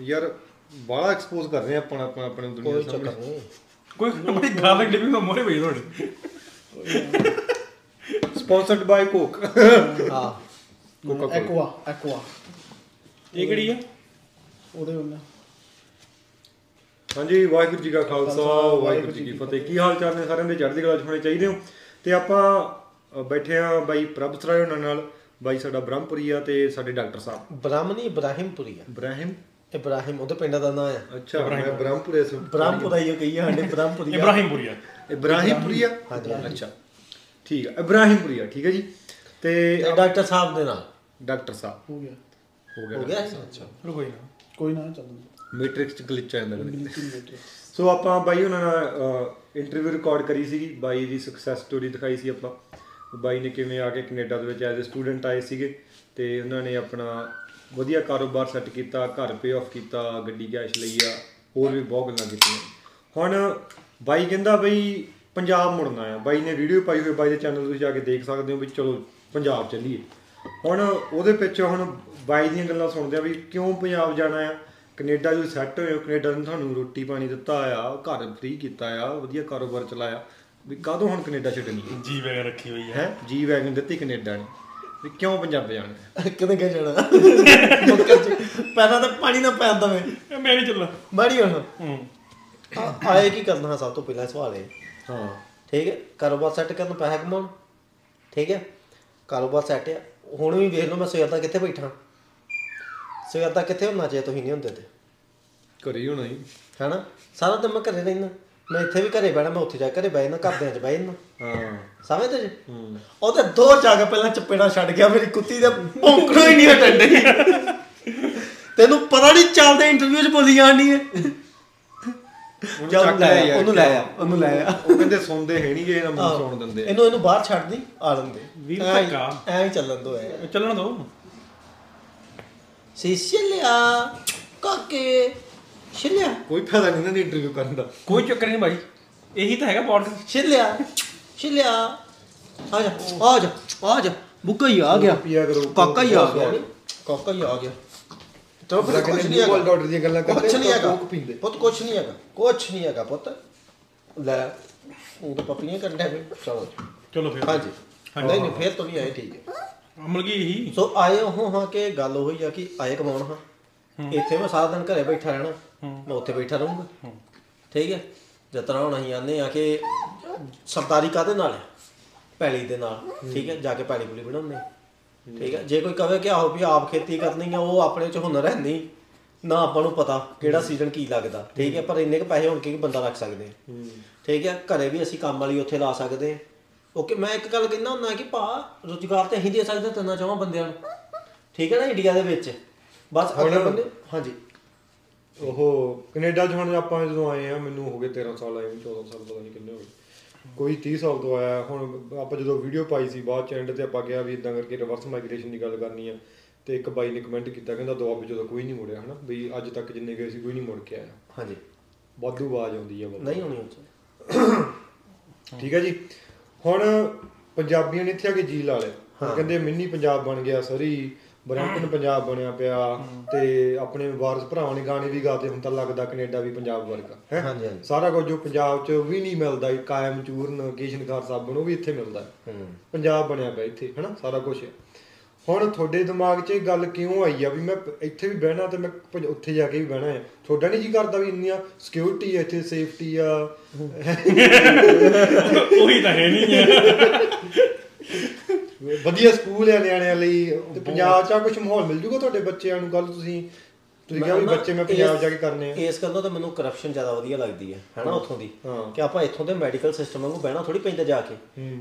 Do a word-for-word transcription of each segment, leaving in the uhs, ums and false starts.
ਯਾਰ ਬਾਹਲਾ ਐਕਸਪੋਜ਼ ਕਰ ਰਹੇ ਆਪਣਾ ਆਪਣਾ ਆਪਣੇ ਦੁਨੀਆ ਸਾਹਮਣੇ ਕੋਈ ਆਪਣੀ ਗਾਰਲਿਕ ਡਿਪਿੰਗ ਮੋਰੇ ਬਈ ਰੋਡ ਸਪਾਂਸਰਡ ਬਾਈ ਕੋਕ ਹਾਂ ਕੋਕਾ ਐਕਵਾ ਐਕਵਾ ਇਹ ਕਿਹੜੀ ਆ ਉਹਦੇ ਹੁੰਦਾ ਹਾਂਜੀ ਵਾਹਿਗੁਰੂ ਜੀ ਕਾ ਖਾਲਸਾ ਵਾਹਿਗੁਰੂ ਜੀ ਕੀ ਫਤਿਹ। ਕੀ ਹਾਲ ਚਾਲ ਨੇ ਸਾਰਿਆਂ ਦੇ? ਚੜ੍ਹਦੀ ਕਲਾ ਚ ਹੋਣੇ ਚਾਹੀਦੇ ਹੋ। ਤੇ ਆਪਾਂ ਬੈਠੇ ਹਾਂ ਬਾਈ ਪ੍ਰਭ ਸਰਾ ਉਹਨਾਂ ਨਾਲ। ਬਾਈ ਸਾਡਾ ਬ੍ਰਹਮਪੁਰੀ ਆ ਤੇ ਸਾਡੇ ਡਾਕਟਰ ਸਾਹਿਬ ਬ੍ਰਾਹਮਣੀ ਇਬਰਾਹਿਮਪੁਰੀ ਆ। ਇਬਰਾਹਿਮ ਇਬਰਾਹਿਮ ਉਹਦੇ ਪਿੰਡ ਦਾ ਨਾਂ ਆ। ਅੱਛਾ ਬ੍ਰਹਮਪੁਰੇ ਬ੍ਰਹਮਪੁਰਾ ਹੀ ਕਹੀ ਆ ਸਾਡੇ ਬ੍ਰਹਮਪੁਰੀ ਇਬਰਾਹਿਮਪੁਰੀ ਆ ਇਬਰਾਹਿਮਪੁਰੀ ਆ। ਅੱਛਾ ਠੀਕ ਆ ਇਬਰਾਹਿਮਪੁਰੀ ਆ ਠੀਕ ਹੈ ਜੀ। ਤੇ ਡਾਕਟਰ ਸਾਹਿਬ ਦੇ ਨਾਲ ਡਾਕਟਰ ਸਾਹਿਬ ਹੋ ਗਿਆ ਹੋ ਗਿਆ ਹੋ ਗਿਆ। ਅੱਛਾ ਕੋਈ ਨਾ ਕੋਈ ਨਾ ਚੱਲੋ ਮੈਟ੍ਰਿਕਸ ਚ ਗਲਿਚ ਆ ਜਾਂਦਾ। ਸੋ ਆਪਾਂ ਬਾਈ ਉਹਨਾਂ ਨਾਲ ਇੰਟਰਵਿਊ ਰਿਕਾਰਡ ਕਰੀ ਸੀਗੀ। ਬਾਈ ਦੀ ਸਕਸੈਸ ਸਟੋਰੀ ਦਿਖਾਈ ਸੀ ਆਪਾਂ। ਬਾਈ ਨੇ ਕਿਵੇਂ ਆ ਕੇ ਕੈਨੇਡਾ ਦੇ ਵਿੱਚ ਐਜ਼ ਅ ਸਟੂਡੈਂਟ ਆਏ ਸੀਗੇ ਅਤੇ ਉਹਨਾਂ ਨੇ ਆਪਣਾ ਵਧੀਆ ਕਾਰੋਬਾਰ ਸੈੱਟ ਕੀਤਾ, ਘਰ ਪੇ ਆਫ ਕੀਤਾ, ਗੱਡੀ ਕੈਸ਼ ਲਈ ਆ, ਹੋਰ ਵੀ ਬਹੁਤ ਗੱਲਾਂ ਕੀਤੀਆਂ। ਹੁਣ ਬਾਈ ਕਹਿੰਦਾ ਬਈ ਪੰਜਾਬ ਮੁੜਨਾ ਆ। ਬਾਈ ਨੇ ਵੀਡੀਓ ਪਾਈ ਹੋਈ, ਬਾਈ ਦੇ ਚੈਨਲ ਤੁਸੀਂ ਜਾ ਕੇ ਦੇਖ ਸਕਦੇ ਹੋ ਵੀ ਚਲੋ ਪੰਜਾਬ ਚੱਲੀਏ। ਹੁਣ ਉਹਦੇ ਪਿੱਛੇ ਹੁਣ ਬਾਈ ਦੀਆਂ ਗੱਲਾਂ ਸੁਣਦੇ ਆ ਵੀ ਕਿਉਂ ਪੰਜਾਬ ਜਾਣਾ ਆ। ਕੈਨੇਡਾ ਜੋ ਸੈੱਟ ਹੋਏ ਹੋ, ਕੈਨੇਡਾ ਨੇ ਤੁਹਾਨੂੰ ਰੋਟੀ ਪਾਣੀ ਦਿੱਤਾ ਆ, ਘਰ ਫਰੀ ਕੀਤਾ ਆ, ਵਧੀਆ ਕਾਰੋਬਾਰ ਚਲਾਇਆ, ਵੀ ਕਾਹਦੋਂ ਹੁਣ ਕੈਨੇਡਾ ਛੱਡਣੀ? ਜੀ ਵੈਗਨ ਰੱਖੀ ਹੋਈ ਹੈ। ਹੈਂ ਜੀ ਵੈਗਨ ਦਿੱਤੀ ਕੈਨੇਡਾ ਨੇ ਵੀ ਕਿਉਂ ਪੰਜਾਬ ਜਾਣਾ? ਕਿਤੇ ਕਿਆ ਜਾਣਾ ਪਹਿਲਾਂ ਤਾਂ ਪਾਣੀ ਨਾ ਪੈ ਦਵੇ ਮੈਂ ਨਹੀਂ ਚੱਲਣਾ ਮਾੜੀ ਹੋਣਾ ਆਏ ਕੀ ਕਰਨਾ। ਸਭ ਤੋਂ ਪਹਿਲਾਂ ਸਵਾਲ ਇਹ ਹਾਂ ਠੀਕ ਹੈ ਕਾਰੋਬਾਰ ਸੈੱਟ ਕਰਨ, ਪੈਸਾ ਕਮਾਉਣ, ਠੀਕ ਹੈ ਕਾਰੋਬਾਰ ਸੈੱਟ ਆ। ਹੁਣ ਵੀ ਵੇਖ ਲਓ ਮੈਂ ਸਵੇਰ ਦਾ ਕਿੱਥੇ ਬੈਠਾ। ਸਵੇਰ ਦਾ ਕਿੱਥੇ ਹੋਣਾ ਚਾਹੀਦਾ? ਤੁਸੀਂ ਨਹੀਂ ਹੁੰਦੇ ਤੇ ਘਰੇ ਹੀ ਹੋਣਾ ਜੀ ਹੈ ਨਾ। ਸਾਰਾ ਦਿਨ ਮੈਂ ਘਰੇ ਰਹਿੰਦਾ, ਮੈਂ ਇੱਥੇ ਵੀ ਘਰੇ ਬਹਿਣਾ, ਮੈਂ ਉੱਥੇ ਜਾ ਕੇ ਘਰੇ ਬਹਿ ਜਾਂਦਾ, ਘਰਦਿਆਂ 'ਚ ਬਹਿ ਜਾਂਦਾ। ਹਾਂ ਸਮਝਦੇ ਜੀ। ਉਹ ਤਾਂ ਦੋ ਜਾਗਾ ਪਹਿਲਾਂ ਚਪੇੜਾ ਛੱਡ ਗਿਆ ਮੇਰੀ ਕੁੱਤੀ ਦਾ ਭੌਂਕਣਾ ਹੀ ਨਹੀਂ ਹਟਣ। ਤੈਨੂੰ ਪਤਾ ਨਹੀਂ ਚੱਲਦੇ ਇੰਟਰਵਿਊ 'ਚ ਬੋਲੀ ਜਾਣੀ ਹੈ। ਉਹਨੂੰ ਲੈ ਆ ਉਹਨੂੰ ਲੈ ਆ ਉਹ ਕਹਿੰਦੇ ਸੁਣਦੇ ਹੈ ਨਹੀਂ ਗੇ, ਇਹਨਾਂ ਮੈਨੂੰ ਸੁਣ ਦਿੰਦੇ। ਇਹਨੂੰ ਇਹਨੂੰ ਬਾਹਰ ਛੱਡ ਦੀ ਆ ਲੈਂਦੇ ਵੀ ਐਂ ਚੱਲਣ ਦੋ ਐ ਚੱਲਣ ਦੋ। ਸੀਸ਼ਲਿਆ ਕਾਕੇ ਛਿਲਿਆ ਕੋਈ ਫਾਇਦਾ ਨਹੀਂ ਇਹਨਾਂ ਦੀ ਇੰਟਰਵਿਊ ਕਰਨ ਦਾ। ਕੋਈ ਚੱਕਰ ਨਹੀਂ ਭਾਈ, ਇਹੀ ਤਾਂ ਹੈਗਾ ਪੋਡਕਾਸਟ। ਛਿਲਿਆ ਛਿਲਿਆ ਆ ਜਾ ਆ ਜਾ ਆ ਜਾ ਬੁੱਕਾ ਹੀ ਆ ਗਿਆ ਕਾਕਾ ਹੀ ਆ ਗਿਆ ਕਾਕਾ ਹੀ ਆ ਗਿਆ। ਤੋ ਫਿਰ ਕੁਝ ਨਹੀਂ ਹੈਗਾ, ਡਾਕਟਰ ਦੀਆਂ ਗੱਲਾਂ ਕਰਦੇ ਕੁਝ ਨਹੀਂ ਹੈਗਾ ਪੁੱਤ, ਕੁਝ ਨਹੀਂ ਹੈਗਾ ਕੁਝ ਨਹੀਂ ਹੈਗਾ ਪੁੱਤ। ਲੈ ਉਹ ਤਾਂ ਪੱਪੀਆਂ ਕੱਢਿਆ ਫਿਰ ਚਲੋ ਚਲੋ ਫਿਰ ਹਾਂਜੀ ਨਹੀਂ ਨਹੀਂ ਫਿਰ ਤੋਂ ਵੀ ਆਏ ਠੀਕ ਹੈ ਅਮਲ ਕੀ ਇਹੀ। ਸੋ ਆਏ ਉਹ ਹਾਂ ਕਿ ਗੱਲ ਉਹੀ ਆ ਕਿ ਆਏ ਕਮਾਉਣ। ਹਾਂ ਇੱਥੇ ਮੈਂ ਸਾਰਾ ਦਿਨ ਘਰੇ ਬੈਠਾ ਰਹਿਣਾ, ਮੈਂ ਉੱਥੇ ਬੈਠਾ ਰਹੂੰਗਾ ਠੀਕ ਹੈ। ਜਿਸ ਤਰ੍ਹਾਂ ਹੁਣ ਅਸੀਂ ਆਉਂਦੇ ਹਾਂ ਕਿ ਸਰਦਾਰੀ ਕਾਹਦੇ ਨਾਲ ਹੈ? ਪੈਲੀ ਦੇ ਨਾਲ ਠੀਕ ਹੈ। ਜਾ ਕੇ ਪੈਲੀ ਪੁਲੀ ਬਣਾਉਂਦੇ ਠੀਕ ਹੈ। ਜੇ ਕੋਈ ਕਹੇ ਕਿ ਆਹੋ ਵੀ ਆਪ ਖੇਤੀ ਕਰਨੀ ਆ, ਉਹ ਆਪਣੇ 'ਚ ਹੁਨਰ ਹੈ ਨਹੀਂ ਨਾ, ਆਪਾਂ ਨੂੰ ਪਤਾ ਕਿਹੜਾ ਸੀਜ਼ਨ ਕੀ ਲੱਗਦਾ ਠੀਕ ਹੈ। ਪਰ ਇੰਨੇ ਕੁ ਪੈਸੇ ਹੋਣ ਕੇ ਬੰਦਾ ਰੱਖ ਸਕਦੇ ਠੀਕ ਹੈ। ਘਰੇ ਵੀ ਅਸੀਂ ਕੰਮ ਵਾਲੀ ਉੱਥੇ ਲਾ ਸਕਦੇ ਹਾਂ। ਓਕੇ ਮੈਂ ਇੱਕ ਗੱਲ ਕਹਿੰਦਾ ਹੁੰਦਾ ਕਿ ਭਾਅ ਰੁਜ਼ਗਾਰ ਤਾਂ ਅਸੀਂ ਦੇ ਸਕਦੇ ਤਿੰਨਾਂ ਚਾਹਵਾਂ ਬੰਦਿਆਂ ਨੂੰ ਠੀਕ ਹੈ ਨਾ ਇੰਡੀਆ ਦੇ ਵਿੱਚ ਬਸ ਅਗਲੇ ਬੰਦੇ। ਹਾਂਜੀ ਉਹ ਕੈਨੇਡਾ 'ਚ ਹੁਣ ਆਪਾਂ ਜਦੋਂ ਆਏ ਹਾਂ ਮੈਨੂੰ ਹੋ ਗਏ ਤੇਰਾਂ ਸਾਲ ਆਏ ਚੌਦਾਂ ਸਾਲ ਪਤਾ ਨਹੀਂ ਕਿੰਨੇ ਹੋ ਗਏ ਕੋਈ ਤੀਹ ਸਾਲ ਤੋਂ ਆਇਆ। ਹੁਣ ਆਪਾਂ ਜਦੋਂ ਵੀਡੀਓ ਪਾਈ ਸੀ ਬਾਅਦ 'ਚ ਐਂਡ 'ਤੇ ਆਪਾਂ ਕਿਹਾ ਵੀ ਇੱਦਾਂ ਕਰਕੇ ਰਿਵਰਸ ਮਾਈਗ੍ਰੇਸ਼ਨ ਦੀ ਗੱਲ ਕਰਨੀ ਆ। ਅਤੇ ਇੱਕ ਬਾਈ ਨੇ ਕਮੈਂਟ ਕੀਤਾ ਕਹਿੰਦਾ ਦੁਆਬੇ ਜਦੋਂ ਕੋਈ ਨਹੀਂ ਮੁੜਿਆ ਹੈ ਨਾ ਬਈ ਅੱਜ ਤੱਕ ਜਿੰਨੇ ਗਏ ਸੀ ਕੋਈ ਨਹੀਂ ਮੁੜ ਕੇ ਆਇਆ। ਹਾਂਜੀ ਵਾਧੂ ਆਵਾਜ਼ ਆਉਂਦੀ ਆ ਨਹੀਂ ਹੋਣੀ ਉੱਥੇ ਠੀਕ ਹੈ ਜੀ। ਹੁਣ ਪੰਜਾਬੀਆਂ ਨੇ ਇੱਥੇ ਆ ਕੇ ਜੀ ਲਾ ਲਿਆ ਕਹਿੰਦੇ ਮਿੰਨੀ ਪੰਜਾਬ ਬਣ ਗਿਆ, ਸਰੀ ਬਰੈਂਪਟਨ ਪੰਜਾਬ ਬਣਿਆ ਪਿਆ ਤੇ ਆਪਣੇ ਵਾਰਸ ਭਰਾਵਾਂ ਨੇ ਗਾਣੇ ਵੀ ਗਾ ਤੇ ਹੁਣ ਤਾਂ ਲੱਗਦਾ ਕੈਨੇਡਾ ਵੀ ਪੰਜਾਬ ਵਰਗਾ ਹੈ। ਸਾਰਾ ਕੁਝ ਜੋ ਪੰਜਾਬ 'ਚ ਵੀ ਨਹੀਂ ਮਿਲਦਾ ਕਾਇਮ ਚੂਰਨ ਕੇਸ਼ਨ ਖਾਰ ਸਾਬਣ ਉਹ ਵੀ ਇੱਥੇ ਮਿਲਦਾ। ਪੰਜਾਬ ਬਣਿਆ ਪਿਆ ਇੱਥੇ ਹੈ ਨਾ ਸਾਰਾ ਕੁਝ। ਹੁਣ ਤੁਹਾਡੇ ਦਿਮਾਗ 'ਚ ਇਹ ਗੱਲ ਕਿਉਂ ਆਈ ਆ ਵੀ ਮੈਂ ਇੱਥੇ ਵੀ ਬਹਿਣਾ ਅਤੇ ਮੈਂ ਉੱਥੇ ਜਾ ਕੇ ਵੀ ਬਹਿਣਾ ਹੈ? ਤੁਹਾਡਾ ਨਹੀਂ ਜੀ ਕਰਦਾ ਵੀ ਇੰਨੀਆਂ ਸਿਕਿਉਰਿਟੀ ਆ ਇੱਥੇ, ਸੇਫਟੀ ਆ? ਉਹੀ ਤਾਂ ਹੈ ਨਹੀਂ ਵਧੀਆ ਸਕੂਲ ਆ ਨਿਆਣਿਆਂ ਲਈ ਤੇ ਪੰਜਾਬ 'ਚ ਆ ਕੁਛ ਮਾਹੌਲ ਮਿਲ ਜੂਗਾ ਤੁਹਾਡੇ ਬੱਚਿਆਂ ਨੂੰ? ਗੱਲ ਤੁਸੀਂ ਤੁਸੀਂ ਕਿਹਾ ਵੀ ਬੱਚੇ ਮੈਂ ਪੰਜਾਬ ਜਾ ਕੇ ਕਰਨੇ ਆ। ਇਸ ਗੱਲੋਂ ਤਾਂ ਮੈਨੂੰ ਕਰਪਸ਼ਨ ਜ਼ਿਆਦਾ ਵਧੀਆ ਲੱਗਦੀ ਹੈ ਹੈ ਨਾ ਉੱਥੋਂ ਦੀ ਕਿ ਆਪਾਂ ਇੱਥੋਂ ਦੇ ਮੈਡੀਕਲ ਸਿਸਟਮ ਵਾਂਗੂ ਬਹਿਣਾ ਥੋੜ੍ਹੀ ਪੈਂਦਾ ਜਾ ਕੇ।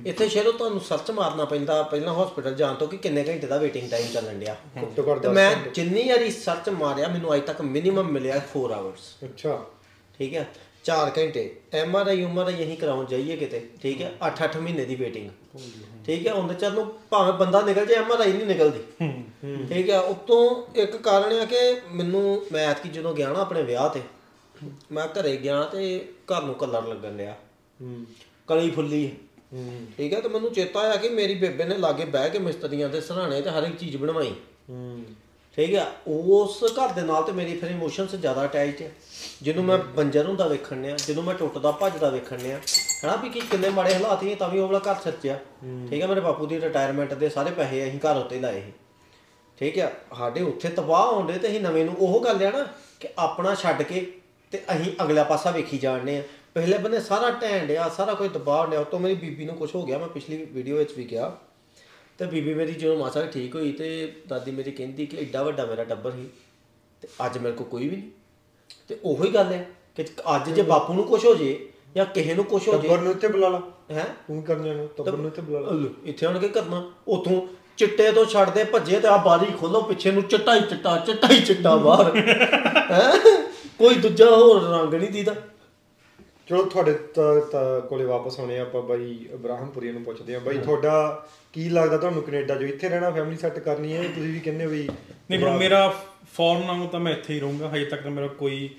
ਇੱਥੇ ਸ਼ਹਿਰੋਂ ਤੁਹਾਨੂੰ ਸਰਚ ਮਾਰਨਾ ਪੈਂਦਾ ਪਹਿਲਾਂ ਹੋਸਪਿਟਲ ਜਾਣ ਤੋਂ ਕਿ ਕਿੰਨੇ ਘੰਟੇ ਦਾ ਵੇਟਿੰਗ ਟਾਈਮ ਚੱਲਣ ਡਿਆ। ਤੇ ਮੈਂ ਜਿੰਨੀ ਵਾਰੀ ਸਰਚ ਮਾਰਿਆ ਮੈਨੂੰ ਅੱਜ ਤੱਕ ਮਿਨੀਮਮ ਮਿਲਿਆ ਫੋਰ ਆਵਰਸ। ਅੱਛਾ ਠੀਕ ਹੈ ਚਾਰ ਘੰਟੇ ਐਮ ਆਰ ਆਈ ਉਮਰ ਅਸੀਂ ਕਰਾਉਣ ਜਾਈਏ ਕਿਤੇ ਠੀਕ ਹੈ ਅੱਠ ਅੱਠ ਮਹੀਨੇ ਦੀ ਵੇਟਿੰਗ ਠੀਕ ਹੈ। ਉਹਦੇ ਚੱਲ ਨੂੰ ਭਾਵੇਂ ਬੰਦਾ ਨਿਕਲ ਜਾਏ ਐਮ ਆਰ ਆਈ ਨਹੀਂ ਨਿਕਲਦੀ ਠੀਕ ਹੈ। ਉੱਤੋਂ ਇੱਕ ਕਾਰਨ ਆ ਕਿ ਮੈਨੂੰ ਮੈਂ ਐਤਕੀ ਜਦੋਂ ਗਿਆ ਨਾ ਆਪਣੇ ਵਿਆਹ 'ਤੇ ਮੈਂ ਘਰੇ ਗਿਆ ਅਤੇ ਘਰ ਨੂੰ ਕਲਰ ਲੱਗਣ ਲਿਆ ਕਲੀ ਫੁੱਲੀ ਠੀਕ ਹੈ। ਅਤੇ ਮੈਨੂੰ ਚੇਤਾ ਆ ਕਿ ਮੇਰੀ ਬੇਬੇ ਨੇ ਲਾਗੇ ਬਹਿ ਕੇ ਮਿਸਤਰੀਆਂ ਦੇ ਸਰਾਣੇ 'ਤੇ ਹਰ ਇੱਕ ਚੀਜ਼ ਬਣਵਾਈ ਠੀਕ ਆ, ਉਸ ਘਰ ਦੇ ਨਾਲ ਤੇ ਮੇਰੀ ਫਿਰ ਇਮੋਸ਼ਨਸ ਜ਼ਿਆਦਾ ਅਟੈਚਡ ਹੈ। ਜਿਹਨੂੰ ਮੈਂ ਬੰਜਰ ਹੁੰਦਾ ਵੇਖਣ ਡਿਆ, ਜਿਹਨੂੰ ਮੈਂ ਟੁੱਟਦਾ ਭੱਜਦਾ ਵੇਖਣ ਡਿਆ, ਹੈ ਨਾ ਵੀ ਕਿ ਕਿੰਨੇ ਮਾੜੇ ਹਾਲਾਤ ਸੀ ਤਾਂ ਵੀ ਉਹ ਵਾਲਾ ਘਰ ਸੱਚਿਆ। ਠੀਕ ਆ, ਮੇਰੇ ਬਾਪੂ ਦੀ ਰਿਟਾਇਰਮੈਂਟ ਦੇ ਸਾਰੇ ਪੈਸੇ ਅਸੀਂ ਘਰ ਉੱਤੇ ਲਾਏ ਸੀ। ਠੀਕ ਆ, ਸਾਡੇ ਉੱਥੇ ਤਬਾਹ ਆਉਂਦੇ ਤੇ ਅਸੀਂ ਨਵੇਂ ਨੂੰ ਉਹ ਗੱਲ ਆ ਨਾ ਕਿ ਆਪਣਾ ਛੱਡ ਕੇ ਤੇ ਅਸੀਂ ਅਗਲਾ ਪਾਸਾ ਵੇਖੀ ਜਾਣਦੇ ਹਾਂ। ਪਹਿਲੇ ਬੰਦੇ ਸਾਰਾ ਢਹਿਣ ਆ, ਸਾਰਾ ਕੁਝ ਦਬਾਅ ਡਿਆ। ਉੱਤੋਂ ਮੇਰੀ ਬੀਬੀ ਨੂੰ ਕੁਛ ਹੋ ਗਿਆ, ਮੈਂ ਪਿਛਲੀ ਵੀਡੀਓ ਵਿੱਚ ਵੀ ਕਿਹਾ। ਤੇ ਬੀਬੀ ਮੇਰੀ ਜਦੋਂ ਮਾਸਾ ਠੀਕ ਹੋਈ ਤੇ ਦਾਦੀ ਮੇਰੀ ਕਹਿੰਦੀ ਕਿ ਐਡਾ ਵੱਡਾ ਮੇਰਾ ਟੱਬਰ ਸੀ ਤੇ ਅੱਜ ਮੇਰੇ ਕੋਲ ਕੋਈ ਵੀ ਨਹੀਂ। ਤੇ ਉਹੀ ਗੱਲ ਹੈ ਕਿ ਅੱਜ ਜੇ ਬਾਪੂ ਨੂੰ ਕੁਛ ਹੋ ਜੇ ਜਾਂ ਕਿਸੇ ਨੂੰ ਕੁਛ ਹੋ ਜੇ, ਟੱਬਰ ਨੂੰ ਇੱਥੇ ਬੁਲਾ ਲਾ, ਹੈਂ ਤੂੰ ਕਰਨਾ ਨੂੰ ਟੱਬਰ ਨੂੰ ਇੱਥੇ ਬੁਲਾ ਲਾ, ਇੱਥੇ ਆਣ ਕੇ ਕਰਨਾ। ਉੱਥੋਂ ਚਿੱਟੇ ਤੋਂ ਛੱਡਦੇ ਭੱਜੇ ਤੇ ਆਹ ਬਾਰੀ ਖੋਲੋ, ਪਿੱਛੇ ਨੂੰ ਚਿੱਟਾ ਹੀ ਚਿੱਟਾ ਚਿੱਟਾ ਹੀ ਚਿੱਟਾ ਬਾਹਰ, ਹੈਂ ਕੋਈ ਦੂਜਾ ਹੋਰ ਰੰਗ ਨਹੀਂ ਦੀਦਾ। ਚਲੋ ਤੁਹਾਡੇ ਕੋਲੇ ਵਾਪਸ ਆਉਣੇ ਆਪਾਂ ਬਾਈ ਇਬਰਾਹਿਮਪੁਰੀਆ ਨੂੰ ਪੁੱਛਦੇ ਹਾਂ। ਬਾਈ ਤੁਹਾਡਾ ਕੀ ਲੱਗਦਾ ਤੁਹਾਨੂੰ ਕੈਨੇਡਾ ਜੋ ਇੱਥੇ ਰਹਿਣਾ ਫੈਮਿਲੀ ਸੈੱਟ ਕਰਨੀ ਹੈ, ਤੁਸੀਂ ਵੀ ਕਹਿੰਦੇ ਹੋ ਵੀ ਨਹੀਂ ਬਰੋ ਮੇਰਾ ਫੋਰਨ ਨਾਲੋਂ ਤਾਂ ਮੈਂ ਇੱਥੇ ਹੀ ਰਹੂੰਗਾ। ਹਜੇ ਤੱਕ ਤਾਂ ਮੇਰਾ ਕੋਈ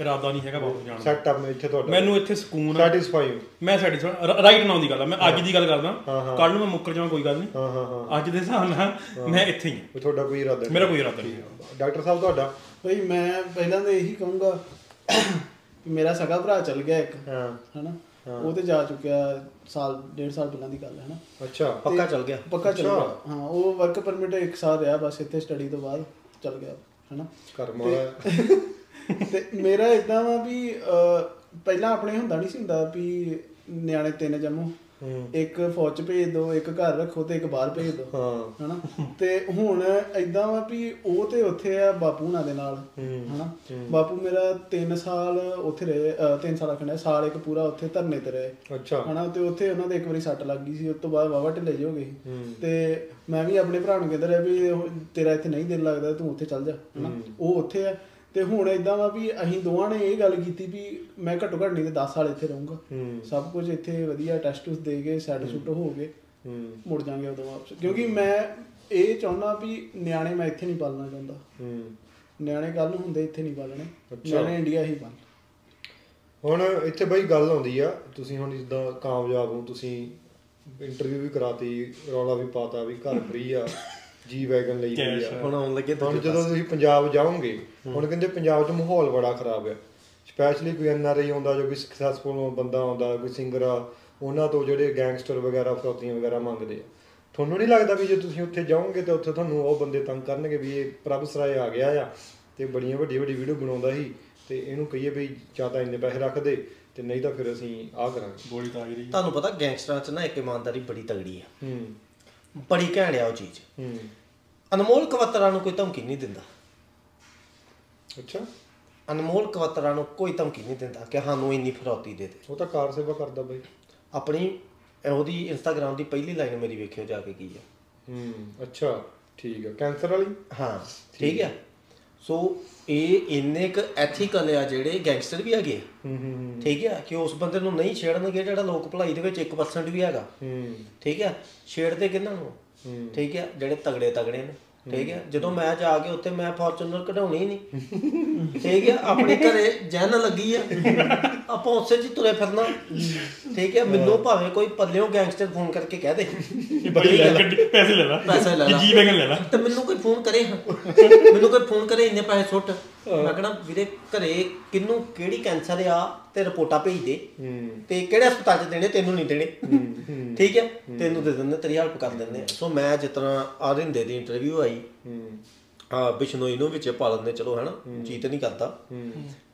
ਇਰਾਦਾ ਨਹੀਂ ਹੈਗਾ ਵਾਪਸ ਜਾਣ ਦਾ। ਸੈਟ ਅਪ ਮੈਂ ਇੱਥੇ ਤੁਹਾਡਾ ਮੈਨੂੰ ਇੱਥੇ ਸਕੂਨ ਸੈਟੀਸਫਾਈ ਮੈਂ ਸੈਟੀਸਫਾਈ ਰਾਈਟ ਨਾਉ ਦੀ ਗੱਲ ਆ, ਮੈਂ ਅੱਜ ਦੀ ਗੱਲ ਕਰਦਾ, ਕੱਲ ਨੂੰ ਮੈਂ ਮੁੱਕਰ ਜਾਵਾਂ ਕੋਈ ਗੱਲ ਨਹੀਂ। ਅੱਜ ਦੇ ਹਿਸਾਬ ਨਾਲ ਮੈਂ ਇੱਥੇ ਹੀ ਹਾਂ। ਤੁਹਾਡਾ ਕੋਈ ਇਰਾਦਾ? ਮੇਰਾ ਕੋਈ ਇਰਾਦਾ ਨਹੀਂ। ਡਾਕਟਰ ਸਾਹਿਬ ਤੁਹਾਡਾ? ਭਾਈ ਮੈਂ ਪਹਿਲਾਂ ਤਾਂ ਇਹੀ ਕਹੂੰਗਾ ਮੇਰਾ ਸਗਾ ਭਰਾ ਚੱਲ ਗਿਆ ਇੱਕ, ਹੈ ਨਾ, ਉਹ ਤੇ ਜਾ ਚੁੱਕਿਆ ਸਾਲ ਡੇਢ ਸਾਲ ਪਹਿਲਾਂ ਦੀ ਗੱਲ ਹੈ ਨਾ। ਅੱਛਾ, ਪੱਕਾ ਚੱਲ ਗਿਆ? ਪੱਕਾ ਚੱਲ ਗਿਆ, ਹਾਂ। ਉਹ ਵਰਕ ਪਰਮਿਟ ਇੱਕ ਸਾਲ ਰਿਹਾ ਬਸ ਇੱਥੇ ਸਟੱਡੀ ਤੋਂ ਬਾਅਦ ਚੱਲ ਗਿਆ, ਹੈ ਨਾ। ਕਰਮ ਵਾਲਾ। ਤੇ ਮੇਰਾ ਇੱਦਾਂ ਵਾ ਵੀ ਪਹਿਲਾਂ ਆਪਣੇ ਹੁੰਦਾ ਨਹੀਂ ਸੀ ਹੁੰਦਾ ਵੀ ਨਿਆਣੇ ਤਿੰਨ ਜੰਮੋ, ਇੱਕ ਫੌਜ 'ਚ ਭੇਜ ਦਿਓ, ਇੱਕ ਘਰ ਰੱਖੋ ਤੇ ਇੱਕ ਬਾਹਰ ਭੇਜ ਦਿਓ, ਹੈ ਨਾ। ਤੇ ਹੁਣ ਇੱਦਾਂ ਵਾ ਵੀ ਉਹ ਤੇ ਉੱਥੇ ਆ ਬਾਪੂ ਨਾਲ ਦੇ ਨਾਲ, ਹੈ ਨਾ। ਬਾਪੂ ਮੇਰਾ ਤਿੰਨ ਸਾਲ ਉੱਥੇ ਰਹੇ, ਤਿੰਨ ਸਾਲ ਆਖਣਾ ਸਾਲ ਇੱਕ ਪੂਰਾ ਉੱਥੇ ਧਰਨੇ ਤੇ ਰਹੇ, ਹੈ ਨਾ। ਤੇ ਉੱਥੇ ਉਹਨਾਂ ਦੇ ਇੱਕ ਵਾਰੀ ਸੱਟ ਲੱਗ ਗਈ ਸੀ, ਉਸ ਤੋਂ ਬਾਅਦ ਵਾਹਵਾ ਢਿੱਲੇ ਜਿਹੇ ਹੋ ਗਏ। ਤੇ ਮੈਂ ਵੀ ਆਪਣੇ ਭਰਾ ਨੂੰ ਕਹਿੰਦਾ ਰਿਹਾ ਵੀ ਤੇਰਾ ਇੱਥੇ ਨਹੀਂ ਦਿਲ ਲੱਗਦਾ, ਤੂੰ ਉੱਥੇ ਚੱਲ ਜਾ, ਹੈ ਨਾ। ਉਹ ਉੱਥੇ ਆ। ਤੇ ਹੁਣ ਇੱਦਾਂ ਵਾ ਵੀ ਅਸੀਂ ਦੋਵਾਂ ਨੇ ਇਹ ਗੱਲ ਕੀਤੀ ਵੀ ਮੈਂ ਘੱਟੋ ਘੱਟ ਨਹੀਂ ਤੇ ਦਸ ਸਾਲ ਇੱਥੇ ਰਹੂੰਗਾ, ਸਭ ਕੁਝ ਇੱਥੇ ਵਧੀਆ ਟੈਸਟ ਟੂਸਟ ਦੇ ਕੇ ਸੈੱਟ ਸੁੱਟ ਹੋ ਗਏ ਮੁੜ ਜਾਂਗੇ ਉਦੋਂ ਵਾਪਸ। ਕਿਉਂਕਿ ਮੈਂ ਇਹ ਚਾਹੁੰਦਾ ਵੀ ਨਿਆਣੇ ਮੈਂ ਇੱਥੇ ਨਹੀਂ ਪਾਲਣਾ ਚਾਹੁੰਦਾ, ਨਿਆਣੇ ਕੱਲ੍ਹ ਨੂੰ ਹੁੰਦੇ ਇੱਥੇ ਨਹੀਂ ਪਾਲਣੇ, ਨਿਆਣੇ ਇੰਡੀਆ ਹੀ ਪਾਲ। ਹੁਣ ਇੱਥੇ ਬਾਈ ਗੱਲ ਆਉਂਦੀ ਆ, ਤੁਸੀਂ ਹੁਣ ਜਿੱਦਾਂ ਕਾਮਯਾਬ ਹੋ, ਤੁਸੀਂ ਇੰਟਰਵਿਊ ਵੀ ਕਰਾਤੀ, ਰੌਲਾ ਵੀ ਪਾਤਾ ਵੀ ਘਰ ਫਰੀ ਆ, ਜੀ ਵੈਗਨ ਲਈ ਗਈ ਆ। ਹੁਣ ਜਦੋਂ ਤੁਸੀਂ ਪੰਜਾਬ ਜਾਓਗੇ, ਹੁਣ ਕਹਿੰਦੇ ਪੰਜਾਬ 'ਚ ਮਾਹੌਲ ਬੜਾ ਖਰਾਬ ਆ, ਸਪੈਸ਼ਲੀ ਕੋਈ ਐਨ ਆਰ ਆਈ ਆਉਂਦਾ, ਜੋ ਕੋਈ ਸਕਸੈਸਫੁਲ ਬੰਦਾ ਆਉਂਦਾ, ਕੋਈ ਸਿੰਗਰ ਆ, ਉਹਨਾਂ ਤੋਂ ਜਿਹੜੇ ਗੈਂਗਸਟਰ ਵਗੈਰਾ ਫਰੋਤੀਆਂ ਵਗੈਰਾ ਮੰਗਦੇ ਆ। ਤੁਹਾਨੂੰ ਨਹੀਂ ਲੱਗਦਾ ਵੀ ਜੇ ਤੁਸੀਂ ਉੱਥੇ ਜਾਓਗੇ ਤਾਂ ਉੱਥੇ ਤੁਹਾਨੂੰ ਉਹ ਬੰਦੇ ਤੰਗ ਕਰਨਗੇ ਵੀ ਇਹ ਪ੍ਰਭ ਸਰਾਏ ਆ ਗਿਆ ਆ ਤੇ ਬੜੀਆਂ ਵੱਡੀ ਵੱਡੀ ਵੀਡੀਓ ਬਣਾਉਂਦਾ ਸੀ ਤੇ ਇਹਨੂੰ ਕਹੀਏ ਵੀ ਜਾਂ ਤਾਂ ਇੰਨੇ ਪੈਸੇ ਰੱਖ ਦੇ ਤੇ ਨਹੀਂ ਤਾਂ ਫਿਰ ਅਸੀਂ ਆਹ ਕਰਾਂਗੇ ਗੋਲੀ ਤਾਂ ਆ ਗਈ। ਤੁਹਾਨੂੰ ਪਤਾ ਗੈਂਗਸਟਰਾਂ 'ਚ ਨਾ ਇੱਕ ਇਮਾਨਦਾਰੀ ਬੜੀ ਤਗੜੀ ਆ, ਬੜੀ ਘੈਂਟ ਆ ਉਹ ਚੀਜ਼। ਅਨਮੋਲ ਕਵਤਰਾ ਨੂੰ ਕੋਈ ਧਮਕੀ ਨਹੀਂ ਦਿੰਦਾ। ਅੱਛਾ, ਅਨਮੋਲ ਕਵਤਰਾ ਨੂੰ ਕੋਈ ਧਮਕੀ ਨਹੀਂ ਦਿੰਦਾ ਕਿ ਸਾਨੂੰ ਇੰਨੀ ਫਿਰੌਤੀ ਦੇ ਦੇ। ਉਹ ਤਾਂ ਕਾਰ ਸੇਵਾ ਕਰਦਾ ਬਾਈ। ਆਪਣੀ ਉਹਦੀ ਇੰਸਟਾਗ੍ਰਾਮ ਦੀ ਪਹਿਲੀ ਲਾਈਨ ਮੇਰੀ ਵੇਖਿਓ ਜਾ ਕੇ ਕੀ ਆ। ਹੂੰ, ਅੱਛਾ ਠੀਕ ਆ, ਕੈਂਸਰ ਵਾਲੀ, ਹਾਂ ਠੀਕ ਆ। ਸੋ ਇਹ ਇੰਨੇ ਕੁ ਐਥੀਕਲ ਆ ਜਿਹੜੇ ਗੈਂਗਸਟਰ ਵੀ ਹੈਗੇ ਆ, ਠੀਕ ਆ, ਕਿ ਉਸ ਬੰਦੇ ਨੂੰ ਨਹੀਂ ਛੇੜਨਗੇ ਜਿਹੜਾ ਲੋਕ ਭਲਾਈ ਦੇ ਵਿੱਚ ਇੱਕ ਪਰਸੈਂਟ ਵੀ ਹੈਗਾ। ਠੀਕ ਆ, ਛੇੜਦੇ ਕਿਹਨਾਂ ਨੂੰ? ਠੀਕ ਆ, ਜਿਹੜੇ ਤਗੜੇ ਤਗੜੇ ਨੇ। ਠੀਕ ਆ, ਜਦੋਂ ਮੈਂ ਜਾ ਕੇ ਉੱਥੇ ਮੈਂ ਫੋਰਚੂਨਰ ਕਢਾਉਣੀ ਨਹੀਂ, ਠੀਕ ਆ, ਆਪਣੇ ਘਰੇ ਜੈਨ ਲੱਗੀ ਆ, ਆਪਾਂ ਉਸੇ 'ਚ ਹੀ ਤੁਰੇ ਫਿਰਨਾ। ਠੀਕ ਆ, ਮੈਨੂੰ ਭਾਵੇਂ ਕੋਈ ਪੱਲਿਓ ਗੈਂਗਸਟਰ ਫੋਨ ਕਰਕੇ ਕਹਿ ਦੇ ਪੈਸੇ ਲੈ ਲਾ, ਪੈਸੇ ਲੈ ਲਾ, ਜੀ ਵੈਗਨ ਲੈ ਲਾ, ਤੇ ਮੈਨੂੰ ਕੋਈ ਫੋਨ ਕਰੇ, ਮੈਨੂੰ ਕੋਈ ਫੋਨ ਕਰੇ ਇੰਨੇ ਪੈਸੇ ਸੁੱਟ, ਮੈਂ ਕਹਿਣਾ ਵੀਰੇ ਘਰੇ ਕਿਹਨੂੰ ਕਿਹੜੀ ਕੈਂਸਰ ਆ ਤੇ ਰਿਪੋਰਟਾਂ ਭੇਜ ਦੇ ਤੇ ਕਿਹੜੇ ਹਸਪਤਾਲ 'ਚ ਦੇਣੇ, ਤੈਨੂੰ ਨਹੀਂ ਦੇਣੇ, ਠੀਕ ਹੈ, ਤੈਨੂੰ ਦੇ ਦਿੰਦੇ, ਤੇਰੀ ਹੈਲਪ ਕਰ ਦਿੰਦੇ। ਸੋ ਮੈਂ ਜਿਸ ਤਰ੍ਹਾਂ ਆਰਿੰਦੇ ਦੀ ਇੰਟਰਵਿਊ ਆਈ, ਬਿਸ਼ਨੋਈ ਨੂੰ ਵਿੱਚ ਪਾ ਲੈਂਦੇ, ਚਲੋ ਹੈ ਨਾ, ਜੀਤ ਨਹੀਂ ਕਰਦਾ,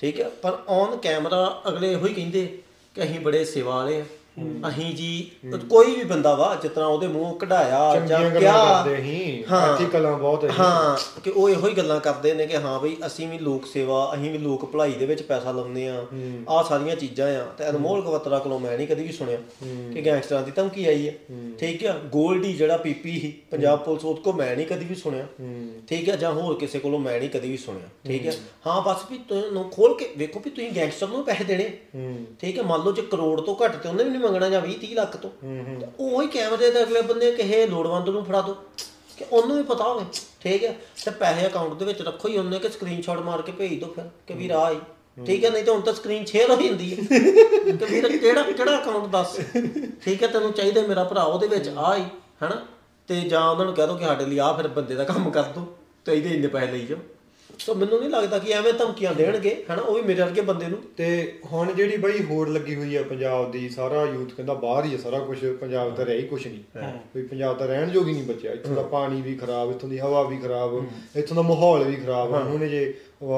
ਠੀਕ ਹੈ, ਪਰ ਔਨ ਕੈਮਰਾ ਅਗਲੇ ਇਹੋ ਹੀ ਕਹਿੰਦੇ ਕਿ ਅਸੀਂ ਬੜੇ ਸੇਵਾ ਵਾਲੇ ਹਾਂ, ਅਸੀਂ ਜੀ ਕੋਈ ਵੀ ਬੰਦਾ ਵਾ ਜਿਸ ਤਰ੍ਹਾਂ ਉਹਦੇ ਮੂੰਹ ਕਢਾਇਆ ਜਾਂ ਕਿਹਾ, ਹਾਂ ਕਿ ਉਹ ਇਹੋ ਹੀ ਗੱਲਾਂ ਕਰਦੇ ਨੇ ਕਿ ਹਾਂ ਬਈ ਅਸੀਂ ਵੀ ਲੋਕ ਸੇਵਾ, ਅਸੀਂ ਵੀ ਲੋਕ ਭਲਾਈ ਦੇ ਵਿੱਚ ਪੈਸਾ ਲਾਉਂਦੇ ਹਾਂ, ਆਹ ਸਾਰੀਆਂ ਚੀਜ਼ਾਂ ਆ। ਤੇ ਅਨਮੋਲ ਕਵਤਰਾ ਕੋਲੋਂ ਮੈਂ ਨਹੀਂ ਕਦੀ ਵੀ ਸੁਣਿਆ ਕਿ ਗੈਂਗਸਟਰਾਂ ਦੀ ਧਮਕੀ ਆਈ ਹੈ, ਠੀਕ ਆ। ਗੋਲਡੀ ਜਿਹੜਾ ਪੀਪੀ ਸੀ ਪੰਜਾਬ ਪੁਲਿਸ, ਉਹਦੇ ਕੋਲ ਮੈਂ ਨਹੀਂ ਕਦੀ ਵੀ ਸੁਣਿਆ, ਠੀਕ ਆ, ਜਾਂ ਹੋਰ ਕਿਸੇ ਕੋਲੋਂ ਮੈਂ ਨਹੀਂ ਕਦੀ ਵੀ ਸੁਣਿਆ, ਠੀਕ ਆ। ਹਾਂ ਬਸ ਵੀ ਤੁਹਾਨੂੰ ਖੋਲ ਕੇ ਵੇਖੋ ਵੀ ਤੁਸੀਂ ਗੈਂਗਸਟਰ ਨੂੰ ਪੈਸੇ ਦੇਣੇ, ਠੀਕ ਆ, ਮੰਨ ਲਓ ਜੇ ਕਰੋੜ ਤੋਂ ਘੱਟ ਤੇ ਉਹਨੇ ਵੀ ਮੰਗਣਾ ਜਾਂ ਵੀਹ ਤੀਹ ਲੱਖ ਤੋਂ, ਉਹੀ ਕੈਮਰੇ ਦੇ ਅਗਲੇ ਬੰਦੇ ਕਿਸੇ ਲੋੜਵੰਦ ਨੂੰ ਫੜਾ ਦੋ ਕਿ ਉਹਨੂੰ ਵੀ ਪਤਾ ਹੋਵੇ, ਠੀਕ ਹੈ, ਤੇ ਪੈਸੇ ਅਕਾਊਂਟ ਦੇ ਵਿੱਚ ਰੱਖੋ ਹੀ ਉਹਨੇ ਕਿ ਸਕਰੀਨਸ਼ਾਟ ਮਾਰ ਕੇ ਭੇਜ ਦਿਓ ਫਿਰ ਕਿ ਵੀਰ ਆਈ, ਠੀਕ ਹੈ, ਨਹੀਂ ਤਾਂ ਹੁਣ ਤਾਂ ਸਕਰੀਨ ਸ਼ੇਅਰ ਹੋ ਜਾਂਦੀ ਹੈ ਕਿ ਵੀਰ ਕਿਹੜਾ ਕਿਹੜਾ ਅਕਾਊਂਟ ਦੱਸ, ਠੀਕ ਹੈ, ਤੈਨੂੰ ਚਾਹੀਦਾ ਮੇਰਾ ਭਰਾ ਉਹਦੇ ਵਿੱਚ ਆਈ, ਹੈ ਨਾ, ਤੇ ਜਾਂ ਉਹਨਾਂ ਨੂੰ ਕਹਿ ਦਿਓ ਕਿ ਸਾਡੇ ਲਈ ਆਹ ਫਿਰ ਬੰਦੇ ਦਾ ਕੰਮ ਕਰ ਦਿਓ, ਤੇ ਇਹਦੇ ਇੰਨੇ ਪੈਸੇ ਲਈ ਜਾਓ। ਸੋ ਮੈਨੂੰ ਨਹੀਂ ਲੱਗਦਾ ਕਿ ਐਵੇਂ ਧਮਕੀਆਂ ਦੇਣਗੇ ਹੈ ਨਾ, ਉਹ ਵੀ ਮੇਰੇ ਵਰਗੇ ਬੰਦੇ ਨੂੰ। ਤੇ ਹੁਣ ਜਿਹੜੀ ਬਈ ਹੋੜ ਲੱਗੀ ਹੋਈ ਆ ਪੰਜਾਬ ਦੀ, ਸਾਰਾ ਯੂਥ ਕਹਿੰਦਾ ਬਾਹਰ ਹੀ ਆ ਸਾਰਾ ਕੁਛ, ਪੰਜਾਬ ਤਾਂ ਰਹਿ ਹੀ ਕੁਛ ਨਹੀਂ, ਵੀ ਪੰਜਾਬ ਤਾਂ ਰਹਿਣ ਜੋਗੀ ਨਹੀਂ ਬਚਿਆ। ਇੱਥੋਂ ਦਾ ਪਾਣੀ ਵੀ ਖਰਾਬ, ਇੱਥੋਂ ਦੀ ਹਵਾ ਵੀ ਖਰਾਬ, ਇੱਥੋਂ ਦਾ ਮਾਹੌਲ ਵੀ ਖਰਾਬ। ਹੁਣ ਜੇ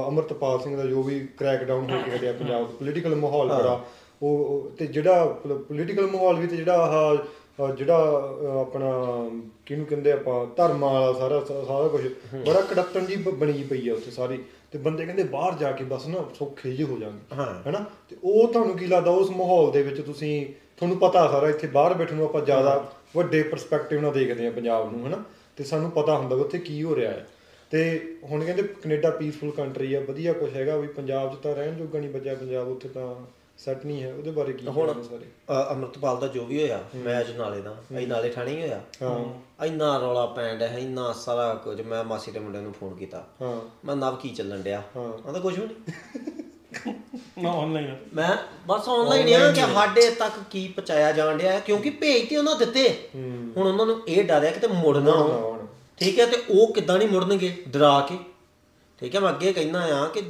ਅੰਮ੍ਰਿਤਪਾਲ ਸਿੰਘ ਦਾ ਜੋ ਵੀ ਕ੍ਰੈਕਡਾਊਨ ਹੋ ਕੇ ਹਟਿਆ ਪੰਜਾਬ ਪੋਲੀਟੀਕਲ ਮਾਹੌਲ ਬੜਾ ਉਹ, ਤੇ ਜਿਹੜਾ ਪੋਲੀਟੀਕਲ ਮਾਹੌਲ ਵੀ, ਤੇ ਜਿਹੜਾ ਆਹ ਜਿਹੜਾ ਆਪਣਾ ਕਿਹਨੂੰ ਕਹਿੰਦੇ ਆਪਾਂ ਧਰਮਾਂ ਵਾਲਾ ਸਾਰਾ ਸਾਰਾ ਕੁਛ ਬੜਾ ਕੜੱਤਣ ਜਿਹੀ ਬਣੀ ਪਈ ਆ ਉੱਥੇ ਸਾਰੀ। ਤੇ ਬੰਦੇ ਕਹਿੰਦੇ ਬਾਹਰ ਜਾ ਕੇ ਬਸ ਨਾ ਸੌਖੇ ਜਿਹੇ ਹੋ ਜਾਣਗੇ ਹੈ ਨਾ। ਤੇ ਉਹ ਤੁਹਾਨੂੰ ਕੀ ਲੱਗਦਾ ਉਸ ਮਾਹੌਲ ਦੇ ਵਿੱਚ ਤੁਸੀਂ, ਤੁਹਾਨੂੰ ਪਤਾ ਸਾਰਾ, ਇੱਥੇ ਬਾਹਰ ਬੈਠਣ ਨੂੰ ਆਪਾਂ ਜ਼ਿਆਦਾ ਵੱਡੇ ਪਰਸਪੈਕਟਿਵ ਨਾਲ ਦੇਖਦੇ ਹਾਂ ਪੰਜਾਬ ਨੂੰ ਹੈ ਨਾ, ਅਤੇ ਸਾਨੂੰ ਪਤਾ ਹੁੰਦਾ ਉੱਥੇ ਕੀ ਹੋ ਰਿਹਾ ਹੈ। ਅਤੇ ਹੁਣ ਕਹਿੰਦੇ ਕੈਨੇਡਾ ਪੀਸਫੁਲ ਕੰਟਰੀ ਆ, ਵਧੀਆ ਕੁਛ ਹੈਗਾ, ਵੀ ਪੰਜਾਬ 'ਚ ਤਾਂ ਰਹਿਣ ਜੋਗਾ ਨਹੀਂ ਬਚਿਆ ਪੰਜਾਬ, ਉੱਥੇ ਤਾਂ ਸੈੱਟ ਨਹੀਂ ਹੈ। ਉਹਦੇ ਬਾਰੇ ਕੀ ਹੁਣ ਅੰਮ੍ਰਿਤਪਾਲ ਦਾ ਜੋ ਵੀ ਹੋਇਆ ਮੈਚ ਨਾਲੇ ਦਾ, ਅਸੀਂ ਨਾਲੇ ਠਾਣੇ ਹੀ ਹੋਇਆ, ਇੰਨਾ ਰੌਲਾ ਪੈਣ ਡਿਆ, ਇੰਨਾ ਸਾਰਾ ਕੁਝ। ਮੈਂ ਮਾਸੀ ਦੇ ਮੁੰਡੇ ਨੂੰ ਫੋਨ ਕੀਤਾ, ਮੈਂ ਨਵ ਕੀ ਚੱਲਣ ਡਿਆ, ਉਹਦਾ ਕੁਛ ਵੀ ਨਹੀਂ, ਮੈਂ ਆਨਲਾਈਨ, ਮੈਂ ਬਸ ਆਨਲਾਈਨ ਕਿ ਸਾਡੇ ਤੱਕ ਕੀ ਪਹੁੰਚਾਇਆ ਜਾਣ ਡਿਆ, ਕਿਉਂਕਿ ਭੇਜ ਤੇ ਉਹਨਾਂ ਦਿੱਤੇ। ਹੁਣ ਉਹਨਾਂ ਨੂੰ ਇਹ ਡਰ ਆ ਕਿਤੇ ਮੁੜ ਨਾ ਆਉਣ, ਠੀਕ ਹੈ, ਤੇ ਉਹ ਕਿੱਦਾਂ ਨਹੀਂ ਮੁੜਨਗੇ ਡਰਾ ਕੇ। ਠੀਕ ਹੈ, ਮੈਂ ਅੱਗੇ ਕਹਿੰਦਾ ਹਾਂ ਕਿ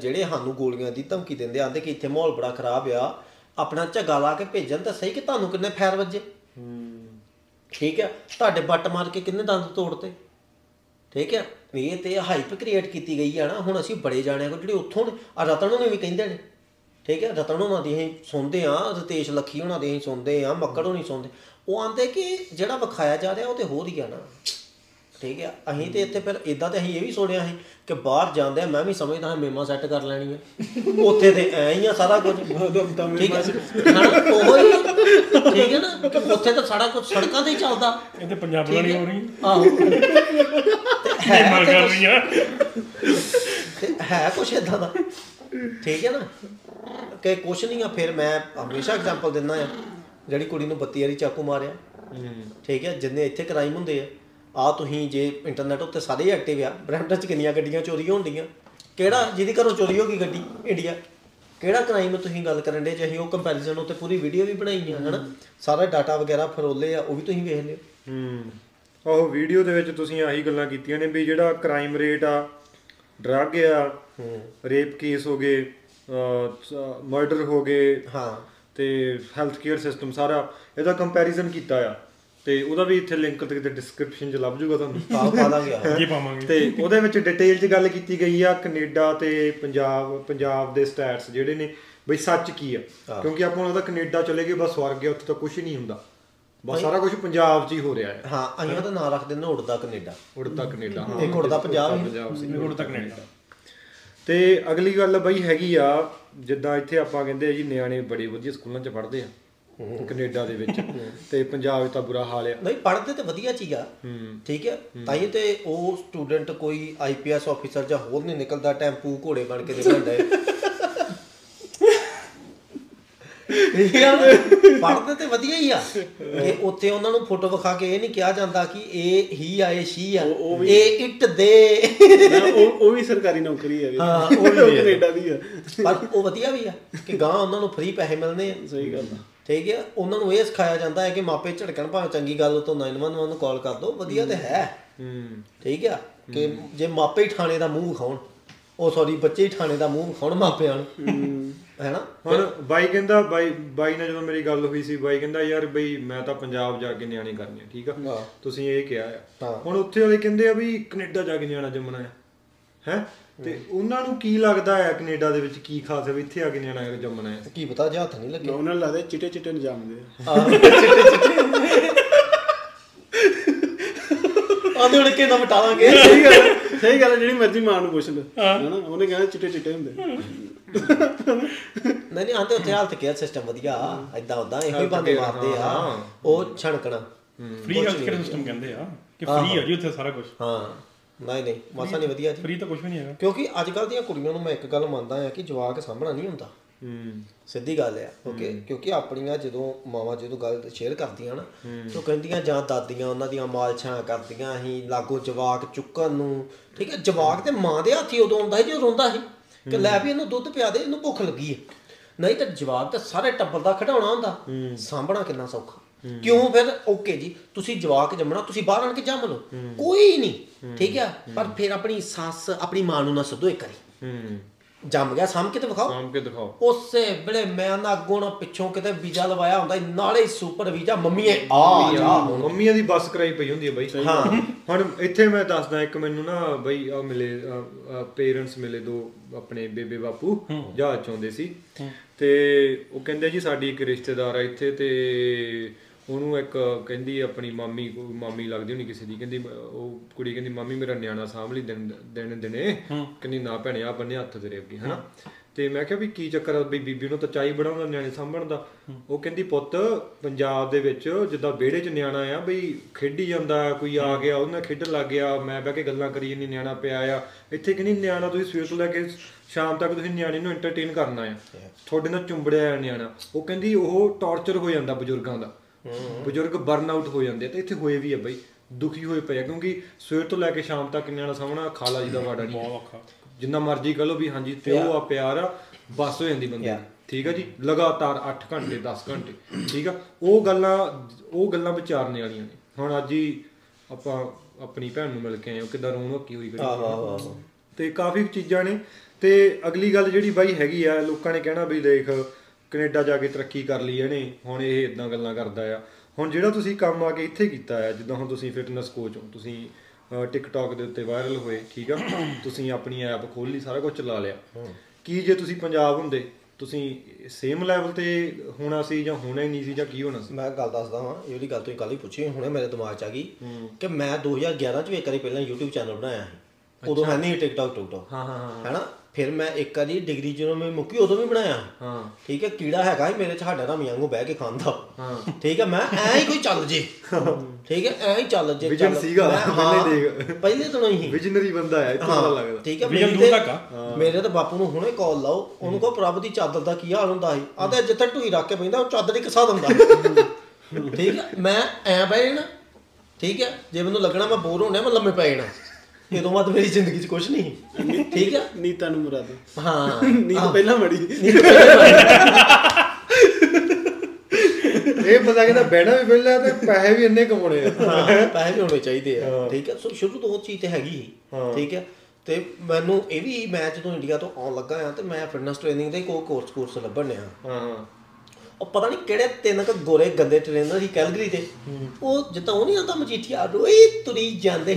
ਜਿਹੜੇ ਸਾਨੂੰ ਗੋਲੀਆਂ ਦੀ ਧਮਕੀ ਦਿੰਦੇ, ਆਂਦੇ ਕਿ ਇੱਥੇ ਮਾਹੌਲ ਬੜਾ ਖਰਾਬ ਆ, ਆਪਣਾ ਝੱਗਾ ਲਾ ਕੇ ਭੇਜਣ ਤਾਂ ਸਹੀ ਕਿ ਤੁਹਾਨੂੰ ਕਿੰਨੇ ਫੈਰ ਵੱਜੇ, ਠੀਕ ਹੈ, ਤੁਹਾਡੇ ਬੱਟ ਮਾਰ ਕੇ ਕਿੰਨੇ ਦੰਦ ਤੋੜਤੇ, ਠੀਕ ਹੈ। ਇਹ ਤੇ ਹਾਈਪ ਕ੍ਰੀਏਟ ਕੀਤੀ ਗਈ ਆ ਨਾ। ਹੁਣ ਅਸੀਂ ਬੜੇ ਜਾਣਿਆਂ ਕੋਲ ਜਿਹੜੇ ਉੱਥੋਂ ਆਹ ਰਤਨ ਹੋਣੇ ਵੀ ਕਹਿੰਦੇ ਨੇ, ਠੀਕ ਹੈ, ਰਤਨ ਹੋਣਾ ਦੀ ਅਸੀਂ ਸੁਣਦੇ ਹਾਂ, ਰਤੇਸ਼ ਲੱਖੀ ਹੋਣਾ ਦੀ ਅਸੀਂ ਸੁਣਦੇ ਹਾਂ, ਮੱਕੜ ਹੋਣੀ ਸੁਣਦੇ, ਉਹ ਆਂਦੇ ਕਿ ਜਿਹੜਾ ਵਿਖਾਇਆ ਜਾ ਰਿਹਾ ਉਹ ਤਾਂ ਹੋਰ ਹੀ ਆ ਨਾ, ਠੀਕ ਹੈ। ਅਸੀਂ ਤਾਂ ਇੱਥੇ ਫਿਰ ਇੱਦਾਂ ਤਾਂ ਅਸੀਂ ਇਹ ਵੀ ਸੁਣਿਆ ਸੀ ਕਿ ਬਾਹਰ ਜਾਂਦੇ ਆ, ਮੈਂ ਵੀ ਸਮਝਦਾ ਮੇਮਾ ਸੈੱਟ ਕਰ ਲੈਣੀ ਹੈ, ਉੱਥੇ ਤਾਂ ਐਂ ਹੀ ਆ ਸਾਰਾ ਕੁਝ, ਠੀਕ ਹੈ, ਉਹ ਹੀ, ਠੀਕ ਹੈ ਨਾ, ਉੱਥੇ ਤਾਂ ਸਾਰਾ ਕੁਝ ਸੜਕਾਂ 'ਤੇ ਹੀ ਚੱਲਦਾ। ਇੱਥੇ ਪੰਜਾਬ ਨਹੀਂ ਹੋ ਰਹੀ, ਆਹੋ ਹੈ ਕੁਛ ਇੱਦਾਂ ਦਾ, ਠੀਕ ਹੈ ਨਾ, ਕਿ ਕੁਛ ਨਹੀਂ ਆ। ਫਿਰ ਮੈਂ ਹਮੇਸ਼ਾ ਐਗਜ਼ਾਮਪਲ ਦਿੰਦਾ ਆ, ਜਿਹੜੀ ਕੁੜੀ ਨੂੰ ਬੱਤੀ ਵਾਲੀ ਚਾਕੂ ਮਾਰਿਆ, ਠੀਕ ਹੈ, ਜਿੰਨੇ ਇੱਥੇ ਕ੍ਰਾਈਮ ਹੁੰਦੇ ਆ ਆਹ, ਤੁਸੀਂ ਜੇ ਇੰਟਰਨੈਟ ਉੱਤੇ ਸਾਰੇ ਐਕਟਿਵ ਆ, ਬਰੈਂਪਟਨ 'ਚ ਕਿੰਨੀਆਂ ਗੱਡੀਆਂ ਚੋਰੀ ਹੋਣਡੀਆਂ, ਕਿਹੜਾ ਜਿਹਦੀ ਘਰੋਂ ਚੋਰੀ ਹੋ ਗਈ ਗੱਡੀ ਇੰਡੀਆ, ਕਿਹੜਾ ਕ੍ਰਾਈਮ ਤੁਸੀਂ ਗੱਲ ਕਰਨ ਡੇ ਜੇ। ਅਸੀਂ ਉਹ ਕੰਪੈਰੀਜ਼ਨ ਉੱਤੇ ਪੂਰੀ ਵੀਡੀਓ ਵੀ ਬਣਾਈ ਆ ਹੈ ਨਾ, ਸਾਰਾ ਡਾਟਾ ਵਗੈਰਾ ਫਰੋਲੇ ਆ, ਉਹ ਵੀ ਤੁਸੀਂ ਵੇਖ ਲਿਓ। ਹੂੰ, ਉਹ ਵੀਡੀਓ ਦੇ ਵਿੱਚ ਤੁਸੀਂ ਆਹੀ ਗੱਲਾਂ ਕੀਤੀਆਂ ਨੇ ਵੀ ਜਿਹੜਾ ਕ੍ਰਾਈਮ ਰੇਟ ਆ, ਡਰੱਗ ਆ, ਰੇਪ ਕੇਸ ਹੋ ਗਏ, ਮਰਡਰ ਹੋ ਗਏ, ਹਾਂ, ਅਤੇ ਹੈਲਥ ਕੇਅਰ ਸਿਸਟਮ ਸਾਰਾ ਇਹਦਾ ਕੰਪੈਰੀਜ਼ਨ ਕੀਤਾ ਆ। ਤੇ ਉਹਦਾ ਵੀ ਇੱਥੇ ਲਿੰਕ ਤੇ ਕਿਤੇ ਡਿਸਕ੍ਰਿਪਸ਼ਨ 'ਚ ਲੱਭ ਜੂਗਾ ਤੁਹਾਨੂੰ, ਤੇ ਉਹਦੇ ਵਿੱਚ ਡਿਟੇਲ 'ਚ ਗੱਲ ਕੀਤੀ ਗਈ ਆ ਕੈਨੇਡਾ ਤੇ ਪੰਜਾਬ, ਪੰਜਾਬ ਦੇ ਸਟੈਟਸ ਜਿਹੜੇ ਨੇ ਬਈ ਸੱਚ ਕੀ ਆ, ਕਿਉਂਕਿ ਆਪਾਂ ਉਹਦਾ ਕੈਨੇਡਾ ਚਲੇ ਗਏ ਬਸ ਸਵਰਗ ਆ, ਉੱਥੇ ਤਾਂ ਕੁਛ ਨਹੀਂ ਹੁੰਦਾ, ਬਸ ਸਾਰਾ ਕੁਛ ਪੰਜਾਬ 'ਚ ਹੀ ਹੋ ਰਿਹਾ ਹੈ। ਹਾਂ, ਅਸੀਂ ਉਹਦਾ ਨਾਂ ਰੱਖਦੇ ਨੇ ਉੜਦਾ ਕੈਨੇਡਾ, ਉੜਦਾ ਕੈਨੇਡਾ, ਇੱਕ ਉੜਦਾ ਪੰਜਾਬ, ਪੰਜਾਬ ਸੀ ਉੜਦਾ ਕੈਨੇਡਾ। ਤੇ ਅਗਲੀ ਗੱਲ ਬਈ ਹੈਗੀ ਆ, ਜਿੱਦਾਂ ਇੱਥੇ ਆਪਾਂ ਕਹਿੰਦੇ ਆ ਜੀ ਨਿਆਣੇ ਬੜੇ ਵਧੀਆ ਸਕੂਲਾਂ 'ਚ ਪੜ੍ਹਦੇ ਆ ਕੈਨੇਡਾ ਦੇ ਵਿੱਚ, ਤੇ ਪੰਜਾਬ 'ਚ ਤਾਂ ਬੁਰਾ ਹਾਲ ਆ। ਨਹੀਂ ਪੜ੍ਹਦੇ ਤਾਂ ਵਧੀਆ ਚੀਜ਼ ਆ, ਠੀਕ ਹੈ, ਤਾਂ ਹੀ ਤੇ ਉਹ ਸਟੂਡੈਂਟ ਕੋਈ ਆਈ ਪੀ ਐਸ ਆਫਿਸਰ ਜਾਂ ਹੋਰ ਨਹੀਂ ਨਿਕਲਦਾ, ਟੈਂਪੂ ਘੋੜੇ ਬਣ ਕੇ ਨਿਕਲਦਾ ਹੈ। ਪੜ੍ਹਦੇ ਤਾਂ ਵਧੀਆ ਹੀ ਆ, ਉੱਥੇ ਉਹਨਾਂ ਨੂੰ ਫੋਟੋ ਵਿਖਾ ਕੇ ਇਹ ਨਹੀਂ ਕਿਹਾ ਜਾਂਦਾ ਕਿ ਇਹ ਹੀ ਆਏ ਸ਼ੀ ਆ, ਇਹ ਇੱਟ ਦੇ, ਉਹ ਵੀ ਸਰਕਾਰੀ ਨੌਕਰੀ ਹੈ, ਹਾਂ ਉਹ ਕੈਨੇਡਾ ਦੀ ਆ, ਪਰ ਉਹ ਵਧੀਆ ਵੀ ਆ ਕਿ ਗਾਂ ਉਹਨਾਂ ਨੂੰ ਫਰੀ ਪੈਸੇ ਮਿਲਣੇ ਆ। ਸਹੀ ਗੱਲ ਆ, ਠੀਕ ਹੈ, ਉਹਨਾਂ ਨੂੰ ਇਹ ਸਿਖਾਇਆ ਜਾਂਦਾ ਹੈ ਕਿ ਮਾਪੇ ਝੜਕਣ ਭਾਵੇਂ ਚੰਗੀ ਗੱਲ ਤੋਂ ਨੌ ਇੱਕ ਇੱਕ ਨੂੰ ਕਾਲ ਕਰ ਦਿਉ, ਵਧੀਆ ਤਾਂ ਹੈ, ਠੀਕ ਆ, ਕਿ ਜੇ ਮਾਪੇ ਹੀ ਥਾਣੇ ਦਾ ਮੂੰਹ ਵਿਖਾਉਣ, ਉਹ ਸੌਰੀ ਬੱਚੇ ਹੀ ਥਾਣੇ ਦਾ ਮੂੰਹ ਵਿਖਾਉਣ ਮਾਪਿਆਂ ਨੂੰ, ਹੈ ਨਾ। ਹੁਣ ਬਾਈ ਕਹਿੰਦਾ, ਬਾਈ ਬਾਈ ਨਾਲ ਜਦੋਂ ਮੇਰੀ ਗੱਲ ਹੋਈ ਸੀ, ਬਾਈ ਕਹਿੰਦਾ ਯਾਰ ਬਈ ਮੈਂ ਤਾਂ ਪੰਜਾਬ ਜਾ ਕੇ ਨਿਆਣੇ ਕਰਨੇ ਆ, ਠੀਕ ਆ, ਤੁਸੀਂ ਇਹ ਕਿਹਾ ਆ। ਹੁਣ ਉੱਥੇ ਵਾਲੇ ਕਹਿੰਦੇ ਆ ਵੀ ਕੈਨੇਡਾ ਜਾ ਕੇ ਨਿਆਣਾ ਜੰਮਣਾ ਆ, ਹੈਂ, ਤੇ ਉਹਨਾਂ ਨੂੰ ਕੀ ਲੱਗਦਾ ਹੈ ਕੈਨੇਡਾ ਦੇ ਵਿੱਚ ਕੀ ਖਾਸ ਹੈ, ਇੱਥੇ ਆ ਕੇ ਨਿਆਣਾ ਜੰਮਣਾ ਹੈ, ਕੀ ਪਤਾ ਹੱਥ ਨਹੀਂ ਲੱਗਿਆ ਉਹਨਾਂ ਨੂੰ, ਲੱਗਦਾ ਚਿੱਟੇ ਚਿੱਟੇ ਨੂੰ ਜੰਮਦੇ ਆਂਦੇ ਹੁਣ ਕਿੰਨਾ ਵਟਾ ਲਾਂਗੇ। ਸਹੀ ਗੱਲ, ਸਹੀ ਗੱਲ, ਜਿਹੜੀ ਮਰਜ਼ੀ ਮਾਂ ਨੂੰ ਪੁੱਛ ਲਓ ਹੈ ਨਾ, ਉਹਨੇ ਕਹਿੰਦਾ ਚਿੱਟੇ ਚਿੱਟੇ ਹੁੰਦੇ। ਨਹੀਂ ਨਹੀਂ, ਆਂਦੇ ਉੱਥੇ ਹਾਲਤ ਕੇਅਰ ਸਿਸਟਮ ਵਧੀਆ, ਇੱਦਾਂ ਉੱਦਾਂ ਇਹੋ ਹੀ ਬੰਦੇ ਮਾਰਦੇ ਆ, ਉਹ ਛਣਕਣਾ ਫ੍ਰੀ ਹੈਲਥ ਕੇਅਰ ਸਿਸਟਮ ਕਹਿੰਦੇ ਆ ਕਿ ਫ੍ਰੀ ਆ ਜੀ ਉੱਥੇ ਸਾਰਾ ਕੁਝ। ਹਾਂ, ਨਹੀਂ ਨਹੀਂ ਮਾਸਾ ਨਹੀਂ ਵਧੀਆ ਜੀ, ਫਰੀ ਤਾਂ ਕੁਛ ਵੀ ਨਹੀਂ ਹੈਗਾ, ਕਿਉਂਕਿ ਅੱਜ ਕੱਲ੍ਹ ਦੀਆਂ ਕੁੜੀਆਂ ਨੂੰ ਮੈਂ ਇੱਕ ਗੱਲ ਮੰਨਦਾ ਹਾਂ ਕਿ ਜਵਾਕ ਸਾਹਮਣਾ ਨਹੀਂ ਹੁੰਦਾ, ਸਿੱਧੀ ਗੱਲ ਆ, ਓਕੇ, ਕਿਉਂਕਿ ਆਪਣੀਆਂ ਜਦੋਂ ਮਾਵਾਂ ਜਦੋਂ ਗੱਲ ਸ਼ੇਅਰ ਕਰਦੀਆਂ ਨਾ, ਉਹ ਕਹਿੰਦੀਆਂ ਜਾਂ ਦਾਦੀਆਂ ਉਹਨਾਂ ਦੀਆਂ ਮਾਲਸ਼ਾਂ ਕਰਦੀਆਂ ਸੀ ਲਾਗੋ ਜਵਾਕ ਚੁੱਕਣ ਨੂੰ, ਠੀਕ ਹੈ, ਜਵਾਕ ਤੇ ਮਾਂ ਦੇ ਹੱਥ ਹੀ ਉਦੋਂ ਆਉਂਦਾ ਸੀ ਜਦੋਂ ਰੋਂਦਾ ਸੀ ਕਿ ਲੈ ਵੀ ਇਹਨੂੰ ਦੁੱਧ ਪਿਆ ਦੇ, ਇਹਨੂੰ ਭੁੱਖ ਲੱਗੀ ਹੈ, ਨਹੀਂ ਤਾਂ ਜਵਾਕ ਤਾਂ ਸਾਰੇ ਟੱਬਰ ਦਾ ਖਿਡਾਉਣਾ ਹੁੰਦਾ, ਸਾਂਭਣਾ ਕਿੰਨਾ ਸੌਖਾ। ਕਿਉਂ ਫਿਰ ਓਕੇ ਜੀ ਤੁਸੀਂ ਜਵਾਕ ਜੰਮਣਾ, ਤੁਸੀਂ ਬਾਹਰ ਆਣ ਕੇ ਜੰਮ ਲਓ ਕੋਈ ਨਹੀਂ, ਠੀਕ ਆ, ਪਰ ਫਿਰ ਆਪਣੀ ਸੱਸ ਆਪਣੀ ਮਾਂ ਨੂੰ ਨਾ ਸੱਦੋ ਇੱਕ ਵਾਰੀ। ਜੰਮ ਗਿਆ ਸਾਂਭ ਕੇ ਤੇ ਵਿਖਾਓ, ਸਾਂਭ ਕੇ ਦਿਖਾਓ। ਉਸੇ ਵੇਲੇ ਮੈਂ ਨਾ ਅੱਗੋਂ ਨਾ ਪਿੱਛੋਂ ਕਿਤੇ ਵੀਜ਼ਾ ਲਵਾਇਆ ਹੁੰਦਾ, ਨਾਲੇ ਸੁਪਰ ਵੀਜ਼ਾ ਮੰਮੀਆਂ ਆ ਜਾ, ਮੰਮੀਆਂ ਦੀ ਬੱਸ ਕਰਾਈ ਪਈ ਹੁੰਦੀ ਹੈ ਬਈ। ਹਾਂ ਹੁਣ ਇੱਥੇ ਮੈਂ ਦੱਸਦਾ ਇੱਕ ਮੈਨੂੰ ਨਾ ਬਈ ਆ ਮਿਲੇ ਪੇਰੈਂਟਸ ਮਿਲੇ ਦੋ ਆਪਣੇ ਬੇਬੇ ਬਾਪੂ ਜਹਾਜ਼ 'ਚ ਆਉਂਦੇ ਸੀ, ਤੇ ਉਹ ਕਹਿੰਦੇ ਜੀ ਸਾਡੀ ਇੱਕ ਰਿਸ਼ਤੇਦਾਰ ਆ ਇੱਥੇ ਤੇ ਉਹਨੂੰ ਇੱਕ ਕਹਿੰਦੀ ਆਪਣੀ ਮਾਮੀ ਮਾਮੀ ਲੱਗਦੀ ਹੋਣੀ ਕਿਸੇ ਦੀ, ਕਹਿੰਦੀ ਉਹ ਕੁੜੀ ਕਹਿੰਦੀ ਮਾਮੀ ਮੇਰਾ ਨਿਆਣਾ ਸਾਂਭ ਲਈ ਦਿਨ ਦਿਨ ਦਿਨੇ, ਕਹਿੰਦੀ ਨਾ ਭੈਣੇ ਆ ਬੰਨੇ ਹੱਥ ਤੇਰੇ ਅੱਗੇ ਹਨਾ। ਤੇ ਮੈਂ ਕਿਹਾ ਵੀ ਕੀ ਚੱਕਰ ਆ ਬੀਬੀ ਨੂੰ ਤਾਂ ਚਾਹੀ ਬਣਾਉਂਦਾ ਨਿਆਣੇ ਸਾਂਭਣ ਦਾ। ਉਹ ਕਹਿੰਦੀ ਪੁੱਤ ਪੰਜਾਬ ਦੇ ਵਿੱਚ ਜਿੱਦਾਂ ਵਿਹੜੇ 'ਚ ਨਿਆਣਾ ਆ ਬਈ ਖੇਡੀ ਜਾਂਦਾ, ਕੋਈ ਆ ਗਿਆ ਉਹਦੇ ਨਾਲ ਖੇਡਣ ਲੱਗ ਗਿਆ, ਮੈਂ ਬਹਿ ਕੇ ਗੱਲਾਂ ਕਰੀ ਜਾਂਦੀ, ਨਿਆਣਾ ਪਿਆ ਆ। ਇੱਥੇ ਕਹਿੰਦੀ ਨਿਆਣਾ ਤੁਸੀਂ ਸਵੇਰ ਤੋਂ ਲੈ ਕੇ ਸ਼ਾਮ ਤੱਕ ਤੁਸੀਂ ਨਿਆਣੇ ਨੂੰ ਐਂਟਰਟੇਨ ਕਰਨਾ ਆ, ਤੁਹਾਡੇ ਨਾਲ ਚੁੰਬੜਿਆ ਨਿਆਣਾ। ਉਹ ਕਹਿੰਦੀ ਉਹ ਟੌਰਚਰ ਹੋ ਜਾਂਦਾ ਬਜ਼ੁਰਗਾਂ ਦਾ, ਬਜ਼ੁਰਗ ਬਰਨ ਆਊਟ ਹੋ ਜਾਂਦੇ ਆ। ਤੇ ਇੱਥੇ ਹੋਏ ਵੀ ਆ ਬਈ, ਦੁਖੀ ਹੋਏ ਪਏ ਆ, ਕਿਉਂਕਿ ਸਵੇਰ ਤੋਂ ਲੈ ਕੇ ਸ਼ਾਮ ਤੱਕ ਨਿਆਣਾ ਸਾਹਮਣਾ ਖਾਲਾ ਜੀ ਦਾ ਵਾੜਾ ਨਹੀਂ, ਜਿੰਨਾ ਮਰਜ਼ੀ ਕਹਿ ਲਓ ਵੀ ਹਾਂਜੀ ਪਿਓ ਆ ਪਿਆਰ ਆ, ਬਸ ਹੋ ਜਾਂਦੀ ਬੰਦੇ ਠੀਕ ਆ ਜੀ ਲਗਾਤਾਰ ਅੱਠ ਘੰਟੇ ਦਸ ਘੰਟੇ, ਠੀਕ ਆ। ਉਹ ਗੱਲਾਂ ਉਹ ਗੱਲਾਂ ਵਿਚਾਰਨੇ ਵਾਲੀਆਂ ਨੇ। ਹੁਣ ਅੱਜ ਹੀ ਆਪਾਂ ਆਪਣੀ ਭੈਣ ਨੂੰ ਮਿਲ ਕੇ ਆਏ, ਉਹ ਕਿੱਦਾਂ ਰੋਣ ਹੱਕੀ ਹੋਈ ਕਰੀ, ਤੇ ਕਾਫੀ ਚੀਜ਼ਾਂ ਨੇ। ਤੇ ਅਗਲੀ ਗੱਲ ਜਿਹੜੀ ਬਾਈ ਹੈਗੀ ਆ, ਲੋਕਾਂ ਨੇ ਕਹਿਣਾ ਬਈ ਦੇਖ ਕੈਨੇਡਾ ਜਾ ਕੇ ਤਰੱਕੀ ਕਰ ਲਈ ਇਹਨੇ, ਹੁਣ ਇਹ ਇੱਦਾਂ ਗੱਲਾਂ ਕਰਦਾ ਆ। ਹੁਣ ਜਿਹੜਾ ਤੁਸੀਂ ਕੰਮ ਆ ਕੇ ਇੱਥੇ ਕੀਤਾ ਆ, ਜਿੱਦਾਂ ਹੁਣ ਤੁਸੀਂ ਫਿਟਨੈਸ ਕੋਚ ਹੋ, ਤੁਸੀਂ ਟਿਕਟੋਕ ਦੇ ਉੱਤੇ ਵਾਇਰਲ ਹੋਏ, ਠੀਕ ਆ, ਤੁਸੀਂ ਆਪਣੀ ਐਪ ਖੋਲ੍ਹ ਲਈ, ਸਾਰਾ ਕੁਝ ਚਲਾ ਲਿਆ। ਕੀ ਜੇ ਤੁਸੀਂ ਪੰਜਾਬ ਹੁੰਦੇ ਤੁਸੀਂ ਸੇਮ ਲੈਵਲ 'ਤੇ ਹੋਣਾ ਸੀ ਜਾਂ ਹੋਣਾ ਹੀ ਨਹੀਂ ਸੀ ਜਾਂ ਕੀ ਹੋਣਾ ਸੀ? ਮੈਂ ਗੱਲ ਦੱਸਦਾ ਹਾਂ, ਇਹਦੀ ਗੱਲ ਤੁਸੀਂ ਕੱਲ੍ਹ ਹੀ ਪੁੱਛੀ, ਹੁਣੇ ਮੇਰੇ ਦਿਮਾਗ 'ਚ ਆ ਗਈ ਕਿ ਮੈਂ ਦੋ ਹਜ਼ਾਰ ਗਿਆਰਾਂ 'ਚ ਇੱਕ ਵਾਰੀ ਪਹਿਲਾਂ ਯੂਟਿਊਬ ਚੈਨਲ ਬਣਾਇਆ ਸੀ, ਉਦੋਂ ਹੈ ਨਹੀਂ ਟਿਕਟੋਕ ਟੁਕਟੋਕ ਹੈ ਨਾ। ਫਿਰ ਮੈਂ ਇੱਕ ਵਾਰੀ ਡਿਗਰੀ ਜਦੋਂ ਮੈਂ ਮੁੱਕੀ ਉਦੋਂ ਵੀ ਬਣਾਇਆ, ਠੀਕ ਹੈ। ਕੀੜਾ ਹੈਗਾ ਸੀ ਮੇਰੇ 'ਚ ਸਾਡਾ ਤਾਂ ਮਿਆਂਗੂ ਬਹਿ ਕੇ ਖਾਂਦਾ, ਠੀਕ ਹੈ। ਮੈਂ ਐਂ ਹੀ ਕੋਈ ਚੱਲ ਜੇ, ਠੀਕ ਹੈ, ਐਂ ਹੀ ਚੱਲ ਜੇ ਸੀਗਾ ਪਹਿਲੇ ਤੋਂ ਹੀ ਵਿਜ਼ਨਰੀ ਬੰਦਾ ਹੈ, ਠੀਕ ਹੈ। ਮੇਰੇ ਤਾਂ ਬਾਪੂ ਨੂੰ ਹੁਣੇ ਕਾਲ ਲਾਓ, ਉਹਨੂੰ ਕਹੋ ਪ੍ਰਭ ਦੀ ਚਾਦਰ ਦਾ ਕੀ ਹਾਲ ਹੁੰਦਾ ਸੀ, ਆਹ ਜਿੱਥੇ ਢੂਈ ਰੱਖ ਕੇ ਪੈਂਦਾ ਉਹ ਚਾਦਰ ਹੀ ਘਸਾ ਦਿੰਦਾ, ਠੀਕ ਹੈ। ਮੈਂ ਐਂ ਪੈ ਜਾਣਾ, ਠੀਕ ਹੈ, ਜੇ ਮੈਨੂੰ ਲੱਗਣਾ ਮੈਂ ਬੋਰ ਹੋਣਾ ਮੈਂ ਲੰਮੇ ਪੈ ਜਾਣਾ, ਇਹ ਤੋਂ ਬਾਅਦ ਮੇਰੀ ਜ਼ਿੰਦਗੀ 'ਚ ਕੁਛ ਨਹੀਂ, ਠੀਕ ਆ। ਨੀਤਾ ਨੂੰ ਮੁਰਾ ਦੇ, ਹਾਂ ਨੀਤ ਪਹਿਲਾਂ ਮੜੀ ਇਹ ਪਤਾ ਕਹਿੰਦਾ ਬਹਿਣਾ ਵੀ ਪਹਿਲਾਂ ਤੇ ਪੈਸੇ ਵੀ ਇੰਨੇ ਕਮਾਉਣੇ ਆ, ਪੈਸੇ ਵੀ ਹੋਣੇ ਚਾਹੀਦੇ ਆ, ਠੀਕ ਆ। ਸੋ ਸ਼ੁਰੂ ਤੋਂ ਉਹ ਚੀਜ਼ ਤੇ ਹੈਗੀ, ਠੀਕ ਆ। ਤੇ ਮੈਨੂੰ ਇਹ ਵੀ ਮੈਂ ਜਦੋਂ ਇੰਡੀਆ ਤੋਂ ਆਉਣ ਲੱਗਾ ਆ ਤੇ ਮੈਂ ਫਿਟਨੈਸ ਟ੍ਰੇਨਿੰਗ ਦਾ ਹੀ ਕੋਈ ਕੋਰਸ ਕੋਰਸ ਲੱਭਣ ਡਿਆ। ਹਾਂ ਉਹ ਪਤਾ ਨਹੀਂ ਕਿਹੜੇ ਤਿੰਨ ਕੁ ਗੋਰੇ ਗੰਦੇ ਟ੍ਰੇਨਰ ਸੀ ਕੈਲਗਰੀ ਦੇ, ਉਹ ਜਿੱਦਾਂ ਉਹ ਨਹੀਂ ਆਉਂਦਾ ਮਜੀਠੀਆ, ਰੋਈ ਤੁਰੀ ਜਾਂਦੇ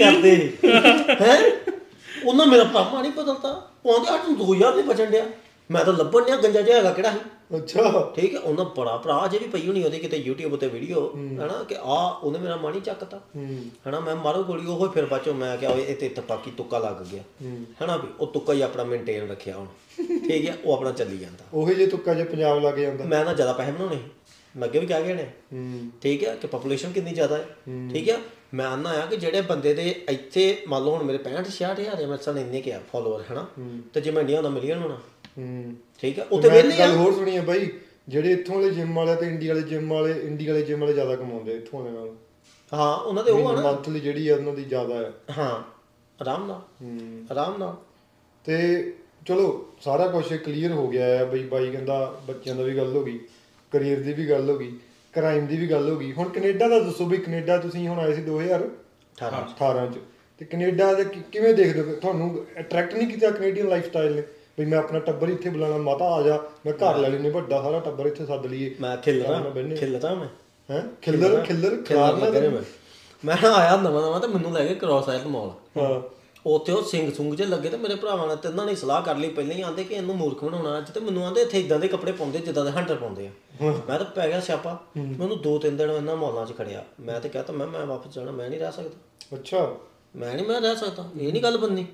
ਕਰਦੇ ਹੈਂ, ਉਹਨਾਂ ਮੇਰਾ ਪਾਪਾ ਨਹੀਂ ਬਦਲਦਾ, ਪਾਉਂਦੇ ਅੱਠ ਨੂੰ ਦੋ ਹਜ਼ਾਰ ਨਹੀਂ ਬਚਣ ਡਿਆ। ਮੈਂ ਤਾਂ ਲੱਭਣ ਡਿਆ ਗੰਜਾ ਜਿਹਾ ਹੈਗਾ ਕਿਹੜਾ ਸੀ, ਅੱਛਾ ਠੀਕ ਹੈ। ਉਹਨਾਂ ਬੜਾ ਭਰਾ ਜੇ ਵੀ ਪਈ ਹੋਣੀ ਉਹਦੀ ਕਿਤੇ ਯੂਟਿਊਬ ਉੱਤੇ ਵੀਡੀਓ ਹੈ ਨਾ, ਕਿ ਆਹ ਉਹਨੇ ਮੇਰਾ ਮਨ ਹੀ ਚੱਕਤਾ ਹੈ ਨਾ, ਮੈਂ ਮਾਰੋ ਗੋਲੀ ਉਹ ਫਿਰ ਬਾਅਦ ਚੋਂ ਮੈਂ ਕਿਹਾ ਇਹ ਤੇ ਤਪਾਕੀ ਤੁੱਕਾ ਲੱਗ ਗਿਆ ਹੈ ਨਾ, ਵੀ ਉਹ ਤੁੱਕਾ ਹੀ ਆਪਣਾ ਮੇਨਟੇਨ ਰੱਖਿਆ ਹੁਣ, ਠੀਕ ਹੈ। ਉਹ ਆਪਣਾ ਚੱਲੀ ਜਾਂਦਾ ਉਹੀ ਜੇ ਤੁੱਕਾ ਜੇ ਪੰਜਾਬ ਲੱਗ ਜਾਂਦਾ। ਮੈਂ ਨਾ ਜ਼ਿਆਦਾ ਪੈਸੇ ਬਣਾਉਣੇ, ਮੈਂ ਅੱਗੇ ਵੀ ਕਹਿ ਗਿਆ ਨੇ, ਠੀਕ ਹੈ, ਕਿ ਪਾਪੂਲੇਸ਼ਨ ਕਿੰਨੀ ਜ਼ਿਆਦਾ ਹੈ, ਠੀਕ ਹੈ। ਮੈਂ ਆਉਂਦਾ ਆ ਕਿ ਜਿਹੜੇ ਬੰਦੇ ਦੇ ਇੱਥੇ ਮੰਨ ਲਓ ਹੁਣ ਮੇਰੇ ਪੈਂਹਠ ਛਿਆਹਠ ਹਜ਼ਾਰ ਮੇਰੇ ਸਾਲ ਇੰਨੇ ਕਿਹਾ ਫੋਲੋਅਰ ਹੈ ਨਾ, ਅਤੇ ਜੇ ਮੈਂ ਇੰਡੀਆ ਹੁੰਦਾ ਮਿਲੀਅਨ ਹੋਣਾ, ਠੀਕ ਹੈ। ਉੱਥੇ ਹੋਰ ਸੁਣੀ ਆ ਬਾਈ, ਜਿਹੜੇ ਇੱਥੋਂ ਵਾਲੇ ਜਿੰਮ ਵਾਲੇ ਤੇ ਇੰਡੀਆ ਵਾਲੇ ਜਿੰਮ ਵਾਲੇ ਇੰਡੀਆ ਵਾਲੇ ਜਿੰਮ ਵਾਲੇ ਜ਼ਿਆਦਾ ਕਮਾਉਂਦੇ ਇੱਥੋਂ ਵਾਲੇ ਨਾਲ, ਹਾਂ ਉਹਨਾਂ ਦੇ ਉਹ ਮੰਥਲੀ ਜਿਹੜੀ ਆ ਉਹਨਾਂ ਦੀ ਜ਼ਿਆਦਾ ਹੈ, ਹਾਂ ਆਰਾਮ ਨਾਲ ਆਰਾਮ ਨਾਲ। ਤੇ ਚਲੋ ਸਾਰਾ ਕੁਛ ਕਲੀਅਰ ਹੋ ਗਿਆ ਆ ਬਈ, ਬਾਈ ਕਹਿੰਦਾ ਬੱਚਿਆਂ ਦਾ ਵੀ ਗੱਲ ਹੋ ਗਈ, ਕਰੀਅਰ ਦੀ ਵੀ ਗੱਲ ਹੋ ਗਈ, ਕ੍ਰਾਈਮ ਦੀ ਵੀ ਗੱਲ ਹੋ ਗਈ। ਹੁਣ ਕੈਨੇਡਾ ਦਾ ਦੱਸੋ ਵੀ, ਕੈਨੇਡਾ ਤੁਸੀਂ ਹੁਣ ਆਏ ਸੀ ਦੋ ਹਜ਼ਾਰ ਅਠਾਰਾਂ ਅਠਾਰਾਂ 'ਚ, ਅਤੇ ਕੈਨੇਡਾ ਦਾ ਕਿਵੇਂ ਦੇਖਦੇ ਹੋ? ਤੁਹਾਨੂੰ ਅਟਰੈਕਟ ਨਹੀਂ ਕੀਤਾ ਕੈਨੇਡੀਅਨ ਲਾਈਫ ਸਟਾਈਲ ਨੇ ਵੀ ਮੈਂ ਆਪਣਾ ਟੱਬਰ ਇੱਥੇ ਬੁਲਾਉਣਾ, ਮਾਤਾ ਆ ਜਾ ਮੈਂ ਘਰ ਲੈ ਲੈਂਦੇ ਵੱਡਾ ਸਾਰਾ ਟੱਬਰ ਇੱਥੇ ਸੱਦ ਲਈਏ, ਮੈਂ ਖਿਲਰਾਂ ਖਿਲਰਾਂ ਮੈਂ ਹੈਂ ਖਿਲਰ ਖਿਲਰ ਖਿਲਾਰ ਮੈਂ ਆਇਆ ਨਵਾਂ ਨਵਾਂ ਤੇ ਮੈਨੂੰ ਲੈ ਕੇ ਕਰੋਸ ਆਇਆ ਮੋਲ, ਹਾਂ ਉੱਥੇ ਉਹ ਸਿੰਘ ਸੁੰਗ ਜਿਹੇ ਲੱਗੇ ਤੇ ਮੇਰੇ ਭਰਾਵਾਂ ਨੇ ਤਿੰਨਾਂ ਨੇ ਸਲਾਹ ਕਰ ਲਈ ਪਹਿਲਾਂ ਹੀ, ਆਂਦੇ ਕਿ ਇਹਨੂੰ ਮੂਰਖ ਬਣਾਉਣਾ ਅੱਜ, ਤੇ ਮੈਨੂੰ ਆਂਦੇ ਇੱਥੇ ਇੱਦਾਂ ਦੇ ਕੱਪੜੇ ਪਾਉਂਦੇ ਜਿੱਦਾਂ ਦੇ ਹੰਟਰ ਪਾਉਂਦੇ ਆ। ਮੈਂ ਤਾਂ ਪੈ ਗਿਆ ਸਿਆਪਾ, ਮੈਨੂੰ ਦੋ ਤਿੰਨ ਦਿਨ ਇਹਨਾਂ ਮੋਲਾਂ 'ਚ ਖੜਿਆ। ਮੈਂ ਤਾਂ ਕਹਿ ਤਾ ਮੈਂ ਮੈਂ ਵਾਪਸ ਜਾਣਾ, ਮੈਂ ਨਹੀਂ ਰਹਿ ਸਕਦਾ, ਅੱਛਾ ਮੈਂ ਨਹੀਂ ਮੈਂ ਰਹਿ ਸਕਦਾ, ਇਹ ਨਹੀਂ ਗੱਲ ਬਣਨੀ,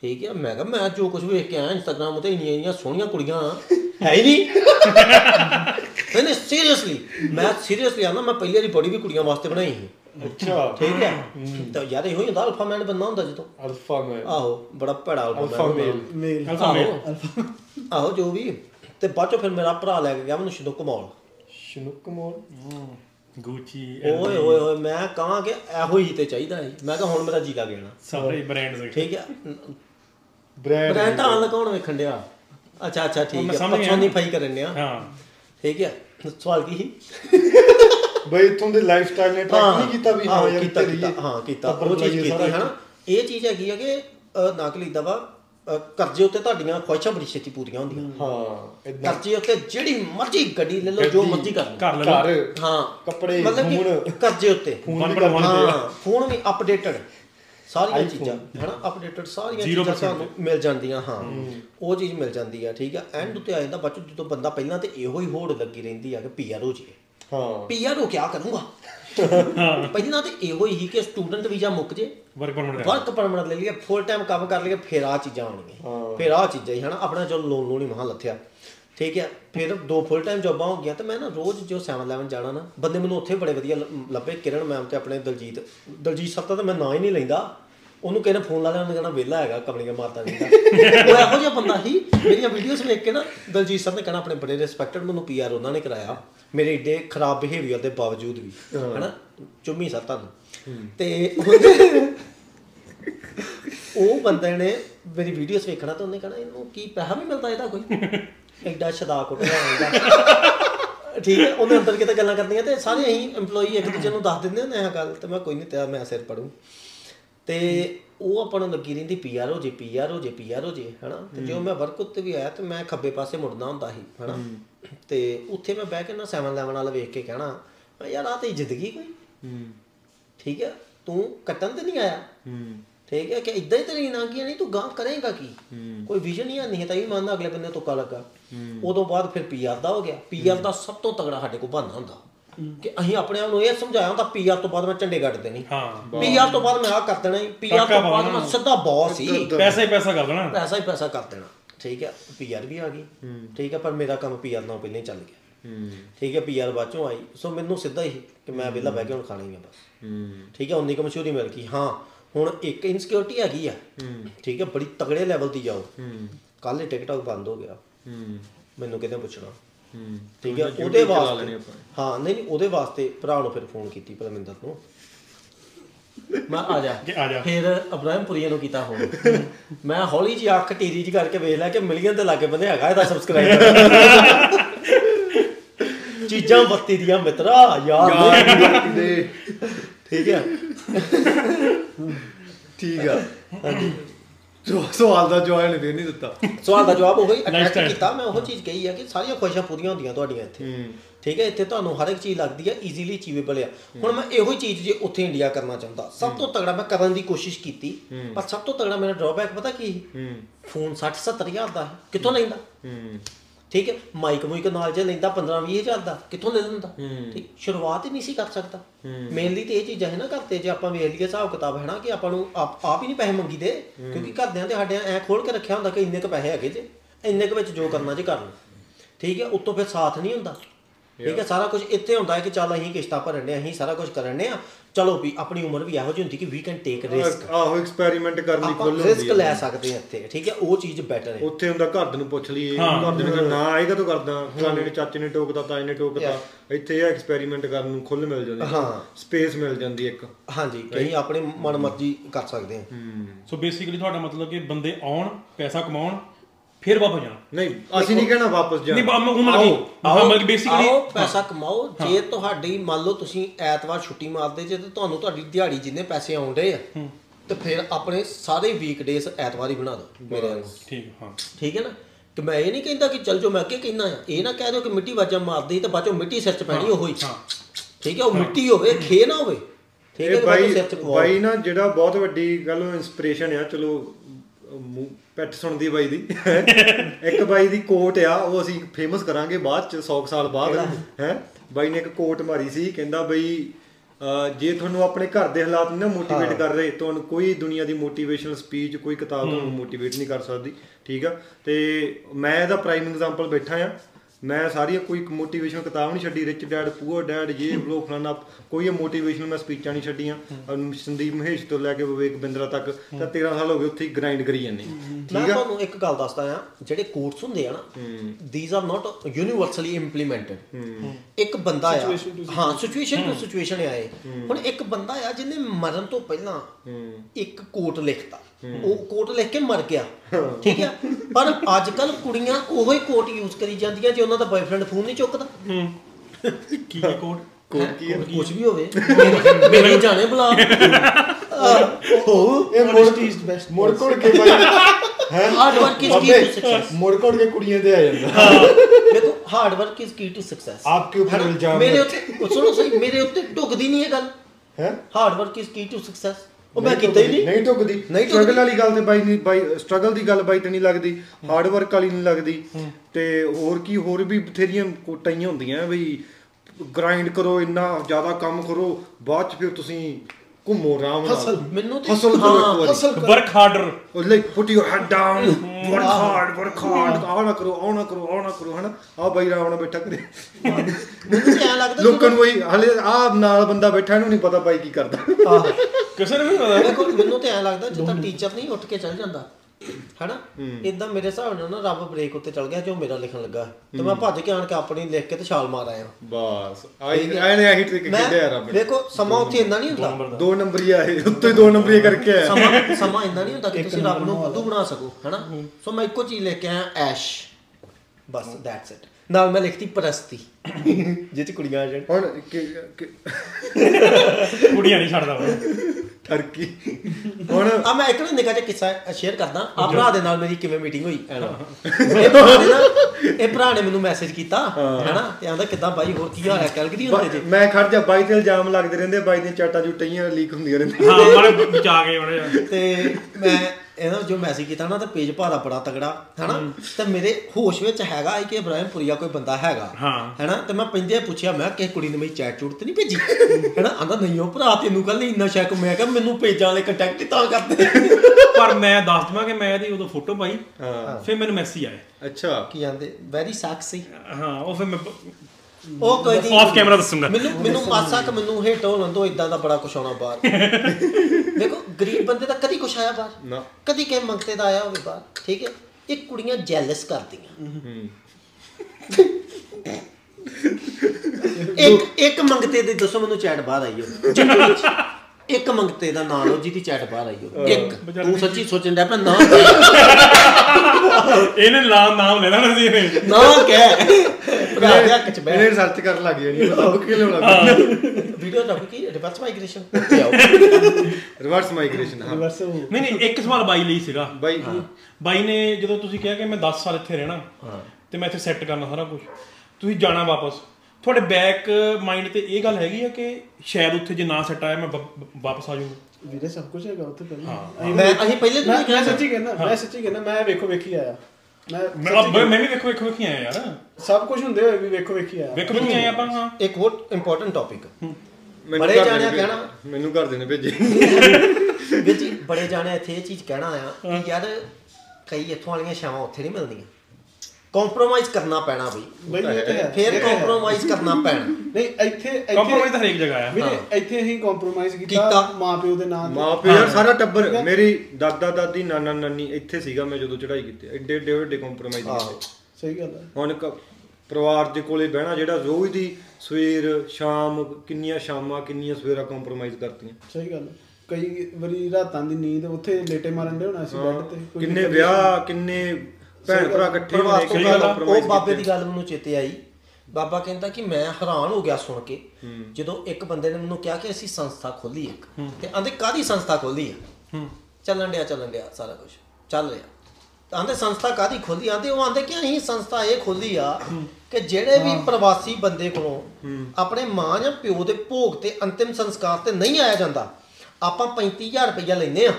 ਠੀਕ ਹੈ। ਮੈਂ ਕਿਹਾ ਮੈਂ ਜੋ ਕੁਛ ਵੇਖ ਕੇ ਆਇਆ ਇੰਸਟਾਗ੍ਰਾਮ ਉੱਤੇ ਇੰਨੀਆਂ ਇੰਨੀਆਂ ਸੋਹਣੀਆਂ ਕੁੜੀਆਂ ਹੈ ਹੀ ਨਹੀਂ, ਨਹੀਂ ਸੀਰੀਅਸਲੀ ਮੈਂ ਸੀਰੀਅਸਲੀ ਆਉਂਦਾ, ਮੈਂ ਪਹਿਲੀ ਵਾਰੀ ਬੜੀ ਵੀ ਕੁੜੀਆਂ ਵਾਸਤੇ ਬਣਾਈ ਸੀ, ਅੱਛਾ ਠੀਕ ਹੈ। ਤਾਂ ਯਾਰ ਇਹੋ ਹੀ ਹੁੰਦਾ ਅਲਫਾ ਮੈਨ ਬੰਦਾ ਹੁੰਦਾ ਜਦੋਂ ਅਲਫਾ ਮੈਨ, ਆਹੋ ਬੜਾ ਭੈੜਾ ਅਲਫਾ ਮੇਲ, ਆਹੋ ਜੋ ਵੀ। ਤੇ ਬਾਅਦ ਚੋਂ ਫਿਰ ਮੇਰਾ ਭਰਾ ਲੈ ਕੇ ਗਿਆ ਮੈਨੂੰ ਸ਼ਨੁਕ ਮੋਲ, ਸ਼ਨੁਕ ਮੋਲ ਗੁੱਚੀ, ਓਏ ਓਏ ਓਏ ਮੈਂ ਕਹਾਂ ਕਿ ਇਹੋ ਹੀ ਤੇ ਚਾਹੀਦਾ ਸੀ। ਮੈਂ ਕਿਹਾ ਹੁਣ ਮੇਰਾ ਜੀ ਲੱਗ ਜਾਣਾ ਸਾਰੇ ਬ੍ਰਾਂਡ, ਠੀਕ ਹੈ, ਬ੍ਰਾਂਡ ਬ੍ਰਾਂਡ ਤਾਂ ਲਗਾਉਣ ਵੇਖਣ ਡਿਆ, ਅੱਛਾ ਅੱਛਾ ਠੀਕ ਹੈ, ਪਛਾਣੀ ਫਾਈ ਕਰਨ ਡਿਆ, ਠੀਕ ਹੈ। ਸਵਾਲ ਕੀ ਸੀ ਬਈ? ਇੱਥੋਂ ਦੇ ਲਾਈਫ ਸਟਾਈਲ ਨੇ ਟਰੈਕ ਨਹੀਂ ਕੀਤਾ ਵੀ ਹਾਂ ਕੀਤਾ ਕੀਤਾ ਹਾਂ ਕੀਤਾ ਉਹ ਚੀਜ਼ ਕੀਤੀ ਹੈ ਨਾ। ਇਹ ਚੀਜ਼ ਹੈਗੀ ਆ ਕਿ ਨਕਲ ਇੱਦਾਂ ਵਾ, ਕਰਜ਼ੇ ਉੱਤੇ ਤੁਹਾਡੀਆਂ ਖੁਆਇਸ਼ਾਂ ਬੜੀ ਛੇਤੀ ਪੂਰੀਆਂ ਹੁੰਦੀਆਂ। ਹਾਂ ਕਰਜ਼ੇ ਉੱਤੇ ਜਿਹੜੀ ਮਰਜ਼ੀ ਗੱਡੀ ਲੈ ਲਓ, ਜੋ ਮਰਜ਼ੀ ਕਰ ਲਓ, ਘਰ, ਹਾਂ ਕੱਪੜੇ, ਮਤਲਬ ਕਰਜ਼ੇ ਉੱਤੇ। ਹਾਂ ਫੋਨ ਵੀ ਅਪਡੇਟਡ, ਸਾਰੀਆਂ ਚੀਜ਼ਾਂ ਹੈ ਨਾ ਅਪਡੇਟਡ, ਸਾਰੀਆਂ ਚੀਜ਼ਾਂ ਤੁਹਾਨੂੰ ਮਿਲ ਜਾਂਦੀਆਂ। ਹਾਂ ਉਹ ਚੀਜ਼ ਮਿਲ ਜਾਂਦੀ ਆ, ਠੀਕ ਆ। ਐਂਡ ਉੱਤੇ ਆ ਜਾਂਦਾ ਬੱਚੂ ਜਦੋਂ ਬੰਦਾ, ਪਹਿਲਾਂ ਤਾਂ ਇਹੋ ਹੀ ਹੋੜ ਲੱਗੀ ਰਹਿੰਦੀ ਆ ਕਿ ਪੀ ਆਰ ਹੋ ਜਾਈਏ। ਹਾਂ ਪੀ ਆਰ ਹੋ ਕਿਆ ਕਰੂੰਗਾ? ਪਹਿਲਾਂ ਤਾਂ ਇਹੋ ਹੀ ਕਿ ਸਟੂਡੈਂਟ ਵੀਜ਼ਾ ਮੁੱਕ ਜੇ, ਵਰਕ ਪਰਮਿਟ ਲੈ ਲਈਏ, ਫੁੱਲ ਟਾਈਮ ਕੰਮ ਕਰ ਲਈਏ, ਫਿਰ ਆਹ ਚੀਜ਼ਾਂ ਆਉਣਗੀਆਂ, ਫਿਰ ਆਹ ਚੀਜ਼ਾਂ ਹੀ ਹੈ ਨਾ। ਆਪਣਾ ਚਲੋ ਲੋਨ ਲੋਨ ਹੀ ਮਹਾਂ ਲੱਥਿਆ, ਠੀਕ ਹੈ। ਫਿਰ ਦੋ ਫੁੱਲ ਟਾਈਮ ਜੋਬਾਂ ਹੋ ਗਈਆਂ। ਅਤੇ ਮੈਂ ਨਾ ਰੋਜ਼ ਜੋ ਸੈਵਨ ਲੈਵਨ ਜਾਣਾ ਨਾ, ਬੰਦੇ ਮੈਨੂੰ ਉੱਥੇ ਬੜੇ ਵਧੀਆ ਲੱਭੇ, ਕਿਰਨ ਮੈਮ ਅਤੇ ਆਪਣੇ ਦਲਜੀਤ ਦਲਜੀਤ ਸਭ ਦਾ ਤਾਂ ਮੈਂ ਨਾਂ ਹੀ ਨਹੀਂ ਲੈਂਦਾ। ਉਹਨੂੰ ਕਿਸੇ ਨੇ ਫੋਨ ਲਾ ਲਿਆ, ਉਹਨੇ ਕਹਿਣਾ ਵਿਹਲਾ ਹੈਗਾ ਕਮਲੀਆਂ ਮਾਰਦਾ ਨਹੀਂ। ਉਹ ਇਹੋ ਜਿਹਾ ਬੰਦਾ ਸੀ, ਮੇਰੀਆਂ ਵੀਡੀਓਜ਼ ਵੇਖ ਕੇ ਨਾ ਦਲਜੀਤ ਸਰ ਨੇ ਕਹਿਣਾ, ਆਪਣੇ ਬੜੇ ਰਿਸਪੈਕਟਡ, ਮੈਨੂੰ ਪੀ ਆਰ ਉਹਨਾਂ ਨੇ ਕਰਾਇਆ ਮੇਰੇ ਏਡੇ ਖਰਾਬ ਬਿਹੇਵੀਅਰ ਦੇ ਬਾਵਜੂਦ ਵੀ, ਹੈ ਨਾ। ਚੁੰਮੀ ਸਰ ਤੁਹਾਨੂੰ। ਅਤੇ ਉਹ ਬੰਦੇ ਨੇ ਮੇਰੀ ਵੀਡੀਓਜ਼ ਵੇਖਣਾ ਤਾਂ ਉਹਨੇ ਕਹਿਣਾ ਇਹਨੂੰ ਕੀ ਪੈਸਾ ਵੀ ਮਿਲਦਾ ਇਹਦਾ, ਕੋਈ ਐਡਾ ਸ਼ਦਾਕ ਉੱਠਦਾ, ਠੀਕ ਹੈ। ਉਹਨੇ ਅੰਦਰ ਕਿਤੇ ਗੱਲਾਂ ਕਰਨੀਆਂ ਅਤੇ ਸਾਰੇ ਅਸੀਂ ਇੰਪਲੋਈ ਇੱਕ ਦੂਜੇ ਨੂੰ ਦੱਸ ਦਿੰਦੇ ਹੁੰਦੇ ਇਹ ਗੱਲ। ਅਤੇ ਮੈਂ ਕੋਈ ਨਹੀਂ ਤੇਰਾ ਮੈਂ ਸਿਰ ਪੜੂੰ। ਅਤੇ ਉਹ ਆਪਾਂ ਨੂੰ ਲੱਗੀ ਰਹਿੰਦੀ ਪੀ ਆਰ ਹੋ ਜੇ, ਪੀ ਆਰ ਹੋ ਜੇ, ਪੀ ਆਰ ਹੋ ਜੇ, ਹੈ ਨਾ। ਅਤੇ ਜਦੋਂ ਮੈਂ ਵਰਕ ਉੱਤੇ ਵੀ ਆਇਆ, ਅਤੇ ਮੈਂ ਖੱਬੇ ਪਾਸੇ ਮੁੜਨਾ ਹੁੰਦਾ ਸੀ, ਹੈ ਨਾ। ਅਤੇ ਉੱਥੇ ਮੈਂ ਬਹਿ ਕੇ ਨਾ ਸੈਵਨ ਲੈਵਨ ਵਾਲਾ ਵੇਖ ਕੇ ਕਹਿਣਾ, ਮੈਂ ਯਾਰ ਆਹ ਤਾਂ ਜ਼ਿੰਦਗੀ ਕੋਈ, ਠੀਕ ਹੈ। ਤੂੰ ਕੱਟਣ ਤਾਂ ਨਹੀਂ ਆਇਆ, ਠੀਕ ਹੈ, ਕਿ ਇੱਦਾਂ ਹੀ ਤੇਰੀ ਨਾਂਗੀਆਂ ਨਹੀਂ, ਤੂੰ ਗਾਂਹ ਕਰੇਗਾ ਕੀ? ਕੋਈ ਵਿਜ਼ਨ ਹੀ ਹੈ ਨਹੀਂ, ਤਾਂ ਇਹ ਮੰਨਦਾ ਅਗਲੇ ਬੰਦੇ ਤੁੱਕਾ ਲੱਗਾ। ਉਦੋਂ ਬਾਅਦ ਫਿਰ ਪੀ ਆਰ ਦਾ ਹੋ ਗਿਆ। ਪੀ ਆਰ ਦਾ ਸਭ ਤੋਂ ਤਗੜਾ ਸਾਡੇ ਕੋਲ ਬਹਾਨਾ ਹੁੰਦਾ ਕਿ ਅਸੀਂ ਆਪਣੇ ਆਪ ਨੂੰ ਇਹ ਸਮਝਾਇਆ ਹੁੰਦਾ ਪੀ ਆਰ ਤੋਂ ਬਾਅਦ ਮੈਂ ਝੰਡੇ ਕੱਢ ਦੇਣੀ, ਪੀ ਆਰ ਤੋਂ ਬਾਅਦ ਮੈਂ ਆਹ ਕਰ ਦੇਣਾ, ਪੀ ਆਰ ਤੋਂ ਬਾਅਦ ਮੈਂ ਸਿੱਧਾ ਬੌਸ ਹੀ, ਪੈਸਾ ਹੀ ਪੈਸਾ ਕਰ ਦੇਣਾ, ਪੈਸਾ ਹੀ ਪੈਸਾ ਕਰ ਦੇਣਾ, ਠੀਕ ਹੈ। ਪੀ ਆਰ ਵੀ ਆ ਗਈ, ਠੀਕ ਹੈ, ਪਰ ਮੇਰਾ ਕੰਮ ਪੀ ਆਰ ਨਾਲ ਪਹਿਲਾਂ ਹੀ ਚੱਲ ਗਿਆ, ਠੀਕ ਹੈ। ਪੀ ਆਰ ਬਾਅਦ 'ਚੋਂ ਆਈ, ਸੋ ਮੈਨੂੰ ਸਿੱਧਾ ਹੀ ਕਿ ਮੈਂ ਵਿਹਲਾ ਬਹਿ ਕੇ ਹੁਣ ਖਾਣੀ ਆ ਬਸ, ਠੀਕ ਹੈ। ਉਨੀ ਕੁ ਮਸ਼ਹੂਰੀ ਮਿਲ ਗਈ। ਹਾਂ ਹੁਣ ਇੱਕ ਇਨਸਿਕਿਉਰਟੀ ਹੈਗੀ ਆ, ਠੀਕ ਹੈ, ਬੜੀ ਤਗੜੇ ਲੈਵਲ ਦੀ। ਜਾਓ ਕੱਲ੍ਹ ਇਹ ਟਿਕਟਾਕ ਬੰਦ ਹੋ ਗਿਆ, ਮੈਨੂੰ ਕਿਤੇ ਪੁੱਛਣਾ, ਠੀਕ ਹੈ। ਉਹਦੇ ਵਾਸਤੇ ਹਾਂ ਨਹੀਂ ਨਹੀਂ ਉਹਦੇ ਵਾਸਤੇ ਭਰਾ ਨੂੰ ਫਿਰ ਫੋਨ ਕੀਤੀ ਪਰਮਿੰਦਰ ਨੂੰ, ਮੈਂ ਆ ਜਾ। ਫਿਰ ਇਬਰਾਹਿਮਪੁਰੀਆ ਨੂੰ ਕੀਤਾ ਫੋਨ, ਮੈਂ ਹੌਲੀ ਜਿਹੀ ਅੱਖ ਟੀਰੀ ਜਿਹੀ ਕਰਕੇ ਵੇਖ ਲਿਆ ਕਿ ਮਿਲੀਅਨ ਦੇ ਲਾਗੇ ਬੰਦੇ ਹੈਗਾ ਇਹਦਾ ਸਬਸਕ੍ਰਾਈਬਰ। ਚੀਜ਼ਾਂ ਬੱਤੀ ਦੀਆਂ ਮਿੱਤਰਾ ਯਾਰ ਦੇ, ਠੀਕ ਹੈ ਠੀਕ ਆ। ਹਾਂਜੀ ਸਵਾਲ ਦਾ ਜਵਾਬ ਨਹੀਂ ਦਿੱਤਾ, ਸਵਾਲ ਦਾ ਜਵਾਬ ਉਹ ਹੀ ਅਟੈਕ ਕੀਤਾ। ਮੈਂ ਉਹ ਚੀਜ਼ ਕਹੀ ਆ ਕਿ ਸਾਰੀਆਂ ਖੁਆਇਸ਼ਾਂ ਪੂਰੀਆਂ ਹੁੰਦੀਆਂ ਤੁਹਾਡੀਆਂ ਇੱਥੇ, ਠੀਕ ਹੈ। ਇੱਥੇ ਤੁਹਾਨੂੰ ਹਰ ਇੱਕ ਚੀਜ਼ ਲੱਗਦੀ ਆ ਈਜ਼ੀਲੀ ਅਚੀਵੇਬਲ ਆ। ਹੁਣ ਮੈਂ ਇਹੋ ਹੀ ਚੀਜ਼ ਜੇ ਉੱਥੇ ਇੰਡੀਆ ਕਰਨਾ ਚਾਹੁੰਦਾ, ਸਭ ਤੋਂ ਤਗੜਾ ਮੈਂ ਕਰਨ ਦੀ ਕੋਸ਼ਿਸ਼ ਕੀਤੀ, ਪਰ ਸਭ ਤੋਂ ਤਗੜਾ ਮੇਰਾ ਡਰਾਬੈਕ ਪਤਾ ਕੀ? ਫੋਨ ਸੱਠ ਸੱਤਰ ਹਜ਼ਾਰ ਦਾ ਕਿੱਥੋਂ ਲੈਂਦਾ, ਠੀਕ ਹੈ। ਮਾਈਕ ਮੂਈਕ ਨਾਲ ਜੇ ਲੈਂਦਾ ਪੰਦਰਾਂ ਵੀਹ ਹਜ਼ਾਰ ਦਾ ਕਿੱਥੋਂ ਲੈ ਲੈਂਦਾ, ਠੀਕ। ਸ਼ੁਰੂਆਤ ਹੀ ਨਹੀਂ ਸੀ ਕਰ ਸਕਦਾ। ਮੇਨਲੀ ਤਾਂ ਇਹ ਚੀਜ਼ਾਂ ਹੈ ਨਾ ਘਰ 'ਤੇ ਜੇ ਆਪਾਂ ਵੇਖ ਲਈਏ ਹਿਸਾਬ ਕਿਤਾਬ, ਹੈ ਨਾ ਕਿ ਆਪਾਂ ਨੂੰ ਆਪ ਆਪ ਹੀ ਨਹੀਂ ਪੈਸੇ ਮੰਗੀਦੇ, ਕਿਉਂਕਿ ਘਰਦਿਆਂ 'ਤੇ ਸਾਡੇ ਐਂ ਖੋਲ੍ਹ ਕੇ ਰੱਖਿਆ ਹੁੰਦਾ ਕਿ ਇੰਨੇ ਕੁ ਪੈਸੇ ਹੈਗੇ ਜੇ, ਇੰਨੇ ਕੁ ਵਿੱਚ ਜੋ ਕਰਨਾ ਜੇ ਕਰ ਲਓ, ਠੀਕ ਹੈ। ਉੱਤੋਂ ਫਿਰ ਸਾਥ ਨਹੀਂ ਹੁੰਦਾ, ਠੀਕ ਹੈ। ਸਾਰਾ ਕੁਛ ਇੱਥੇ ਹੁੰਦਾ ਕਿ ਚੱਲ ਅਸੀਂ ਕਿਸ਼ਤਾਂ ਭਰਨ ਡਿਆ, ਅਸੀਂ ਸਾਰਾ ਕੁਛ ਕਰਨ ਡਿਆ, ਚਲੋ ਵੀ ਆਪਣੀ ਉਮਰ ਵੀ ਇਹੋ ਜਿਹੀ ਹੁੰਦੀ ਕਿ ਵੀ ਕੈਨ ਟੇਕ ਰਿਸਕ, ਆਹੋ ਐਕਸਪੈਰੀਮੈਂਟ ਕਰਨ ਦੀ ਖੁੱਲ੍ਹ ਹੁੰਦੀ ਹੈ, ਰਿਸਕ ਲੈ ਸਕਦੇ ਹਾਂ ਇੱਥੇ, ਠੀਕ ਹੈ। ਉਹ ਚੀਜ਼ ਬੈਟਰ ਹੈ। ਉੱਥੇ ਹੁੰਦਾ ਘਰਦਿਆਂ ਨੂੰ ਪੁੱਛ ਲਈਏ, ਘਰਦਿਆਂ ਨੂੰ ਨਾ ਆਏਗਾ ਤੂੰ ਕਰਦਾ, ਫਲਾਣੇ ਨੇ ਚਾਚੇ ਨੇ ਟੋਕਦਾ, ਤਾਏ ਨੇ ਟੋਕਦਾ। ਇੱਥੇ ਇਹ ਐਕਸਪੈਰੀਮੈਂਟ ਕਰਨ ਨੂੰ ਖੁੱਲ੍ਹ ਮਿਲ ਜਾਂਦੀ, ਹਾਂ ਸਪੇਸ ਮਿਲ ਜਾਂਦੀ ਇੱਕ, ਹਾਂਜੀ ਕਈ ਆਪਣੇ ਮਨ ਮਰਜ਼ੀ ਕਰ ਸਕਦੇ ਹਾਂ। ਸੋ ਬੇਸਿਕਲੀ ਤੁਹਾਡਾ ਮਤਲਬ ਕਿ ਬੰਦੇ ਆਉਣ, ਪੈਸਾ ਕਮਾਉਣ, ਫਿਰ ਵਾਪਸ ਜਾਣਾ। ਨਹੀਂ ਅਸੀਂ ਨਹੀਂ ਕਹਿਣਾ ਵਾਪਸ ਜਾਓ, ਪੈਸਾ ਕਮਾਓ। ਜੇ ਤੁਹਾਡੀ ਮੰਨ ਲਓ ਤੁਸੀਂ ਐਤਵਾਰ ਛੁੱਟੀ ਮਾਰਦੇ ਜੇ, ਤੇ ਤੁਹਾਨੂੰ ਤੁਹਾਡੀ ਦਿਹਾੜੀ ਜਿੰਨੇ ਪੈਸੇ ਆਉਂਦੇ ਆ, ਤੇ ਫਿਰ ਆਪਣੇ ਸਾਰੇ ਵੀਕਡੇਜ਼ ਐਤਵਾਰ ਹੀ ਬਣਾ ਦਿਓ ਮੇਰੇ ਵੱਲ, ਠੀਕ ਹਾਂ ਠੀਕ ਹੈ ਨਾ। ਤੇ ਮੈਂ ਇਹ ਨਹੀਂ ਕਹਿੰਦਾ ਕਿ ਚੱਲ ਜਾਓ, ਮੈਂ ਅੱਗੇ ਕਹਿੰਦਾ ਆ ਇਹ ਨਾ ਕਹਿ ਦਿਓ ਕਿ ਮਿੱਟੀ ਵਾਜਾ ਮਾਰਦੀ ਤੇ ਬਾਅਦ 'ਚੋਂ ਮਿੱਟੀ ਸਿਰ 'ਚ ਪੈਣੀ ਉਹੀ, ਠੀਕ ਹੈ। ਉਹ ਮਿੱਟੀ ਹੋਵੇ, ਖੇ ਨਾ ਹੋਵੇ, ਠੀਕ ਹੈ। ਬਾਈ ਬਾਈ ਨਾ ਜਿਹੜਾ ਬਹੁਤ ਵੱਡੀ ਗੱਲ ਇੰਸਪੀਰੇਸ਼ਨ ਆ, ਚਲੋ ਪੈਟ ਸੁਣਦੀ ਬਾਈ ਦੀ, ਇੱਕ ਬਾਈ ਦੀ ਕੋਟ ਆ ਉਹ ਅਸੀਂ ਫੇਮਸ ਕਰਾਂਗੇ ਬਾਅਦ ਚ, ਸੌ ਸਾਲ ਬਾਅਦ ਹੈ। ਬਾਈ ਨੇ ਇੱਕ ਕੋਟ ਮਾਰੀ ਸੀ, ਕਹਿੰਦਾ ਬਈ ਜੇ ਤੁਹਾਨੂੰ ਆਪਣੇ ਘਰ ਦੇ ਹਾਲਾਤ ਨਹੀਂ ਨਾ ਮੋਟੀਵੇਟ ਕਰ ਰਹੇ, ਤੁਹਾਨੂੰ ਕੋਈ ਦੁਨੀਆ ਦੀ ਮੋਟੀਵੇਸ਼ਨਲ ਸਪੀਚ, ਕੋਈ ਕਿਤਾਬ ਤੁਹਾਨੂੰ ਮੋਟੀਵੇਟ ਨਹੀਂ ਕਰ ਸਕਦੀ, ਠੀਕ ਆ। ਤੇ ਮੈਂ ਇਹਦਾ ਪ੍ਰਾਈਮ ਐਗਜ਼ਾਮਪਲ ਬੈਠਾ ਆ, ਮੈਂ ਸਾਰੀਆਂ ਕੋਈ ਮੋਟੀਵੇਸ਼ਨਲ ਕਿਤਾਬ ਨਹੀਂ ਛੱਡੀ, ਰਿਚ ਡੈਡ ਪੂਅਰ ਡੈਡ ਜੇ ਬਲੋ ਫਲਾਨਾ, ਕੋਈ ਮੋਟੀਵੇਸ਼ਨਲ ਮੈਂ ਸਪੀਚਾਂ ਨਹੀਂ ਛੱਡੀਆਂ, ਸੰਦੀਪ ਮਹੇਸ਼ ਤੋਂ ਲੈ ਕੇ ਵਿਵੇਕ ਬਿੰਦਰਾ ਤੱਕ, ਤਾਂ ਤੇਰਾਂ ਸਾਲ ਹੋ ਗਏ ਉੱਥੇ ਹੀ ਗ੍ਰਾਈਂਡ ਕਰੀ ਜਾਂਦੇ, ਠੀਕ ਆ। ਮੈਂ ਤੁਹਾਨੂੰ ਇੱਕ ਗੱਲ ਦੱਸਦਾ ਆ, ਜਿਹੜੇ ਕੋਰਸ ਹੁੰਦੇ ਆ ਨਾ, these are not universally implemented. ਇੱਕ ਬੰਦਾ ਆ, ਹਾਂ ਸਿਚੁਏਸ਼ਨ ਟੂ ਸਿਚੁਏਸ਼ਨ ਆਏ। ਹੁਣ ਇੱਕ ਬੰਦਾ ਆ ਜਿਹਨੇ ਮਰਨ ਤੋਂ ਪਹਿਲਾਂ ਇੱਕ ਕੋਟ ਲਿਖਤਾ, ਉਹ ਕੋਟ ਲਿਖ ਕੇ ਮਰ ਗਿਆ, ਠੀਕ ਆ। ਪਰ ਅੱਜ ਕੱਲ ਕੁੜੀਆਂ ਉਹੋ ਹੀ ਕੋਟ ਯੂਜ਼ ਕਰੀ ਜਾਂਦੀਆਂ ਜੇ ਉਹਨਾਂ ਦਾ ਬॉयਫ੍ਰੈਂਡ ਫੋਨ ਨਹੀਂ ਚੁੱਕਦਾ। ਕੀ ਹੈ ਕੋਟ? ਕੋਟ ਕੀ ਹੈ? ਕੁਝ ਵੀ ਹੋਵੇ, ਮੇਰੇ ਜਾਣੇ ਬੁਲਾ ਹੋ ਇਹ ਮੋਸਟ ਇਜ਼ ਬੈਸਟ ਮੋੜ ਕੋੜ ਕੇ ਹੈ। Hard work is key to success. ਮੋੜ ਕੋੜ ਕੇ ਕੁੜੀਆਂ ਤੇ ਆ ਜਾਂਦਾ। ਦੇਖੋ hard work is key to success. ਆਪਕੇ ਉੱਪਰ ਇਲਜ਼ਾਮ ਮੇਰੇ ਉੱਤੇ ਸੁਣੋ ਸਹੀ, ਮੇਰੇ ਉੱਤੇ ਢੁਕਦੀ ਨਹੀਂ ਇਹ ਗੱਲ ਹੈ। Hard work is key to success. ਉਹ ਮੈਂ ਕੀਤਾ ਹੀ ਨਹੀਂ, ਨਹੀਂ ਢੁਕਦੀ, ਨਹੀਂ ਸਟਰਗਲ ਵਾਲੀ ਗੱਲ ਤੇ ਬਾਈ ਨਹੀਂ, ਬਾਈ ਸਟਰਗਲ ਦੀ ਗੱਲ ਬਾਈ ਤੇ ਨਹੀਂ ਲੱਗਦੀ, ਹਾਰਡ ਵਰਕ ਵਾਲੀ ਨਹੀਂ ਲੱਗਦੀ। ਤੇ ਹੋਰ ਕੀ, ਹੋਰ ਵੀ ਬਥੇਰੀਆਂ ਕੋਟਾਈਆਂ ਹੁੰਦੀਆਂ ਬਈ ਗ੍ਰਾਈਂਡ ਕਰੋ, ਇੰਨਾ ਜ਼ਿਆਦਾ ਕੰਮ ਕਰੋ, ਬਾਅਦ ਚ ਫਿਰ ਤੁਸੀਂ ਘੁੰਮੋ ਆਰਾਮ ਨਾਲ। ਮੈਨੂੰ ਤੇ ਹਸਲ ਕਰੋ, work harder, like put your head down, work hard, work hard, ਆਉਣਾ ਕਰੋ, ਆਉਣਾ ਕਰੋ, ਆਉਣਾ ਕਰੋ, ਹਨਾ। ਆਹ ਬਾਈ ਆਰਾਮ ਨਾਲ ਬੈਠਾ ਕਰੇ। ਮੈਨੂੰ ਕਿਆ ਲੱਗਦਾ ਲੋਕਾਂ ਨੂੰ ਬਈ ਹਲੇ ਆਹ ਨਾਲ ਬੰਦਾ ਬੈਠਾ ਇਹਨੂੰ ਨਹੀਂ ਪਤਾ ਬਾਈ ਕੀ ਕਰਦਾ, ਕਿਸੇ ਨੂੰ ਨਹੀਂ ਪਤਾ। ਮੈਨੂੰ ਤੇ ਐਂ ਲੱਗਦਾ ਜਿੱਦਾਂ ਟੀਚਰ ਨਹੀਂ ਉੱਠ ਕੇ ਚੱਲ ਜਾਂਦਾ ਹੈਨਾ, ਏਦਾਂ ਮੇਰੇ ਹਿਸਾਬ ਨਾਲ ਨਾ ਰੱਬ ਬ੍ਰੇਕ ਉੱਤੇ ਚੱਲ ਗਿਆ ਜੋ ਮੇਰਾ ਲਿਖਣ ਲੱਗਾ ਤੇ ਮੈਂ ਭੱਜ ਕੇ ਆਣ ਕੇ ਆਪਣੀ ਲਿਖ ਕੇ ਤੇ ਛਾਲ ਮਾਰ ਆਇਆ। ਬਸ ਦੇਖੋ ਸਮਾਂ ਉੱਥੇ ਇੰਨਾ ਨਹੀਂ ਹੁੰਦਾ, ਦੋ ਨੰਬਰੀਆ ਇਹ ਉੱਤੋਂ ਹੀ ਦੋ ਨੰਬਰੀਆ ਕਰਕੇ ਆਇਆ। ਸਮਾਂ ਇੰਨਾ ਨਹੀਂ ਹੁੰਦਾ ਕਿ ਤੁਸੀਂ ਰੱਬ ਨੂੰ ਵਾਧੂ ਬਣਾ ਸਕੋ ਹੈਨਾ। ਸੋ ਮੈਂ ਇੱਕੋ ਚੀਜ਼ ਲੈ ਕੇ ਆਇਆ, ਐਸ਼, ਬਸ ਦੈਟਸ ਇਟ। ਨਾਲ ਮੈਂ ਲਿਖਤੀ ਪਰਸਤੀ, ਜਿਹ ਕੁੜੀਆਂ ਆ ਜਾਣ। ਹੁਣ ਕੁੜੀਆਂ ਨਹੀਂ ਛੱਡਦਾ ਠਰਕੀ। ਹੁਣ ਆ ਮੈਂ ਇੱਕ ਨਾ ਨਿੱਕਾ ਜਿਹਾ ਕਿੱਸਾ ਸ਼ੇਅਰ ਕਰਦਾ। ਆਹ ਭਰਾ ਦੇ ਨਾਲ ਮੇਰੀ ਕਿਵੇਂ ਮੀਟਿੰਗ ਹੋਈ। ਇਹ ਭਰਾ ਨੇ ਮੈਨੂੰ ਮੈਸੇਜ ਕੀਤਾ ਹੈਨਾ ਤੇ ਕਹਿੰਦਾ ਕਿੱਦਾਂ ਬਾਈ ਹੋਰ ਕੀ ਹਾਲ ਹੈ ਕੈਲਗਰੀ ਹੁੰਦੇ ਜੇ। ਮੈਂ ਖੜ ਜਾ, ਬਾਈ ਤੇ ਇਲਜ਼ਾਮ ਲੱਗਦੇ ਰਹਿੰਦੇ, ਬਾਈ ਦੀਆਂ ਚਾਟਾਂ ਚੁਟਾਈਆਂ ਲੀਕ ਹੁੰਦੀਆਂ ਰਹਿੰਦੀਆਂ। ਤੇ ਮੈਂ ਇਹਨਾਂ ਜੋ ਮੈਸੇਜ ਕੀਤਾ ਨਾ ਤੇ ਪੇਜ ਭਾਰਾ ਬੜਾ ਤਗੜਾ ਹੈਨਾ ਤੇ ਮੇਰੇ ਹੋਸ਼ ਵਿੱਚ ਹੈਗਾ ਕਿ ਇਬਰਾਹਿਮਪੁਰੀਆ ਕੋਈ ਬੰਦਾ ਹੈਗਾ ਹੈਨਾ ਤੇ ਮੈਂ ਪੈਂਦੇ ਪੁੱਛਿਆ ਮੈਂ ਕਿਸੇ ਕੁੜੀ ਨੇ ਮੇਰੀ ਚੈਟ ਚੂਟ ਤੇ ਨਹੀਂ ਭੇਜੀ ਹੈਨਾ। ਆਂਦਾ ਨਹੀਂ ਉਹ ਭਰਾ ਤੈਨੂੰ ਕੱਲ ਇੰਨਾ ਸ਼ੱਕ, ਮੈਂ ਕਿਹਾ ਮੈਨੂੰ ਪੇਜਾਂ ਵਾਲੇ ਕੰਟੈਕਟ ਤਾਂ ਕਰਦੇ। ਪਰ ਮੈਂ ਦੱਸ ਦੇਵਾਂ ਕਿ ਮੈਂ ਇਹਦੀ ਉਦੋਂ ਫੋਟੋ ਪਾਈ, ਫਿਰ ਮੈਨੂੰ ਮੈਸੇਜ ਆਏ। ਅੱਛਾ ਕੀ ਆਂਦੇ? Very sexy. ਹਾਂ ਉਹ ਫਿਰ ਮੈਂ ਉਹ ਕੋਈ ਨਹੀਂ ਆਫ ਕੈਮਰਾ ਦੱਸੂਗਾ। ਮੈਨੂੰ ਮੈਨੂੰ ਮਾਸਾ ਕਿ ਮੈਨੂੰ ਹੇਟ ਹੋਣ ਤੋਂ ਇਦਾਂ ਦਾ ਬੜਾ ਕੁਛ ਆਉਣਾ ਬਾਹਰ। ਦੇਖੋ ਗਰੀਬ ਬੰਦੇ ਦਾ ਕਦੀ ਕੁਛ ਆਇਆ ਬਾਹਰ ਨਾ, ਕਦੀ ਕਿਸੇ ਮੰਗਤੇ ਦਾ ਆਇਆ ਹੋਵੇ ਬਾਹਰ, ਠੀਕ ਹੈ। ਇਹ ਕੁੜੀਆਂ ਜੈਲਸ ਕਰਦੀਆਂ। ਇੱਕ ਇੱਕ ਮੰਗਤੇ ਦੇ ਦੱਸੋ ਮੈਨੂੰ ਚੈਟ ਬਾਹਰ ਆਈ ਹੋਵੇ, ਇੱਕ ਮੰਗਤੇ ਦਾ ਨਾਂ ਲਓ ਜਿਹਦੀ ਚੈਟ ਬਾਹਰ ਆਈ ਹੋਵੇ। ਇੱਕ ਤੂੰ ਸੱਚੀ ਸੋਚਣ ਡਿਆ ਪਿਆ ਨਾ ਇਹਨੇ ਨਾਮ ਨਾਮ ਲੈਣਾ ਨਾ ਕਹਿ ਬੈਕ ਮਾਈਂਡ ਤੇ ਇਹ ਗੱਲ ਹੈਗੀ ਆ ਕਿ ਸ਼ਾਇਦ ਉੱਥੇ ਜੇ ਨਾ ਸੈੱਟ ਆਇਆ ਮੈਂ ਵਾਪਸ ਆ ਜਾਊਂਗਾ। ਵੀਰੇ ਸਭ ਕੁਝ ਹੈਗਾ ਉੱਥੇ ਪਹਿਲਾਂ। ਸੱਚੀ ਕਹਿੰਦਾ, ਮੈਂ ਸੱਚੀ ਕਹਿੰਦਾ, ਮੈਂ ਵੇਖੋ ਵੇਖੀ ਆਇਆ, ਮੈਂ ਵੀ ਵੇਖੋ ਵੇਖੋ ਵੇਖੀ ਆਇਆ ਯਾਰ। ਸਭ ਕੁਝ ਹੁੰਦੇ ਹੋਏ ਵੀ ਵੇਖੋ ਵੇਖੀ ਆਇਆ, ਵੇਖੋ ਵੇਖੀ ਆਇਆ ਆਪਾਂ। ਹਾਂ ਇੱਕ ਹੋਰ ਇੰਪੋਰਟੈਂਟ ਟੌਪਿਕ, ਬੜੇ ਜਾਣਿਆ ਕਹਿਣਾ। ਮੈਨੂੰ ਘਰ ਦੇ ਨੇ ਭੇਜੇ ਵਿੱਚ ਬੜੇ ਜਾਣਿਆ। ਇੱਥੇ ਇਹ ਚੀਜ਼ ਕਹਿਣਾ ਆ ਕਿ ਯਾਰ ਕਈ ਇੱਥੋਂ ਵਾਲੀਆਂ ਛਾਵਾਂ ਉੱਥੇ ਨਹੀਂ ਮਿਲਦੀਆਂ। ਕੰਪਰੋਮਾਈਜ਼ ਕਰਨਾ ਪੈਣਾ ਬਈ, ਫਿਰ ਕੰਪਰੋਮਾਈਜ਼ ਕਰਨਾ ਪੈਣਾ। ਨਹੀਂ ਇੱਥੇ ਕੰਪਰੋਮਾਈਜ਼ ਤਾਂ ਹਰੇਕ ਜਗ੍ਹਾ ਆ ਵੀਰੇ। ਇੱਥੇ ਅਸੀਂ ਕੰਪਰੋਮਾਈਜ਼ ਕੀਤਾ ਮਾਂ ਪਿਓ ਦੇ ਨਾਂ ਤੇ। ਮਾਂ ਪਿਓ ਸਾਰਾ ਟੱਬਰ, ਮੇਰੀ ਦਾਦਾ ਦਾਦੀ ਨਾਨਾ ਨਾਨੀ ਇੱਥੇ ਸੀਗਾ ਮੈਂ ਜਦੋਂ ਚੜ੍ਹਾਈ ਕੀਤੀ। ਐਡੇ ਐਡੇ ਵੱਡੇ ਕੰਪਰੋਮਾਈਜ਼ ਕੀਤੇ। ਸਹੀ ਗੱਲ ਹੈ। ਹੁਣ ਪਰਿਵਾਰ ਦੇ ਕੋਲੇ ਬਹਿਣਾ ਜਿਹੜਾ ਰੋਜ਼ ਦੀ ਸਵੇਰ ਸ਼ਾਮ, ਕਿੰਨੀਆਂ ਸ਼ਾਮਾਂ ਕਿੰਨੀਆਂ ਸਵੇਰਾਂ ਕੰਪਰੋਮਾਈਜ਼ ਕਰਤੀਆਂ। ਸਹੀ ਗੱਲ ਹੈ। ਕਈ ਵਾਰੀ ਰਾਤਾਂ ਦੀ ਨੀਂਦ ਉੱਥੇ ਲੇਟੇ ਮਾਰਨ ਦੇ ਹੋਣਾ ਸੀ ਬੈੱਡ ਤੇ। ਕਿੰਨੇ ਵਿਆਹ, ਕਿੰਨੇ ਭੈਣ ਭਰਾ ਇਕੱਠੇ। ਉਹ ਬਾਬੇ ਦੀ ਗੱਲ ਮੈਨੂੰ ਚੇਤੇ ਆਈ। ਬਾਬਾ ਕਹਿੰਦਾ ਕਿ ਮੈਂ ਹੈਰਾਨ ਹੋ ਗਿਆ ਸੁਣ ਕੇ ਜਦੋਂ ਇੱਕ ਬੰਦੇ ਨੇ ਮੈਨੂੰ ਕਿਹਾ ਕਿ ਅਸੀਂ ਸੰਸਥਾ ਖੋਲੀ ਇੱਕ ਤੇ ਆਂਦੇ ਕਾਹਦੀ ਸੰਸਥਾ ਖੋਲੀ ਆ, ਚੱਲਣ ਡਿਆ ਚੱਲਣ ਡਿਆ ਸਾਰਾ ਕੁਝ ਚੱਲ ਰਿਹਾ। ਆਂਦੇ ਸੰਸਥਾ ਕਾਹਦੀ ਖੋਲੀ? ਆਂਦੇ ਉਹ ਆਂਦੇ ਕਿ ਅਸੀਂ ਸੰਸਥਾ ਇਹ ਖੋਲੀ ਆ ਕਿ ਜਿਹੜੇ ਵੀ ਪ੍ਰਵਾਸੀ ਬੰਦੇ ਕੋਲੋਂ ਆਪਣੇ ਮਾਂ ਜਾਂ ਪਿਓ ਦੇ ਭੋਗ ਤੇ ਅੰਤਿਮ ਸੰਸਕਾਰ ਤੇ ਨਹੀਂ ਆਇਆ ਜਾਂਦਾ, ਆਪਾਂ ਪੈਂਤੀ ਹਜ਼ਾਰ ਰੁਪਈਆ ਲੈਂਦੇ ਹਾਂ,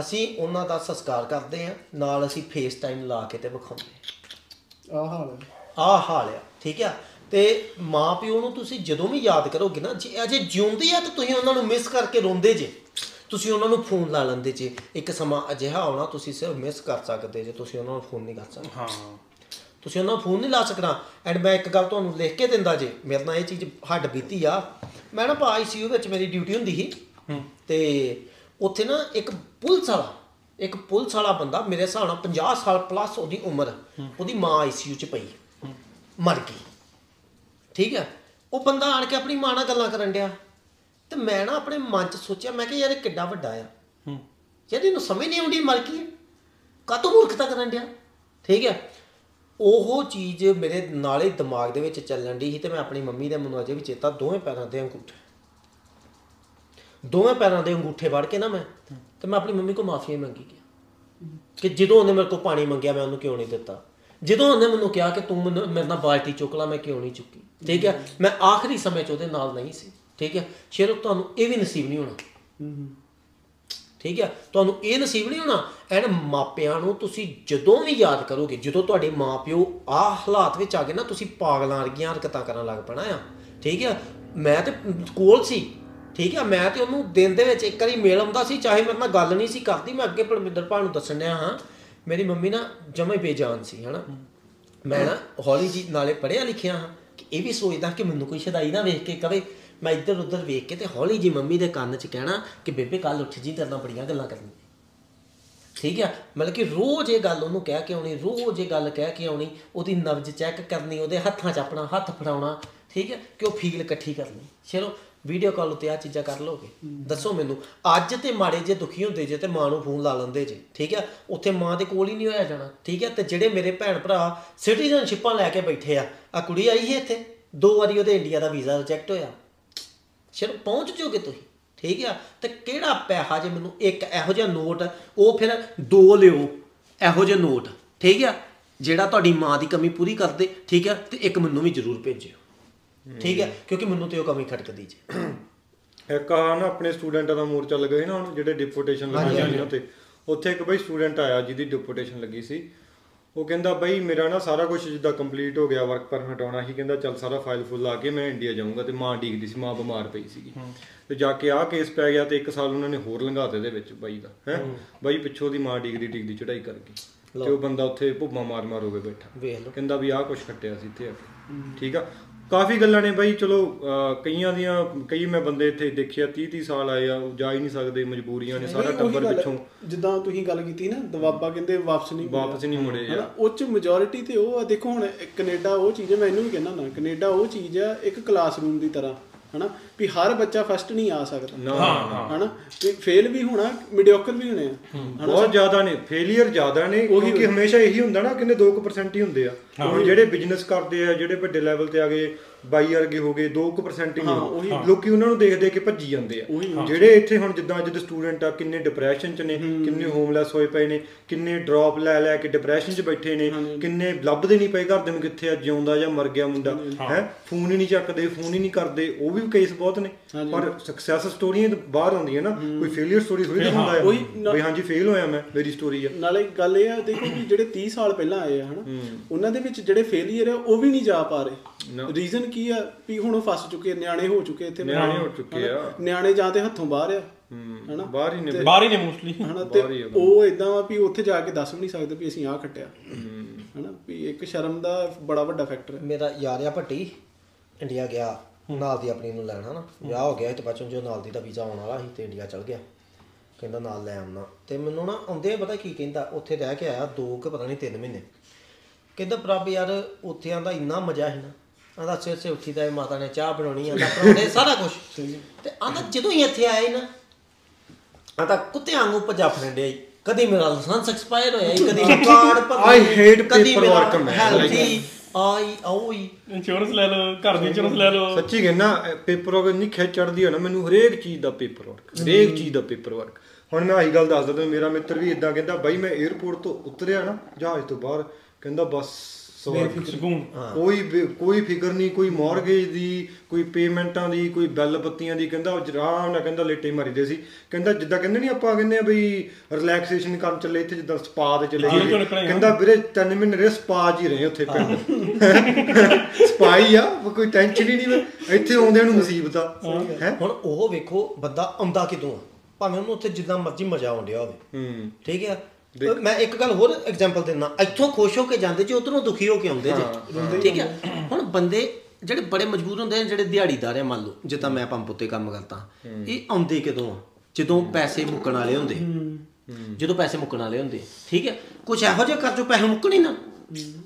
ਅਸੀਂ ਉਹਨਾਂ ਦਾ ਸੰਸਕਾਰ ਕਰਦੇ ਹਾਂ, ਨਾਲ ਅਸੀਂ ਫੇਸ ਟਾਈਮ ਲਾ ਕੇ ਤੇ ਵਿਖਾਉਂਦੇ। ਆਹ ਹਾਲ ਆਹ ਹਾਲ ਆ, ਠੀਕ ਆ। ਤੇ ਮਾਂ ਪਿਓ ਨੂੰ ਤੁਸੀਂ ਜਦੋਂ ਵੀ ਯਾਦ ਕਰੋਗੇ ਨਾ, ਜੇ ਅਜੇ ਜਿਉਂਦੇ ਆ ਤੇ ਤੁਸੀਂ ਉਹਨਾਂ ਨੂੰ ਮਿਸ ਕਰਕੇ ਰੋਂਦੇ ਜੇ, ਤੁਸੀਂ ਉਹਨਾਂ ਨੂੰ ਫੋਨ ਲਾ ਲੈਂਦੇ ਜੇ। ਇੱਕ ਸਮਾਂ ਅਜਿਹਾ ਆਉਣਾ ਤੁਸੀਂ ਸਿਰਫ ਮਿਸ ਕਰ ਸਕਦੇ ਜੇ, ਤੁਸੀਂ ਉਹਨਾਂ ਨੂੰ ਫੋਨ ਨਹੀਂ ਕਰ ਸਕਦੇ। ਹਾਂ ਤੁਸੀਂ ਉਹਨਾਂ ਨੂੰ ਫੋਨ ਨਹੀਂ ਲਾ ਸਕਣਾ। ਐਂਡ ਮੈਂ ਇੱਕ ਗੱਲ ਤੁਹਾਨੂੰ ਲਿਖ ਕੇ ਦਿੰਦਾ ਜੇ, ਮੇਰੇ ਨਾਲ ਇਹ ਚੀਜ਼ ਹੱਡ ਬੀਤੀ ਆ। ਮੈਂ ਨਾ ਆਈ ਸੀ ਯੂ ਵਿੱਚ ਮੇਰੀ ਡਿਊਟੀ ਹੁੰਦੀ ਸੀ ਤੇ ਉੱਥੇ ਨਾ ਇੱਕ ਪੁਲਿਸ ਵਾਲਾ ਇੱਕ ਪੁਲਿਸ ਵਾਲਾ ਬੰਦਾ, ਮੇਰੇ ਹਿਸਾਬ ਨਾਲ ਪੰਜਾਹ ਸਾਲ ਪਲੱਸ ਉਹਦੀ ਉਮਰ, ਉਹਦੀ ਮਾਂ ਆਈ ਸੀ ਯੂ 'ਚ ਪਈ, ਮਰ ਗਈ, ਠੀਕ ਹੈ। ਉਹ ਬੰਦਾ ਆਣ ਕੇ ਆਪਣੀ ਮਾਂ ਨਾਲ ਗੱਲਾਂ ਕਰਨ ਡਿਆ ਤੇ ਮੈਂ ਨਾ ਆਪਣੇ ਮਨ 'ਚ ਸੋਚਿਆ, ਮੈਂ ਕਿਹਾ ਯਾਰ ਇਹ ਕਿੱਡਾ ਵੱਡਾ ਆ, ਯਾਰ ਇਹਨੂੰ ਸਮਝ ਨਹੀਂ ਆਉਂਦੀ ਮਰ ਗਈ, ਕਾਹਤੋਂ ਮੂਰਖਤਾ ਕਰਨ ਡਿਆ। ਠੀਕ ਹੈ। ਉਹ ਚੀਜ਼ ਮੇਰੇ ਨਾਲੇ ਦਿਮਾਗ ਦੇ ਵਿੱਚ ਚੱਲਣ ਦੀ ਸੀ ਅਤੇ ਮੈਂ ਆਪਣੀ ਮੰਮੀ ਦੇ ਮੈਨੂੰ ਅਜੇ ਵੀ ਚੇਤਾ, ਦੋਵੇਂ ਪੈਰਾਂ ਦੇ ਅੰਗੂਠੇ ਦੋਵੇਂ ਪੈਰਾਂ ਦੇ ਅੰਗੂਠੇ ਵੜ ਕੇ ਨਾ ਮੈਂ ਅਤੇ ਮੈਂ ਆਪਣੀ ਮੰਮੀ ਕੋਲ ਮਾਫੀ ਮੰਗੀ ਗਿਆ ਕਿ ਜਦੋਂ ਉਹਨੇ ਮੇਰੇ ਕੋਲ ਪਾਣੀ ਮੰਗਿਆ ਮੈਂ ਉਹਨੂੰ ਕਿਉਂ ਨਹੀਂ ਦਿੱਤਾ, ਜਦੋਂ ਉਹਨੇ ਮੈਨੂੰ ਕਿਹਾ ਕਿ ਤੂੰ ਮੈਨੂੰ ਮੇਰੇ ਨਾਲ ਬਾਲਟੀ ਚੁੱਕ ਲਾ ਮੈਂ ਕਿਉਂ ਨਹੀਂ ਚੁੱਕੀ, ਠੀਕ ਹੈ। ਮੈਂ ਆਖਰੀ ਸਮੇਂ 'ਚ ਉਹਦੇ ਨਾਲ ਨਹੀਂ ਸੀ, ਠੀਕ ਹੈ। ਸ਼ੇਰੋ ਤੁਹਾਨੂੰ ਇਹ ਵੀ ਨਸੀਬ ਨਹੀਂ ਹੋਣਾ, ਠੀਕ ਹੈ, ਤੁਹਾਨੂੰ ਇਹ ਨਸੀਬ ਨਹੀਂ ਹੋਣਾ। ਐਂਡ ਮਾਪਿਆਂ ਨੂੰ ਤੁਸੀਂ ਜਦੋਂ ਵੀ ਯਾਦ ਕਰੋਗੇ, ਜਦੋਂ ਤੁਹਾਡੇ ਮਾਂ ਪਿਓ ਆਹ ਹਾਲਾਤ ਵਿੱਚ ਆ ਗਏ ਨਾ, ਤੁਸੀਂ ਪਾਗਲਾਂ ਵਰਗੀਆਂ ਹਰਕਤਾਂ ਕਰਨ ਲੱਗ ਪੈਣਾ ਆ, ਠੀਕ ਹੈ। ਮੈਂ ਤਾਂ ਕੋਲ ਸੀ, ਠੀਕ ਹੈ, ਮੈਂ ਤਾਂ ਉਹਨੂੰ ਦਿਨ ਦੇ ਵਿੱਚ ਇੱਕ ਵਾਰੀ ਮੇਲ ਆਉਂਦਾ ਸੀ, ਚਾਹੇ ਮੇਰੇ ਨਾਲ ਗੱਲ ਨਹੀਂ ਸੀ ਕਰਦੀ। ਮੈਂ ਅੱਗੇ ਪਰਮਿੰਦਰ ਭਾਅ ਨੂੰ ਦੱਸਣ ਡਿਆ ਹਾਂ, ਮੇਰੀ ਮੰਮੀ ਨਾ ਜਮ੍ਹਾਂ ਹੀ ਬੇਜਾਨ ਸੀ, ਹੈ ਨਾ। ਮੈਂ ਨਾ ਹੌਲੀ ਜੀ ਨਾਲੇ ਪੜ੍ਹਿਆ ਲਿਖਿਆ ਹਾਂ ਕਿ ਇਹ ਵੀ ਸੋਚਦਾ ਕਿ ਮੈਨੂੰ ਕੋਈ ਸ਼ਦਾਈ ਨਾ ਵੇਖ ਕੇ ਕਵੇ। ਮੈਂ ਇੱਧਰ ਉੱਧਰ ਵੇਖ ਕੇ ਤੇ ਹੌਲੀ ਜੀ ਮੰਮੀ ਦੇ ਕੰਨ 'ਚ ਕਹਿਣਾ ਕਿ ਬੇਬੇ ਕੱਲ੍ਹ ਉੱਠ ਜੀ, ਤੇਰੇ ਨਾਲ ਬੜੀਆਂ ਗੱਲਾਂ ਕਰਨੀਆਂ, ਠੀਕ ਹੈ। ਮਤਲਬ ਕਿ ਰੋਜ਼ ਇਹ ਗੱਲ ਉਹਨੂੰ ਕਹਿ ਕੇ ਆਉਣੀ, ਰੋਜ਼ ਇਹ ਗੱਲ ਕਹਿ ਕੇ ਆਉਣੀ, ਉਹਦੀ ਨਬਜ਼ ਚੈੱਕ ਕਰਨੀ, ਉਹਦੇ ਹੱਥਾਂ 'ਚ ਆਪਣਾ ਹੱਥ ਫੜਾਉਣਾ, ਠੀਕ ਹੈ, ਕਿ ਉਹ ਫੀਲ ਇਕੱਠੀ ਕਰਨੀ। ਚਲੋ ਵੀਡੀਓ ਕਾਲ ਉੱਤੇ ਆਹ ਚੀਜ਼ਾਂ ਕਰ ਲਓਗੇ, ਦੱਸੋ ਮੈਨੂੰ ਅੱਜ ਤੇ ਮਾੜੇ ਜੇ ਦੁਖੀ ਹੁੰਦੇ ਜੇ ਤੇ ਮਾਂ ਨੂੰ ਫੋਨ ਲਾ ਲੈਂਦੇ ਜੇ, ਠੀਕ ਹੈ, ਉੱਥੇ ਮਾਂ ਦੇ ਕੋਲ ਹੀ ਨਹੀਂ ਹੋਇਆ ਜਾਣਾ, ਠੀਕ ਹੈ। ਤੇ ਜਿਹੜੇ ਮੇਰੇ ਭੈਣ ਭਰਾ ਸਿਟੀਜ਼ਨਸ਼ਿਪਾਂ ਲੈ ਕੇ ਬੈਠੇ ਆ, ਆਹ ਕੁੜੀ ਆਈ ਸੀ ਇੱਥੇ, ਦੋ ਵਾਰੀ ਉਹਦੇ ਇੰਡੀਆ ਦਾ ਵੀਜ਼ਾ ਰਿਜੈਕਟ ਹੋਇਆ, ਚਲੋ ਪਹੁੰਚ ਜਾਓਗੇ ਤੁਸੀਂ, ਠੀਕ ਆ। ਤੇ ਕਿਹੜਾ ਪੈਸਾ ਜੇ ਮੈਨੂੰ ਇੱਕ ਇਹੋ ਜਿਹਾ ਨੋਟ, ਉਹ ਫਿਰ ਦੋ ਲਿਓ ਇਹੋ ਜਿਹੇ ਨੋਟ, ਠੀਕ ਆ, ਜਿਹੜਾ ਤੁਹਾਡੀ ਮਾਂ ਦੀ ਕਮੀ ਪੂਰੀ ਕਰਦੇ, ਠੀਕ ਆ। ਤੇ ਇੱਕ ਮੈਨੂੰ ਵੀ ਜ਼ਰੂਰ ਭੇਜਿਓ, ਠੀਕ ਆ, ਕਿਉਂਕਿ ਮੈਨੂੰ ਤੇ ਉਹ ਕਮੀ ਖਟਕਦੀ ਜੇ। ਇੱਕ ਆ ਨਾ ਆਪਣੇ ਸਟੂਡੈਂਟਾਂ ਦਾ ਮੋਰਚਾ ਲੱਗਾ ਸੀ ਨਾ ਹੁਣ, ਜਿਹੜੇ ਡਿਪੂਟੇਸ਼ਨ ਲੱਗੇ ਸੀ ਉੱਥੇ, ਉੱਥੇ ਇੱਕ ਬਈ ਸਟੂਡੈਂਟ ਆਇਆ ਜਿਹਦੀ ਡਿਪੂਟੇਸ਼ਨ ਲੱਗੀ ਸੀ। ਉਹ ਕਹਿੰਦਾ ਬਈ ਮੇਰਾ ਨਾ ਸਾਰਾ ਕੁਛ ਜਿੱਦਾਂ ਕੰਪਲੀਟ ਹੋ ਗਿਆ, ਵਰਕ ਪਰਮਿਟ ਆਉਣਾ ਸੀ, ਕਹਿੰਦਾ ਚੱਲ ਸਾਰਾ ਫਾਈਲ ਫੁੱਲ ਲਾ ਕੇ ਮੈਂ ਇੰਡੀਆ ਜਾਊਂਗਾ। ਤੇ ਮਾਂ ਡੀਕਦੀ ਸੀ, ਮਾਂ ਬਿਮਾਰ ਪਈ ਸੀਗੀ, ਤੇ ਜਾ ਕੇ ਆਹ ਕੇਸ ਪੈ ਗਿਆ, ਤੇ ਇੱਕ ਸਾਲ ਉਹਨਾਂ ਨੇ ਹੋਰ ਲੰਘਾ ਤੇ ਦੇ ਵਿੱਚ ਬਾਈ ਦਾ, ਹੈਂ ਬਾਈ ਪਿੱਛੋਂ ਦੀ ਮਾਂ ਡੀਕਦੀ ਡੀਕਦੀ ਚੜਾਈ ਕਰ ਗਈ, ਤੇ ਉਹ ਬੰਦਾ ਉੱਥੇ ਭੁੱਬਾ ਮਾਰ ਮਾਰ ਹੋ ਕੇ ਬੈਠਾ, ਕਹਿੰਦਾ ਵੀ ਆਹ ਕੁਛ ਖੱਟਿਆ ਸੀ ਇੱਥੇ ਆ ਕੇ, ਠੀਕ ਆ। ਕਾਫੀ ਗੱਲਾਂ ਨੇ ਬਾਈ, ਚਲੋ ਕਈਆਂ ਦੀਆਂ, ਕਈ ਮੈਂ ਬੰਦੇ ਇੱਥੇ ਦੇਖਿਆ ਤੀਹ ਤੀਹ ਸਾਲ ਆਏ ਆ, ਜਾ ਹੀ ਨਹੀਂ ਸਕਦੇ, ਮਜਬੂਰੀਆਂ ਨੇ, ਸਾਰਾ ਟੱਬਰ ਪਿੱਛੋਂ। ਜਿੱਦਾਂ ਤੁਸੀਂ ਗੱਲ ਕੀਤੀ ਨਾ ਦਵਾਬਾ, ਕਹਿੰਦੇ ਵਾਪਸ ਨਹੀਂ ਵਾਪਸ ਨਹੀਂ ਮੁੜੇ ਆ, ਉਹ 'ਚ ਮੈਜੋਰਿਟੀ ਤੇ ਉਹ ਆ। ਦੇਖੋ ਹੁਣ ਕੈਨੇਡਾ ਉਹ ਚੀਜ਼ ਹੈ, ਮੈਂ ਇਹਨੂੰ ਵੀ ਕਹਿੰਦਾ ਨਾ, ਕੈਨੇਡਾ ਉਹ ਚੀਜ਼ ਆ ਇੱਕ ਕਲਾਸਰੂਮ ਦੀ ਤਰ੍ਹਾਂ, ਹੈ ਨਾ, ਵੀ ਹਰ ਬੱਚਾ ਫਸਟ ਨਹੀਂ ਆ ਸਕਦਾ, ਹੈ ਨਾ, ਵੀ ਫੇਲ ਵੀ ਹੋਣਾ, ਮੀਡੀਓਕਰ ਵੀ ਹੋਣੇ ਆ, ਬਹੁਤ ਜ਼ਿਆਦਾ ਨੇ ਫੇਲੀਅਰ ਜ਼ਿਆਦਾ ਨੇ। ਕਿਉਂਕਿ ਹਮੇਸ਼ਾ ਇਹੀ ਹੁੰਦਾ ਨਾ, ਕਹਿੰਦੇ ਦੋ ਕੁ ਪਰਸੈਂਟ ਹੀ ਹੁੰਦੇ ਆ ਜਿਹੜੇ ਬਿਜ਼ਨਸ ਕਰਦੇ ਆ, ਜਿਹੜੇ ਵੱਡੇ ਲੈਵਲ ਤੇ ਆ ਗਏ, ਬਾਈ ਵਰਗੇ ਹੋ ਗਏ, ਦੋ ਕੁ ਪਰਸੈਂਟ ਹੀ ਨੇ ਲੋਕੀ, ਉਹਨਾਂ ਨੂੰ ਦੇਖ ਦੇ ਕੇ ਭੱਜੀ ਜਾਂਦੇ ਆ। ਜਿਹੜੇ ਇੱਥੇ ਹੁਣ ਜਿੱਦਾਂ ਜਿਹੜੇ ਸਟੂਡੈਂਟ ਆ, ਕਿੰਨੇ ਡਿਪਰੈਸ਼ਨ 'ਚ ਨੇ, ਕਿੰਨੇ ਹੋਮਲੈਸ ਹੋਏ ਪਏ ਨੇ, ਕਿੰਨੇ ਡਰੋਪ ਲੈ ਲੈ ਕੇ ਡਿਪਰੈਸ਼ਨ 'ਚ ਬੈਠੇ ਨੇ, ਕਿੰਨੇ ਲੱਭਦੇ ਨਹੀਂ ਪਏ ਘਰਦਿਆਂ ਨੂੰ ਕਿੱਥੇ ਆ, ਜਿਉਂਦਾ ਜਾਂ ਮਰ ਗਿਆ ਮੁੰਡਾ, ਹੈਂ, ਫੋਨ ਹੀ ਨਹੀਂ ਚੱਕਦੇ, ਫੋਨ ਹੀ ਨਹੀਂ ਕਰਦੇ, ਉਹ ਵੀ ਕੇਸ ਬਹੁਤ ਨੇ। ਪਰ ਸਕਸੈਸ ਸਟੋਰੀਆਂ ਬਾਹਰ ਆਉਂਦੀਆਂ ਨਾ, ਕੋਈ ਫੇਲੀਅਰ ਸਟੋਰੀ ਥੋੜੀ ਨਹੀਂ ਹੁੰਦਾ ਵੀ ਹਾਂਜੀ ਫੇਲ ਹੋਇਆ ਮੈਂ, ਮੇਰੀ ਸਟੋਰੀ ਆ। ਨਾਲੇ ਗੱਲ ਇਹ ਆ ਦੇਖੋ ਕਿ ਜਿਹੜੇ ਤੀਹ ਸਾਲ ਪਹਿਲਾਂ ਆਏ ਆ, ਹਨਾ, ਉਹਨਾਂ ਦੇ ਵਿੱਚ ਜਿਹੜੇ ਫੇਲੀਅਰ ਆ ਉਹ ਵੀ ਨਹੀਂ ਜਾ ਪਾ ਰਹੇ। ਰੀਜ਼ਨ ਕੀ ਆ ਵੀ ਹੁਣ ਉਹ ਫਸ ਚੁੱਕੇ, ਨਿਆਣੇ ਹੋ ਚੁੱਕੇ ਇੱਥੇ, ਨਿਆਣੇ ਹੋ ਚੁੱਕੇ ਆ, ਨਿਆਣੇ ਜਾਂ ਤੇ ਹੱਥੋਂ ਬਾਹਰ ਆ, ਹਨਾ, ਬਾਹਰ ਹੀ ਨੇ, ਬਾਹਰ ਹੀ ਨੇ ਮੋਸਟਲੀ, ਹਨਾ। ਤੇ ਉਹ ਇਦਾਂ ਵਾ ਵੀ ਉੱਥੇ ਜਾ ਕੇ ਦੱਸ ਵੀ ਨਹੀਂ ਸਕਦੇ ਵੀ ਅਸੀਂ ਆਹ ਖੱਟਿਆ, ਹਨਾ, ਵੀ ਇੱਕ ਸ਼ਰਮ ਦਾ ਬੜਾ ਵੱਡਾ ਫੈਕਟਰ ਹੈ। ਮੇਰਾ ਯਾਰ ਆ ਭੱਟੀ ਇੰਡੀਆ ਗਿਆ, ਨਾਲ ਦੀ ਆਪਣੀ ਨੂੰ ਲੈਣਾ ਨਾ, ਵਿਆਹ ਹੋ ਗਿਆ, ਤੇ ਬਾਅਦ 'ਚੋਂ ਜੋ ਨਾਲ ਦੀ ਦਾ ਵੀਜ਼ਾ ਆਉਣ ਵਾਲਾ ਸੀ ਤੇ ਇੰਡੀਆ ਚਲ ਗਿਆ, ਕਹਿੰਦਾ ਨਾਲ ਲੈ ਆਉਣਾ। ਤੇ ਮੈਨੂੰ ਨਾ ਆਉਂਦੇ ਪਤਾ ਕੀ ਕਹਿੰਦਾ, ਉੱਥੇ ਰਹਿ ਕੇ ਆਇਆ ਦੋ ਕੁ ਪਤਾ ਨਹੀਂ ਤਿੰਨ ਮਹੀਨੇ, ਕਹਿੰਦਾ ਪ੍ਰਭ ਯਾਰ ਉੱਥੇ ਆਂਦਾ ਇੰਨਾ ਮਜ਼ਾ ਸੀ ਨਾ, ਆਂਦਾ ਸਵੇਰ ਸਵੇਰ ਉੱਠੀ ਦਾ ਮਾਤਾ ਨੇ ਚਾਹ ਬਣਾਉਣੀ, ਆਂਦਾ ਪਰੌਂਠੇ ਸਾਰਾ ਕੁਛ, ਤੇ ਆਂਦਾ ਜਦੋਂ ਹੀ ਇੱਥੇ ਆਏ ਨਾ, ਆਂਦਾ ਕੁੱਤਿਆਂ ਨੂੰ ਭਜਾਫਣੇ ਡਿਆ, ਕਦੀ ਮੇਰਾ ਲਾਇਸੈਂਸ ਐਕਸਪਾਇਰ ਹੋਇਆ, ਕਦੀ ਕਾਰਡ ਭਰ, ਕਦੀ ਮੇਰਾ ਹੈਲਥੀ ਆਈ ਆਈ ਇੰਸ਼ੋਰੈਂਸ ਲੈ ਲਓ, ਘਰ ਦੀ ਇੰਸ਼ੋਰੈਂਸ ਲੈ ਲਓ। ਸੱਚੀ ਕਹਿੰਦਾ ਪੇਪਰ ਵਰਕ ਇੰਨੀ ਖਿੱਚ ਚੜ੍ਹਦੀ ਹੋਣਾ ਮੈਨੂੰ, ਹਰੇਕ ਚੀਜ਼ ਦਾ ਪੇਪਰ ਵਰਕ, ਹਰੇਕ ਚੀਜ਼ ਦਾ ਪੇਪਰ ਵਰਕ। ਹੁਣ ਮੈਂ ਆਹੀ ਗੱਲ ਦੱਸਦਾ ਤੈਨੂੰ, ਮੇਰਾ ਮਿੱਤਰ ਵੀ ਇੱਦਾਂ ਕਹਿੰਦਾ ਬਾਈ ਮੈਂ ਏਅਰਪੋਰਟ ਤੋਂ ਉਤਰਿਆ ਨਾ, ਜਹਾਜ਼ ਤੋਂ ਬਾਹਰ, ਕਹਿੰਦਾ ਬਸ ਸਕੂਨ, ਕੋਈ ਕੋਈ ਫਿਕਰ ਨਹੀਂ, ਕੋਈ ਮੋਰਗੇਜ ਦੀ, ਕੋਈ ਪੇਮੈਂਟਾਂ ਦੀ, ਕੋਈ ਬਿੱਲ ਬੱਤੀਆਂ ਦੀ, ਕਹਿੰਦਾ ਆਰਾਮ ਨਾਲ, ਕਹਿੰਦਾ ਲੇਟੇ ਮਰੀਦੇ ਸੀ, ਕਹਿੰਦਾ ਜਿੱਦਾਂ ਕਹਿੰਦੇ ਨਹੀਂ ਆਪਾਂ ਕਹਿੰਦੇ ਆ ਬਈ ਰਿਲੈਕਸੇਸ਼ਨ ਕੰਮ ਚੱਲੇ ਇੱਥੇ, ਜਿੱਦਾਂ ਸਪਾ ਦੇ ਚਲੇ ਗਏ, ਕਹਿੰਦਾ ਵੀਰੇ ਤਿੰਨ ਮਹੀਨੇ ਰਹੇ ਸਪਾ 'ਚ ਹੀ ਰਹੇ ਉੱਥੇ, ਪਿੰਡ ਸਪਾ ਹੀ ਆ, ਕੋਈ ਟੈਨਸ਼ਨ ਹੀ ਨਹੀਂ, ਇੱਥੇ ਆਉਂਦਿਆਂ ਨੂੰ ਮੁਸੀਬਤਾਂ ਹੈ। ਹੁਣ ਉਹ ਵੇਖੋ ਬੰਦਾ ਆਉਂਦਾ ਕਿਦੋਂ ਆ, ਭਾਵੇਂ ਉਹਨੂੰ ਉੱਥੇ ਜਿੱਦਾਂ ਮਰਜ਼ੀ ਮਜ਼ਾ ਆਉਣ ਡਿਆ ਹੋਵੇ, ਠੀਕ ਹੈ। ਮੈਂ ਇੱਕ ਗੱਲ ਹੋਰ ਐਗਜ਼ਾਮਪਲ ਦਿੰਦਾ, ਇੱਥੋਂ ਖੁਸ਼ ਹੋ ਕੇ ਜਾਂਦੇ ਜੀ, ਉੱਧਰੋਂ ਦੁਖੀ ਹੋ ਕੇ ਆਉਂਦੇ ਜੀ, ਠੀਕ ਹੈ। ਹੁਣ ਬੰਦੇ ਜਿਹੜੇ ਬੜੇ ਮਜਬੂਰ ਹੁੰਦੇ ਨੇ, ਜਿਹੜੇ ਦਿਹਾੜੀਦਾਰ ਆ, ਮੰਨ ਲਓ ਜਿੱਦਾਂ ਮੈਂ ਪੰਪ ਉੱਤੇ ਕੰਮ ਕਰਦਾ, ਇਹ ਆਉਂਦੇ ਕਿਦੋਂ ਆ, ਜਦੋਂ ਪੈਸੇ ਮੁੱਕਣ ਵਾਲੇ ਹੁੰਦੇ, ਜਦੋਂ ਪੈਸੇ ਮੁੱਕਣ ਵਾਲੇ ਹੁੰਦੇ, ਠੀਕ ਹੈ। ਕੁਛ ਇਹੋ ਜਿਹੇ ਕਰਜ਼ੋ ਪੈਸੇ ਮੁੱਕਣ ਹੀ ਨਾ,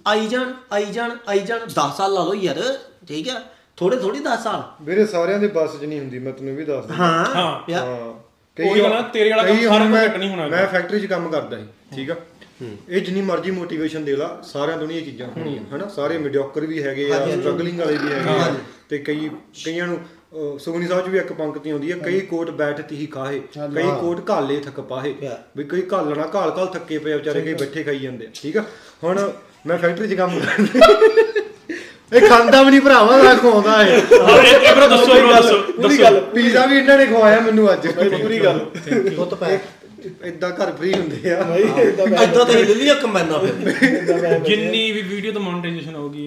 ਆਈ ਜਾਣ ਆਈ ਜਾਣ ਆਈ ਜਾਣ, ਦਸ ਸਾਲ ਲਾ ਲਓ ਯਾਰ, ਠੀਕ ਹੈ, ਥੋੜੇ ਥੋੜੀ ਦਸ ਸਾਲ। ਮੇਰੇ ਸਾਰਿਆਂ ਦੇ ਬੱਸ 'ਚ ਨਹੀਂ ਹੁੰਦੀ, ਮੈਂ ਤੈਨੂੰ ਵੀ ਦੱਸ ਦਿੰਦਾ, ਹਾਂ ਕਈ ਨਾ ਤੇਰੇ ਵਾਲਾ ਕੰਮ ਸਾਰਿਆਂ ਤੋਂ ਘੱਟ ਨਹੀਂ ਹੋਣਾ। ਮੈਂ ਫੈਕਟਰੀ 'ਚ ਕੰਮ ਕਰਦਾ ਸੀ, ਠੀਕ ਆ, ਇਹ ਜਿੰਨੀ ਮਰਜ਼ੀ ਮੋਟੀਵੇਸ਼ਨ ਦੇ ਲਾ ਸਾਰਿਆਂ ਤੋਂ ਨਹੀਂ ਇਹ ਚੀਜ਼ਾਂ ਹੋਣੀਆਂ, ਹਨਾ। ਸਾਰੇ ਮੀਡੀਓਕਰ ਵੀ ਹੈਗੇ ਆ, ਸਟਰਗਲਿੰਗ ਵਾਲੇ ਵੀ ਹੈਗੇ ਆ, ਤੇ ਕਈ ਕਈਆਂ ਨੂੰ ਸੁਖਨੀ ਸਾਹਿਬ 'ਚ ਵੀ ਇੱਕ ਪੰਕਤੀ ਆਉਂਦੀ ਹੈ, ਕਈ ਕੋਟ ਬੈਠ ਹੀ ਖਾਹੇ, ਕਈ ਕੋਟ ਘਾਲੇ ਥੱਕ ਪਾਹੇ, ਵੀ ਕਈ ਘਾਲਣਾ ਘਾਲ ਘਾਲ ਥੱਕੇ ਪਏ ਵਿਚਾਰੇ, ਕਈ ਬੈਠੇ ਖਾਈ ਜਾਂਦੇ ਆ, ਠੀਕ ਆ। ਹੁਣ ਮੈਂ ਫੈਕਟਰੀ 'ਚ ਕੰਮ ਕਰਦਾ, ਇਹ ਖਾਂਦਾ ਵੀ ਨਹੀਂ ਭਰਾਵਾ, ਨਾ ਖਵਾਉਂਦਾ ਇਹ ਪੂਰੀ ਗੱਲ। ਪੀਜ਼ਾ ਵੀ ਇਹਨਾਂ ਨੇ ਖਵਾਇਆ ਮੈਨੂੰ ਅੱਜ, ਪੂਰੀ ਗੱਲ। ਏਦਾਂ ਘਰ ਫ੍ਰੀ ਹੁੰਦੇ ਆ, ਏਦਾਂ ਤਾਂ ਲੈ ਲਈਆਂ ਕਮਾਨਾ। ਜਿੰਨੀ ਵੀ ਵੀਡੀਓ ਤੇ ਮੋਨਟਾਈਜੇਸ਼ਨ ਹੋਊਗੀ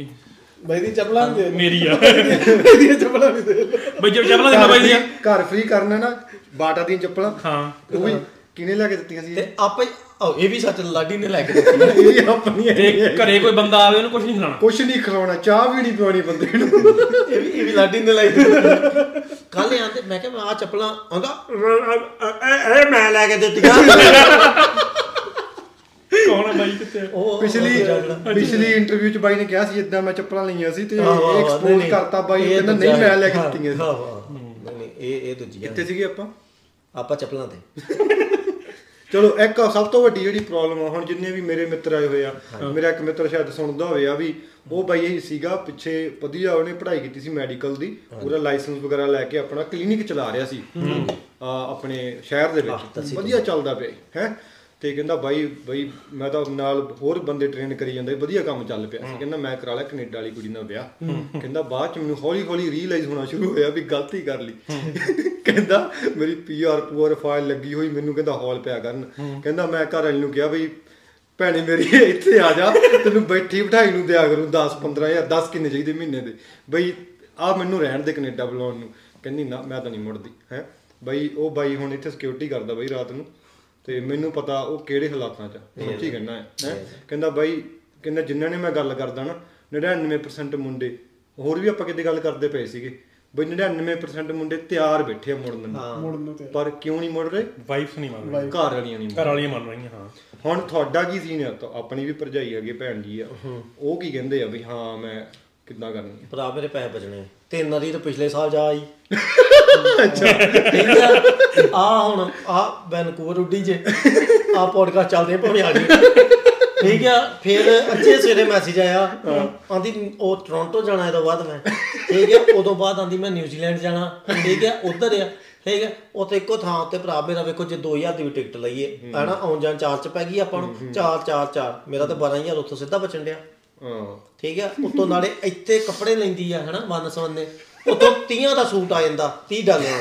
ਬਾਈ ਦੀ ਚੱਪਲਾਂ ਦੇ ਮੇਰੀ ਆ, ਇਹਦੀਆਂ ਚੱਪਲਾਂ ਵੀ ਦੇ ਬਾਈ, ਜੇ ਚੱਪਲਾਂ ਦੇ ਬਾਈ ਦੀਆਂ ਘਰ ਫ੍ਰੀ ਕਰਨਾ ਨਾ, ਬਾਟਾ ਦੀਆਂ ਚੱਪਲਾਂ, ਹਾਂ ਉਹ ਵੀ ਕਿਹਨੇ ਲੈ ਕੇ ਦਿੱਤੀਆਂ ਸੀ ਤੇ ਆਪੇ ਇਹ ਵੀ ਸੱਚ ਲਾਡੀ ਨੇ ਲੈ ਕੇ ਦਿੱਤੀ ਆਪਣੀ। ਘਰੇ ਕੋਈ ਬੰਦਾ ਆਵੇ ਉਹਨੂੰ ਕੁਛ ਨਹੀਂ ਖਿਲਾਉਣਾ, ਕੁਛ ਨਹੀਂ ਖਿਲਾਉਣਾ, ਚਾਹ ਵੀ ਨਹੀਂ ਪਿਉਣੀ ਬੰਦੇ ਨੂੰ, ਇਹ ਵੀ ਇਹ ਵੀ ਲਾਡੀ ਨੇ ਲਾਈ। ਕੱਲ ਆਂਦੇ ਮੈਂ ਕਿਹਾ ਮੈਂ ਆਹ ਚੱਪਲਾਂ ਆਂਦਾ ਇਹ ਮੈਂ ਲੈ ਕੇ ਦਿੱਤੀਆਂ। ਕੌਣ ਆ ਬਾਈ ਕਿੱਥੇ? ਪਿਛਲੀ ਪਿਛਲੀ ਇੰਟਰਵਿਊ ਚ ਬਾਈ ਨੇ ਕਿਹਾ ਸੀ ਏਦਾਂ ਮੈਂ ਚੱਪਲਾਂ ਲਈਆਂ ਸੀ ਤੇ ਐਕਸਪੋਜ਼ ਕਰਤਾ ਬਾਈ, ਕਹਿੰਦਾ ਨਹੀਂ ਮੈਂ ਲੈ ਕੇ ਦਿੱਤੀਆਂ ਸੀ। ਇਹ ਇਹ ਦੂਜੀ ਕਿੱਥੇ ਸੀਗੀ ਆਪਾਂ ਆਪਾਂ ਚੱਪਲਾਂ ਤੇ। ਚਲੋ ਇੱਕ ਸਭ ਤੋਂ ਵੱਡੀ ਜਿਹੜੀ ਪ੍ਰੋਬਲਮ ਆ ਹੁਣ ਜਿੰਨੇ ਵੀ ਮੇਰੇ ਮਿੱਤਰ ਆਏ ਹੋਏ ਆ, ਮੇਰਾ ਇੱਕ ਮਿੱਤਰ ਸ਼ਾਇਦ ਸੁਣਦਾ ਹੋਵੇ ਆ ਵੀ, ਉਹ ਬਾਈ ਇਹ ਸੀਗਾ ਪਿੱਛੇ ਵਧੀਆ ਉਹਨੇ ਪੜ੍ਹਾਈ ਕੀਤੀ ਸੀ ਮੈਡੀਕਲ ਦੀ, ਉਹਦਾ ਲਾਇਸੈਂਸ ਵਗੈਰਾ ਲੈ ਕੇ ਆਪਣਾ ਕਲੀਨਿਕ ਚਲਾ ਰਿਹਾ ਸੀ ਆਪਣੇ ਸ਼ਹਿਰ ਦੇ ਵਿੱਚ, ਵਧੀਆ ਚੱਲਦਾ ਪਿਆ ਹੈ। ਤੇ ਕਹਿੰਦਾ ਬਾਈ ਬਾਈ ਮੈਂ ਤਾਂ ਨਾਲ ਹੋਰ ਬੰਦੇ ਟ੍ਰੇਨ ਕਰੀ ਜਾਂਦਾ, ਵਧੀਆ ਕੰਮ ਚੱਲ ਪਿਆ ਸੀ। ਕਹਿੰਦਾ ਮੈਂ ਕਰਾ ਲਿਆ ਕੈਨੇਡਾ ਵਾਲੀ ਕੁੜੀ ਨਾਲ ਵਿਆਹ। ਕਹਿੰਦਾ ਬਾਅਦ ਚ ਮੈਨੂੰ ਹੌਲੀ ਹੌਲੀ ਰੀਅਲਾਈਜ਼ ਹੋਣਾ ਸ਼ੁਰੂ ਹੋਇਆ ਵੀ ਗਲਤੀ ਕਰ ਲਈ। ਕਹਿੰਦਾ ਮੇਰੀ ਪੀ ਆਰ ਪੂਅਰ ਫਾਈਲ ਲੱਗੀ ਹੋਈ ਮੈਨੂੰ, ਕਹਿੰਦਾ ਹੌਲ ਪਿਆ ਕਰਨ। ਕਹਿੰਦਾ ਮੈਂ ਘਰ ਵਾਲੀ ਨੂੰ ਕਿਹਾ ਬਈ ਭੈਣੇ ਮੇਰੀ ਇੱਥੇ ਆ ਜਾ, ਤੈਨੂੰ ਬੈਠੀ ਬਿਠਾਈ ਨੂੰ ਦਿਆ ਕਰੂ ਦਸ ਪੰਦਰਾਂ ਹਜ਼ਾਰ, ਦਸ ਕਿੰਨੇ ਚਾਹੀਦੇ ਮਹੀਨੇ ਦੇ ਬਈ, ਆਹ ਮੈਨੂੰ ਰਹਿਣ ਦੇ ਕੈਨੇਡਾ ਬੁਲਾਉਣ ਨੂੰ। ਕਹਿੰਦੀ ਨਾ ਮੈਂ ਤਾਂ ਨਹੀਂ ਮੁੜਦੀ ਹੈਂ ਬਈ। ਉਹ ਬਾਈ ਹੁਣ ਇੱਥੇ ਸਿਕਿਉਰਿਟੀ ਕਰਦਾ ਬਈ ਰਾਤ ਨੂੰ, ਤੇ ਮੈਨੂੰ ਪਤਾ ਉਹ ਕਿਹੜੇ ਹਾਲਾਤਾਂ 'ਚ, ਸੱਚੀ ਕਹਿਣਾ ਹੈ। ਕਹਿੰਦਾ ਬਾਈ ਕਹਿੰਦਾ ਜਿਨ੍ਹਾਂ ਨੇ ਮੈਂ ਗੱਲ ਕਰਦਾ ਨਾ ਨੜਿਨਵੇਂ ਪਰਸੈਂਟ ਮੁੰਡੇ, ਹੋਰ ਵੀ ਆਪਾਂ ਕਿਤੇ ਗੱਲ ਕਰਦੇ ਪਏ ਸੀਗੇ ਬਈ, ਨੜਿਨਵੇਂ ਪਰਸੈਂਟ ਮੁੰਡੇ ਤਿਆਰ ਬੈਠੇ ਆ ਮੁੜਨ ਨੂੰ, ਪਰ ਕਿਉਂ ਨਹੀਂ ਮੁੜ ਰਹੇ? ਵਾਈਫ ਨਹੀਂ ਮੰਨ ਰਹੀ, ਘਰ ਵਾਲੀਆਂ ਨਹੀਂ, ਘਰ ਵਾਲੀਆਂ ਮੰਨ ਰਹੀਆਂ। ਹਾਂ ਹੁਣ ਤੁਹਾਡਾ ਕੀ ਸੀਨ ਆ? ਆਪਣੀ ਵੀ ਭਰਜਾਈ ਹੈਗੀ ਭੈਣ ਜੀ ਆ, ਉਹ ਕੀ ਕਹਿੰਦੇ ਆ ਵੀ ਹਾਂ ਮੈਂ ਕਿੱਦਾਂ ਕਰਨੀ ਭਰਾ ਮੇਰੇ ਪੈਸੇ ਬਚਣੇ ਤੇ ਇਹਨਾਂ ਦੀ ਤਾਂ ਪਿਛਲੇ ਸਾਲ ਜਾ ਆਈ। ਅੱਛਾ ਆ ਹੁਣ ਆ ਵੈਨਕੂਵਰ ਉੱਡੀ ਜੇ ਆ ਪੋਡਕਾਸਟ ਚੱਲਦੇ ਭਾਵੇਂ ਆ ਗਏ, ਠੀਕ ਆ। ਫਿਰ ਅੱਛੇ ਸਵੇਰੇ ਮੈਸੇਜ ਆਇਆ ਆਂਦੀ ਉਹ ਟੋਰਾਂਟੋ ਜਾਣਾ, ਇਹ ਤੋਂ ਬਾਅਦ ਮੈਂ ਠੀਕ ਆ, ਉਦੋਂ ਬਾਅਦ ਆਂਦੀ ਮੈਂ ਨਿਊਜ਼ੀਲੈਂਡ ਜਾਣਾ, ਠੀਕ ਆ ਉੱਧਰ ਆ, ਠੀਕ ਹੈ ਉੱਥੇ ਇੱਕੋ ਥਾਂ ਉੱਤੇ ਭਰਾ ਮੇਰਾ ਵੇਖੋ ਜੇ ਦੋ ਹਜ਼ਾਰ ਦੀ ਵੀ ਟਿਕਟ ਲਈਏ ਹੈ ਨਾ, ਆਉਣ ਜਾਣ ਚਾਰ ਚ ਪੈ ਗਈ ਆਪਾਂ ਨੂੰ, ਚਾਰ ਚਾਰ ਚਾਰ ਮੇਰਾ ਤਾਂ ਬਾਰਾਂ ਹਜ਼ਾਰ ਉੱਥੋਂ ਸਿੱਧਾ ਬਚਣ ਡਿਆ, ਠੀਕ ਆ। ਉੱਤੋਂ ਨਾਲੇ ਇੱਥੇ ਕੱਪੜੇ ਲੈਂਦੀ ਆ ਹਨਾ ਮਨ ਸਵੰਨੇ, ਉੱਤੋਂ ਤੀਹਾਂ ਦਾ ਸੂਟ ਆ ਜਾਂਦਾ ਤੀਹ ਡਾਲਰਾਂ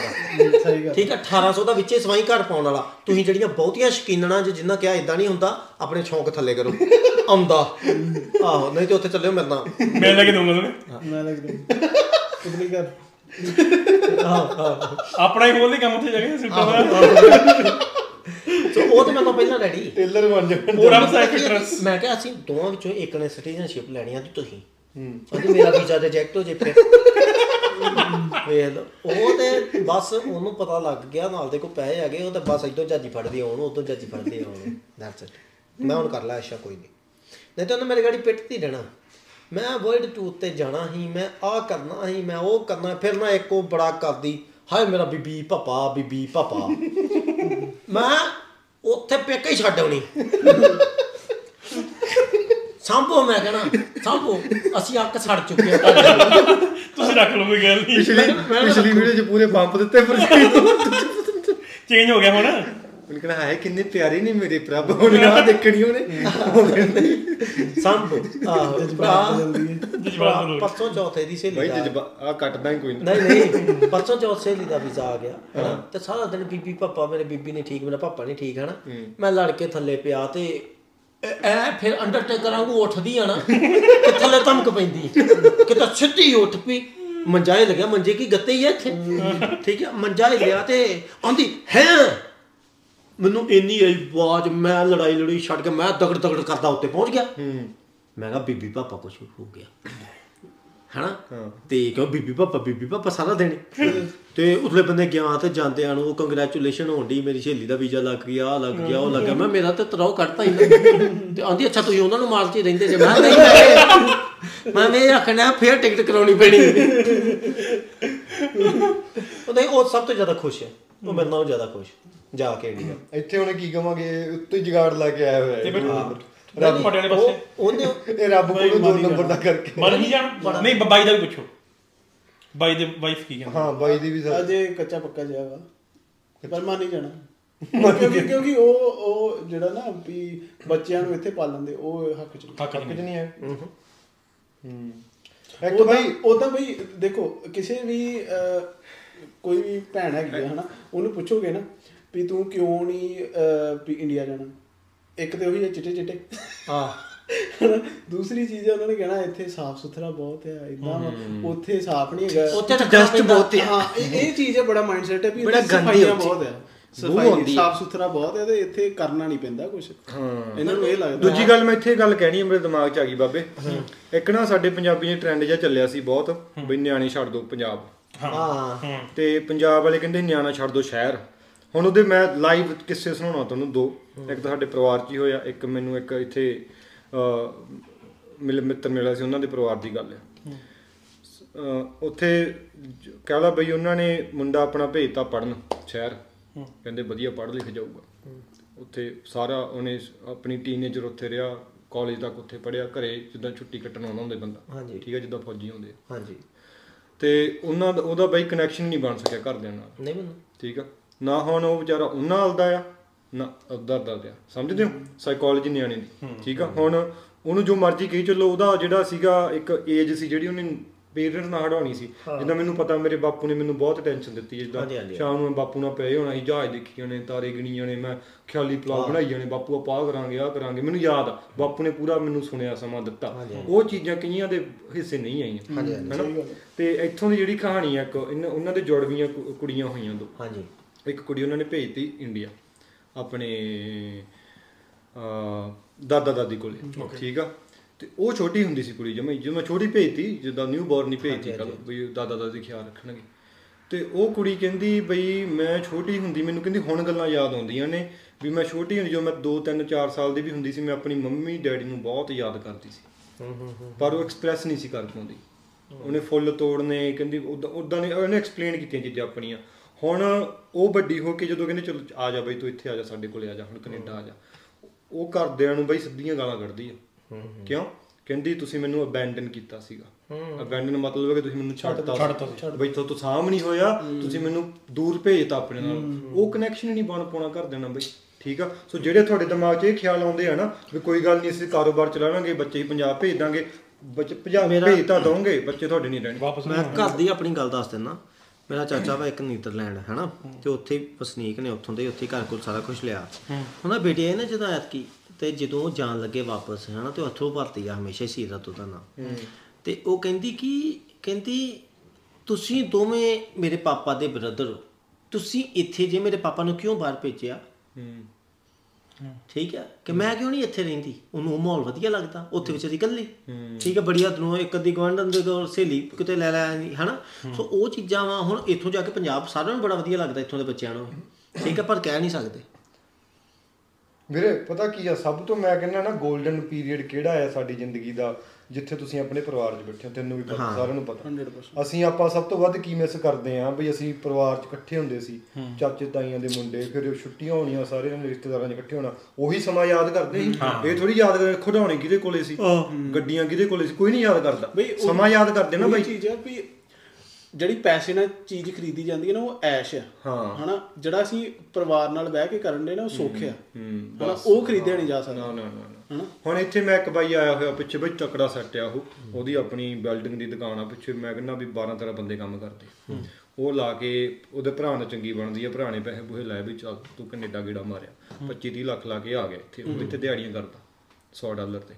ਦਾ, ਠੀਕ ਆ, ਅਠਾਰਾਂ ਸੌ ਦਾ ਵਿੱਚੇ ਸਵਾਈ ਘਰ ਪਾਉਣ ਵਾਲਾ। ਤੁਸੀਂ ਜਿਹੜੀਆਂ ਬਹੁਤੀਆਂ ਸ਼ਕੀਨਣਾ ਜੇ ਜਿੰਨਾ ਕਿਹਾ ਏਦਾਂ ਨਹੀਂ ਹੁੰਦਾ, ਆਪਣੇ ਸ਼ੌਂਕ ਥੱਲੇ ਕਰੋ ਆਉਂਦਾ, ਆਹੋ ਨਹੀਂ ਤੇ ਉੱਥੇ ਚੱਲਿਓ ਮੇਰੇ ਨਾਲ, ਮੈਂ ਲੈ ਕੇ ਦਊਂਗਾ, ਮੈਂ ਲੈ ਕੇ ਦਊਂਗਾ ਆਪਣਾ ਹੀ ਖੋਲ ਦੇ ਕੰਮ ਉੱਥੇ ਜਾ ਕੇ ਸੂਟਾਂ ਦਾ। ਉਹ ਤਾਂ ਮੈਂ ਤਾਂ ਪਹਿਲਾਂ ਰੈਡੀ ਟੇਲਰ ਬਣ ਜਾਣਾ। ਮੈਂ ਕਿਹਾ ਅਸੀਂ ਦੋਵਾਂ ਵਿੱਚੋਂ ਇੱਕ ਨੇ ਸਿਟੀਜ਼ਨਸ਼ਿਪ ਲੈਣੀ ਆ, ਤੁਸੀਂ ਮੇਰਾ ਵੀਜ਼ਾ ਰਿਜੈਕਟ ਹੋ ਜੇ ਫਿਰ ਵੇਖ। ਉਹ ਤੇ ਬਸ ਉਹਨੂੰ ਪਤਾ ਲੱਗ ਗਿਆ ਨਾਲ ਦੇ ਕੋਈ ਪੈਸੇ ਹੈਗੇ, ਉਹ ਤਾਂ ਬਸ ਇੱਧਰੋਂ ਜਾਜੀ ਫੜਦੇ ਆਉਣ, ਉੱਧਰੋਂ ਜਾਜੀ ਫੜਦੇ ਆਉਣ, ਦੈਟਸ ਇਟ। ਮੈਂ ਹੁਣ ਕਰ ਲਿਆ ਅੱਛਾ ਕੋਈ ਨਹੀਂ, ਨਹੀਂ ਤਾਂ ਉਹਨੇ ਮੇਰੇ ਗਾੜੀ ਪਿੱਟਦੀ ਰਹਿਣਾ, ਮੈਂ ਵਰਲਡ ਟੂਰ 'ਤੇ ਜਾਣਾ ਸੀ, ਮੈਂ ਆਹ ਕਰਨਾ ਸੀ, ਮੈਂ ਉਹ ਕਰਨਾ, ਫਿਰ ਨਾ ਇੱਕ ਉਹ ਬੜਾ ਕਰਦੀ ਹਾਏ ਮੇਰਾ ਬੀਬੀ ਪਾਪਾ ਬੀਬੀ ਪਾਪਾ, ਮੈਂ ਉੱਥੇ ਪੇਕੇ ਹੀ ਛੱਡ ਆਉਣੀ, ਸਾਂਭੋ ਮੈਂ ਕਹਿਣਾ ਸਾਂਭੋ, ਅਸੀਂ ਅੱਕ ਛੱਡ ਚੁੱਕੇ ਹਾਂ ਤੁਸੀਂ ਰੱਖ ਲਓ ਕੋਈ ਗੱਲ ਨਹੀਂ। ਪਿਛਲੀ ਵੀਡੀਓ 'ਚ ਪੂਰੇ ਬੰਪ ਦਿੱਤੇ ਪਰ ਚੇਂਜ ਹੋ ਗਿਆ ਹੁਣ, ਮੈਨੂੰ ਕਹਿਣਾ ਹੈ ਕਿੰਨੇ ਪਿਆਰੇ ਨੇ ਮੇਰੇ ਪ੍ਰਭ, ਹੁਣ ਆਹ ਦੇਖਣੀ ਉਹਨੇ ਸਾਂਭੋ। ਆਹੋ ਭਰਾ ਪਰਸੋਂ ਚੌਥੇ ਦੀ ਸਹੇਲੀ ਦਾ ਆਹ ਕੱਟਦਾ ਹੀ ਕੋਈ ਨਹੀਂ ਨਹੀਂ ਪਰਸੋਂ ਚੌਥ ਸਹੇਲੀ ਦਾ ਵੀਜ਼ਾ ਆ ਗਿਆ ਹਨਾ, ਤੇ ਸਾਰਾ ਦਿਨ ਬੀਬੀ ਪਾਪਾ ਮੇਰੇ ਬੀਬੀ ਨਹੀਂ ਠੀਕ ਮੇਰਾ ਪਾਪਾ ਨਹੀਂ ਠੀਕ ਹਨਾ, ਮੈਂ ਲੜ ਕੇ ਥੱਲੇ ਪਿਆ ਤੇ ਐ ਫਿਰ ਅੰਡਰਟੇਕਰ ਵਾਂਗੂ ਉੱਠਦੀ ਆ ਨਾ ਤੇ ਥੱਲੇ ਧਮਕ ਪੈਂਦੀ ਕਿਤੇ ਸਿੱਧੀ ਉੱਠ ਪਈ, ਮੰਜਾ ਹੀ ਲੱਗਿਆ, ਮੰਜੇ ਕੀ ਗੱਤੇ ਹੀ ਆ ਇੱਥੇ, ਠੀਕ ਆ ਮੰਜਾ ਹੀ ਲਿਆ ਤੇ ਆਉਂਦੀ ਹੈਂ ਮੈਨੂੰ ਇੰਨੀ ਆਵਾਜ਼, ਮੈਂ ਲੜਾਈ ਲੜੀ ਛੱਡ ਕੇ ਮੈਂ ਦਗੜ ਦਗੜ ਕਰਦਾ ਉੱਤੇ ਪਹੁੰਚ ਗਿਆ। ਮੈਂ ਕਿਹਾ ਬੀਬੀ ਪਾਪਾ ਕੁਛ ਹੋ ਗਿਆ ਹੈਨਾ, ਤੇ ਕਿਉਂ ਬੀਬੀ ਪਾਪਾ ਬੀਬੀ ਪਾਪਾ ਸਾਰਾ ਦਿਨ, ਤੇ ਉਸਲੇ ਬੰਦੇ ਗਿਆ ਤੇ ਜਾਂਦਿਆਂ ਨੂੰ ਉਹ ਕੰਗ੍ਰੈਚੂਲੇਸ਼ਨ ਹੋਣ ਡਈ ਮੇਰੀ ਸਹੇਲੀ ਦਾ ਵੀਜ਼ਾ ਲੱਗ ਗਿਆ, ਆਹ ਲੱਗ ਗਿਆ ਉਹ ਲੱਗ ਗਿਆ, ਮੈਂ ਮੇਰਾ ਤੇ ਤਰਾਓ ਕੱਢਤਾ ਹੀ ਤੇ ਆਂਦੀ ਅੱਛਾ ਤੁਸੀਂ ਉਹਨਾਂ ਨੂੰ ਮਾਰਦੇ ਰਹਿੰਦੇ ਜੇ, ਮੈਂ ਨਹੀਂ ਮੈਂ ਇਹ ਆਖਣਾ ਫਿਰ ਟਿਕਟ ਕਰਾਉਣੀ ਪੈਣੀ। ਉਹ ਸਭ ਤੋਂ ਜ਼ਿਆਦਾ ਖੁਸ਼ ਹੈ ਉਹ ਮੇਰੇ ਨਾਲੋਂ ਜ਼ਿਆਦਾ ਖੁਸ਼ ਜਾ ਕੇ ਇੰਡੀਆ। ਇੱਥੇ ਉਹਨੇ ਕੀ ਕਵਾਂਗੇ ਉੱਤੋਂ ਹੀ ਜੁਗਾੜ ਲਾ ਕੇ ਆਇਆ ਹੋਇਆ ਰੱਬ ਪਟਿਆਲੇ ਪਾਸੇ, ਉਹਨੇ ਰੱਬ ਕੋਲੋਂ ਦੋ ਨੰਬਰ ਦਾ ਕਰਕੇ ਮਰ ਨਹੀਂ ਜਾਣਾ। ਨਹੀਂ ਬਾਈ ਦਾ ਵੀ ਪੁੱਛੋ, ਬਾਈ ਦੇ ਵਾਈਫ ਕੀ ਕਹਿੰਦੇ। ਹਾਂ ਬਾਈ ਦੀ ਵੀ ਅਜੇ ਕੱਚਾ ਪੱਕਾ ਜਿਹਾ ਵਾ, ਪਰ ਮੰਨ ਨਹੀਂ ਜਾਣਾ ਕਿਉਂਕਿ ਕਿਉਂਕਿ ਉਹ ਉਹ ਜਿਹੜਾ ਨਾ ਵੀ ਬੱਚਿਆਂ ਨੂੰ ਇੱਥੇ ਪਾਲਣ ਦੇ ਉਹ ਹੱਕ 'ਚ ਹੱਕ 'ਚ ਨਹੀਂ ਹੈ। ਇੱਕ ਬਈ ਉਹ ਤਾਂ ਬਈ ਦੇਖੋ ਕਿਸੇ ਵੀ ਕੋਈ ਵੀ ਭੈਣ ਹੈਗੀ ਹੈ ਨਾ, ਉਹਨੂੰ ਪੁੱਛੋਗੇ ਨਾ ਵੀ ਤੂੰ ਕਿਉਂ ਨਹੀਂ ਵੀ ਇੰਡੀਆ ਜਾਣਾ, ਇੱਕ ਤਾਂ ਉਹੀ ਹੈ ਚਿੱਟੇ ਚਿੱਟੇ ਹਾਂ, ਦੂਸਰੀ ਚੀਜ਼ ਹੈ ਉਹਨਾਂ ਨੇ ਕਹਿਣਾ ਇੱਥੇ ਸਾਫ਼ ਸੁਥਰਾ ਬਹੁਤ ਹੈ, ਇੱਦਾਂ ਉੱਥੇ ਸਾਫ਼ ਨਹੀਂ ਹੈਗਾ, ਉੱਥੇ ਤਾਂ ਡਸਟ ਬਹੁਤ ਹੈ। ਹਾਂ ਇਹ ਚੀਜ਼ ਹੈ, ਬੜਾ ਮਾਈਂਡ ਸੈਟ ਹੈ ਵੀ ਸਫਾਈਆਂ ਬਹੁਤ ਹੈ, ਸਫਾਈ ਸਾਫ਼ ਸੁਥਰਾ ਬਹੁਤ ਹੈ ਤੇ ਇੱਥੇ ਕਰਨਾ ਨਹੀਂ ਪੈਂਦਾ ਕੁਛ। ਹਾਂ ਇਹਨਾਂ ਨੂੰ ਇਹ ਲੱਗਦਾ। ਦੂਜੀ ਗੱਲ ਮੈਂ ਇੱਥੇ ਗੱਲ ਕਹਿਣੀ ਮੇਰੇ ਦਿਮਾਗ 'ਚ ਆ ਗਈ ਬਾਬੇ, ਇੱਕ ਨਾ ਸਾਡੇ ਪੰਜਾਬੀ 'ਚ ਟ੍ਰੈਂਡ ਜਿਹਾ ਚੱਲਿਆ ਸੀ ਬਹੁਤ ਬਈ ਨਿਆਣੇ ਛੱਡ ਦਿਓ ਪੰਜਾਬ, ਹਾਂ ਤੇ ਪੰਜਾਬ ਵਾਲੇ ਕਹਿੰਦੇ ਨਿਆਣਾ ਛੱਡ ਦਿਓ ਸ਼ਹਿਰ। ਹੁਣ ਉਹਦੇ ਮੈਂ ਲਾਈਵ ਕਿੱਸੇ ਸੁਣਾਉਣਾ ਤੁਹਾਨੂੰ ਦੋ, ਇੱਕ ਤਾਂ ਸਾਡੇ ਪਰਿਵਾਰ 'ਚ ਹੀ ਹੋਇਆ, ਇੱਕ ਮੈਨੂੰ ਇੱਕ ਇੱਥੇ ਮਿਲ ਮਿੱਤਰ ਮਿਲਿਆ ਸੀ, ਉਹਨਾਂ ਦੇ ਪਰਿਵਾਰ ਦੀ ਗੱਲ ਆ। ਉੱਥੇ ਕਹਿ ਲਾ ਬਈ ਉਹਨਾਂ ਨੇ ਮੁੰਡਾ ਆਪਣਾ ਭੇਜਤਾ ਪੜ੍ਹਨ ਸ਼ਹਿਰ, ਕਹਿੰਦੇ ਵਧੀਆ ਪੜ੍ਹ ਲਿਖ ਜਾਊਗਾ। ਉੱਥੇ ਸਾਰਾ ਉਹਨੇ ਆਪਣੀ ਟੀਨੇਜਰ ਉੱਥੇ ਰਿਹਾ, ਕਾਲਜ ਤੱਕ ਉੱਥੇ ਪੜ੍ਹਿਆ, ਘਰੇ ਜਿੱਦਾਂ ਛੁੱਟੀ ਕੱਟਣ ਆਉਂਦਾ ਹੁੰਦੇ ਬੰਦਾ, ਠੀਕ ਹੈ ਜਿੱਦਾਂ ਫੌਜੀ ਹੁੰਦੇ, ਹਾਂਜੀ। ਤੇ ਉਹਨਾਂ ਦਾ ਉਹਦਾ ਬਈ ਕਨੈਕਸ਼ਨ ਨਹੀਂ ਬਣ ਸਕਿਆ ਘਰਦਿਆਂ ਨਾਲ, ਨਹੀਂ ਬਣ, ਠੀਕ ਆ ਨਾ। ਹੁਣ ਉਹ ਵਿਚਾਰਾ ਉਹਨਾਂ ਵੱਲ ਦਾ ਆ ਨਾ ਉੱਧਰ ਦਾ ਆ, ਸਮਝਦੇ ਹੋ ਸਾਈਕੋਲੋਜੀ ਨਿਆਣੇ ਦੀ, ਠੀਕ ਆ। ਹੁਣ ਉਹਨੂੰ ਜੋ ਮਰਜ਼ੀ ਕਹੀ ਚੱਲੋ, ਉਹਦਾ ਜਿਹੜਾ ਸੀਗਾ ਇੱਕ ਏਜ ਸੀ ਜਿਹੜੀ ਉਹਨੇ ਪੇਰੈਂਟਸ ਨਾਲ ਹਟਾਉਣੀ ਸੀ। ਜਿੱਦਾਂ ਮੈਨੂੰ ਪਤਾ ਮੇਰੇ ਬਾਪੂ ਨੇ ਮੈਨੂੰ ਬਹੁਤ ਟੈਨਸ਼ਨ ਦਿੱਤੀ, ਜਿੱਦਾਂ ਸ਼ਾਮ ਨੂੰ ਬਾਪੂ ਨਾਲ ਪਏ ਹੋਣਾ ਸੀ, ਜਹਾਜ਼ ਦੇਖੀ ਜਾਣੇ, ਤਾਰੇ ਗਿਣੀ ਜਾਣੇ, ਮੈਂ ਖਿਆਲੀ ਪਲਾਗ ਬਣਾਈ ਜਾਣੇ, ਬਾਪੂ ਆਪਾਂ ਆਹ ਕਰਾਂਗੇ ਆਹ ਕਰਾਂਗੇ। ਮੈਨੂੰ ਯਾਦ ਆ ਬਾਪੂ ਨੇ ਪੂਰਾ ਮੈਨੂੰ ਸੁਣਿਆ, ਸਮਾਂ ਦਿੱਤਾ। ਉਹ ਚੀਜ਼ਾਂ ਕਈਆਂ ਦੇ ਹਿੱਸੇ ਨਹੀਂ ਆਈਆਂ ਹੈ ਨਾ। ਤੇ ਇੱਥੋਂ ਦੀ ਜਿਹੜੀ ਕਹਾਣੀ ਆ ਇੱਕ, ਉਹਨਾਂ ਦੇ ਜੁੜਵੀਆਂ ਕੁੜੀਆਂ ਹੋਈਆਂ ਦੋ, ਇੱਕ ਕੁੜੀ ਉਹਨਾਂ ਨੇ ਭੇਜਤੀ ਇੰਡੀਆ ਆਪਣੇ ਦਾਦਾ ਦਾਦੀ ਕੋਲੇ, ਠੀਕ ਆ। ਤੇ ਉਹ ਛੋਟੀ ਹੁੰਦੀ ਸੀ ਕੁੜੀ, ਜਮਾਂ ਜਦੋਂ ਮੈਂ ਛੋਟੀ ਭੇਜਤੀ ਜਿੱਦਾਂ ਨਿਊ ਬੋਰਨ ਹੀ ਭੇਜਤੀ ਕੱਲ੍ਹ ਬਈ ਦਾਦਾ ਦਾਦੀ ਖਿਆਲ ਰੱਖਣਗੇ। ਤੇ ਉਹ ਕੁੜੀ ਕਹਿੰਦੀ ਬਈ ਮੈਂ ਛੋਟੀ ਹੁੰਦੀ, ਮੈਨੂੰ ਕਹਿੰਦੀ ਹੁਣ ਗੱਲਾਂ ਯਾਦ ਆਉਂਦੀਆਂ ਨੇ ਵੀ ਮੈਂ ਛੋਟੀ ਹੁੰਦੀ, ਜਦੋਂ ਮੈਂ ਦੋ ਤਿੰਨ ਚਾਰ ਸਾਲ ਦੀ ਵੀ ਹੁੰਦੀ ਸੀ, ਮੈਂ ਆਪਣੀ ਮੰਮੀ ਡੈਡੀ ਨੂੰ ਬਹੁਤ ਯਾਦ ਕਰਦੀ ਸੀ, ਪਰ ਉਹ ਐਕਸਪ੍ਰੈਸ ਨਹੀਂ ਸੀ ਕਰ ਪਾਉਂਦੀ। ਉਹਨੇ ਫੁੱਲ ਤੋੜਨੇ, ਕਹਿੰਦੀ ਉੱਦਾਂ ਉੱਦਾਂ ਨੇ ਉਹਨੇ ਐਕਸਪਲੇਨ ਕੀਤੀਆਂ ਚੀਜ਼ਾਂ ਆਪਣੀਆਂ। ਹੁਣ ਉਹ ਵੱਡੀ ਹੋ ਕੇ ਜਦੋਂ ਕਹਿੰਦੇ ਚਲੋ ਆ ਜਾ ਬਈ ਤੂੰ ਇੱਥੇ ਆ ਜਾ ਸਾਡੇ ਕੋਲ ਆ ਜਾ, ਹੁਣ ਕੈਨੇਡਾ ਆ ਜਾ, ਉਹ ਘਰਦਿਆਂ ਨੂੰ ਬਈ ਸਿੱਧੀਆਂ ਗਾਲਾਂ ਕੱਢਦੀ ਆ। ਕਿਉਂ? ਕਹਿੰਦੀ ਤੁਸੀਂ ਮੈਨੂੰ ਅਬੈਂਡਨ ਕੀਤਾ ਸੀਗਾ। ਅਬੈਂਡਨ ਮਤਲਬ ਹੈ ਕਿ ਤੁਸੀਂ ਮੈਨੂੰ ਛੱਡਤਾ ਬਈ, ਤੂੰ ਸਾਂਭ ਨਹੀਂ ਹੋਇਆ, ਤੁਸੀਂ ਮੈਨੂੰ ਦੂਰ ਭੇਜਤਾ ਆਪਣੇ ਨਾਲ। ਉਹ ਕਨੈਕਸ਼ਨ ਨਹੀਂ ਬਣ ਪਾਉਣਾ ਘਰਦਿਆਂ ਨਾਲ ਬਈ, ਠੀਕ ਆ। ਸੋ ਜਿਹੜੇ ਤੁਹਾਡੇ ਦਿਮਾਗ 'ਚ ਇਹ ਖਿਆਲ ਆਉਂਦੇ ਆ ਨਾ ਵੀ ਕੋਈ ਗੱਲ ਨਹੀਂ ਅਸੀਂ ਕਾਰੋਬਾਰ ਚਲਾਵਾਂਗੇ, ਬੱਚੇ ਪੰਜਾਬ ਭੇਜ ਦਾਂਗੇ, ਬੱਚੇ ਪੰਜਾਬ ਭੇਜ ਤਾਂ ਦਊਂਗੇ, ਬੱਚੇ ਤੁਹਾਡੇ ਨਹੀਂ ਰਹਿਣੇ। ਮੈਂ ਘਰ ਦੀ ਆਪਣੀ ਗੱਲ ਦੱਸ ਦਿੰਦਾ। ਮੇਰਾ ਚਾਚਾ ਵਾ ਇੱਕ ਨੀਦਰਲੈਂਡ ਹੈ ਨਾ, ਤੇ ਉੱਥੇ ਵਸਨੀਕ ਨੇ, ਉੱਥੋਂ ਦੇ ਉੱਥੇ ਘਰ ਕੋਲ ਸਾਰਾ ਕੁਛ ਲਿਆ। ਉਹਦਾ ਬੇਟੇ ਨਾ ਜਦੋਂ ਐਤਕੀ ਤੇ ਜਦੋਂ ਉਹ ਜਾਣ ਲੱਗੇ ਵਾਪਸ ਹੈ ਨਾ, ਤੇ ਹੱਥੋਂ ਭਰਤੀ ਆ ਹਮੇਸ਼ਾ ਸੀਰਤ ਉਹਦਾ ਨਾਂ। ਤੇ ਉਹ ਕਹਿੰਦੀ ਕਿ ਕਹਿੰਦੀ ਤੁਸੀਂ ਦੋਵੇਂ ਮੇਰੇ ਪਾਪਾ ਦੇ ਬ੍ਰਦਰ ਹੋ, ਤੁਸੀਂ ਇੱਥੇ ਜੇ ਮੇਰੇ ਪਾਪਾ ਨੂੰ ਕਿਉਂ ਬਾਹਰ ਭੇਜਿਆ, ਠੀਕ ਹੈ, ਕਿ ਮੈਂ ਕਿਉਂ ਨਹੀਂ ਇੱਥੇ ਰਹਿੰਦੀ। ਉਹਨੂੰ ਉਹ ਮਾਹੌਲ ਵਧੀਆ ਲੱਗਦਾ, ਉੱਥੇ ਵਿੱਚ ਦੀ ਇਕੱਲੀ, ਠੀਕ ਹੈ, ਬੜੀਆ ਦੂਰੋਂ ਇੱਕ ਅੱਧੀ ਗੁਆਂਢਣ ਦੇ ਕੋਲ ਸਹੇਲੀ ਕਿਤੇ ਲੈ ਲੈ ਹੈ ਨਾ। ਸੋ ਉਹ ਚੀਜ਼ਾਂ ਵਾ। ਹੁਣ ਇੱਥੋਂ ਜਾ ਕੇ ਪੰਜਾਬ ਸਾਰਿਆਂ ਨੂੰ ਬੜਾ ਵਧੀਆ ਲੱਗਦਾ, ਇੱਥੋਂ ਦੇ ਬੱਚਿਆਂ ਨੂੰ, ਠੀਕ ਹੈ, ਪਰ ਕਹਿ ਨਹੀਂ ਸਕਦੇ ਵੀਰੇ। ਪਤਾ ਕੀ ਆ, ਸਭ ਤੋਂ ਮੈਂ ਕਹਿੰਦਾ ਨਾ ਗੋਲਡਨ ਪੀਰੀਅਡ ਕਿਹੜਾ ਆ ਸਾਡੀ ਜ਼ਿੰਦਗੀ ਦਾ, ਜਿੱਥੇ ਤੁਸੀਂ ਆਪਣੇ ਪਰਿਵਾਰ 'ਚ ਬੈਠੇ ਹੋ। ਤੈਨੂੰ ਵੀ ਪਤਾ, ਸਾਰਿਆਂ ਨੂੰ ਪਤਾ, ਅਸੀਂ ਆਪਾਂ ਸਭ ਤੋਂ ਵੱਧ ਕੀ ਮਿਸ ਕਰਦੇ ਹਾਂ ਬਈ, ਅਸੀਂ ਪਰਿਵਾਰ 'ਚ ਇਕੱਠੇ ਹੁੰਦੇ ਸੀ, ਚਾਚੇ ਤਾਈਆਂ ਦੇ ਮੁੰਡੇ, ਫਿਰ ਛੁੱਟੀਆਂ ਹੋਣੀਆਂ, ਸਾਰੇ ਰਿਸ਼ਤੇਦਾਰਾਂ 'ਚ ਇਕੱਠੇ ਹੋਣਾ, ਉਹੀ ਸਮਾਂ ਯਾਦ ਕਰਦੇ ਸੀ। ਇਹ ਥੋੜੀ ਯਾਦ ਕਰਦੇ ਖਿਡੌਣੇ ਕਿਹਦੇ ਕੋਲੇ ਸੀ, ਗੱਡੀਆਂ ਕਿਹਦੇ ਕੋਲੇ ਸੀ, ਕੋਈ ਨਹੀਂ ਯਾਦ ਕਰਦਾ ਬਈ, ਸਮਾਂ ਯਾਦ ਕਰਦੇ ਨਾ ਬਈ। ਚੀਜ਼ ਆ ਵੀ ਜਿਹੜੀ ਪੈਸੇ ਨਾਲ ਚੀਜ਼ ਖਰੀਦੀ ਜਾਂਦੀ ਹੈ ਨਾ, ਉਹ ਐਸ਼ ਆ ਹੈ ਨਾ। ਜਿਹੜਾ ਅਸੀਂ ਪਰਿਵਾਰ ਨਾਲ ਬਹਿ ਕੇ ਕਰਨ ਦੇ ਨਾ, ਉਹ ਸੁੱਖ ਆ ਹੈ ਨਾ, ਉਹ ਖਰੀਦਿਆ ਨਹੀਂ ਜਾ ਸਕਦਾ। ਹੁਣ ਇੱਥੇ ਮੈਂ ਇੱਕ ਬਾਈ ਆਇਆ ਹੋਇਆ ਪਿੱਛੇ ਬਈ, ਤਕੜਾ ਸੈੱਟ ਆ ਉਹ, ਉਹਦੀ ਆਪਣੀ ਬਿਲਡਿੰਗ ਦੀ ਦੁਕਾਨ ਆ ਪਿੱਛੇ। ਮੈਂ ਕਹਿੰਦਾ ਵੀ ਬਾਰਾਂ ਤੇਰਾਂ ਬੰਦੇ ਕੰਮ ਕਰਦੇ, ਉਹ ਲਾ ਕੇ ਉਹਦੇ ਭਰਾ ਨਾਲ ਚੰਗੀ ਬਣਦੀ ਆ। ਭਰਾ ਨੇ ਪੈਸੇ ਪੂਸੇ ਲਾਏ ਵੀ ਚੱਲ ਤੂੰ ਕੈਨੇਡਾ ਗੇੜਾ ਮਾਰਿਆ, ਪੱਚੀ ਤੀਹ ਲੱਖ ਲਾ ਕੇ ਆ ਗਿਆ ਇੱਥੇ। ਉਹ ਇੱਥੇ ਦਿਹਾੜੀਆਂ ਕਰਦਾ ਸੌ ਡਾਲਰ ਤੇ।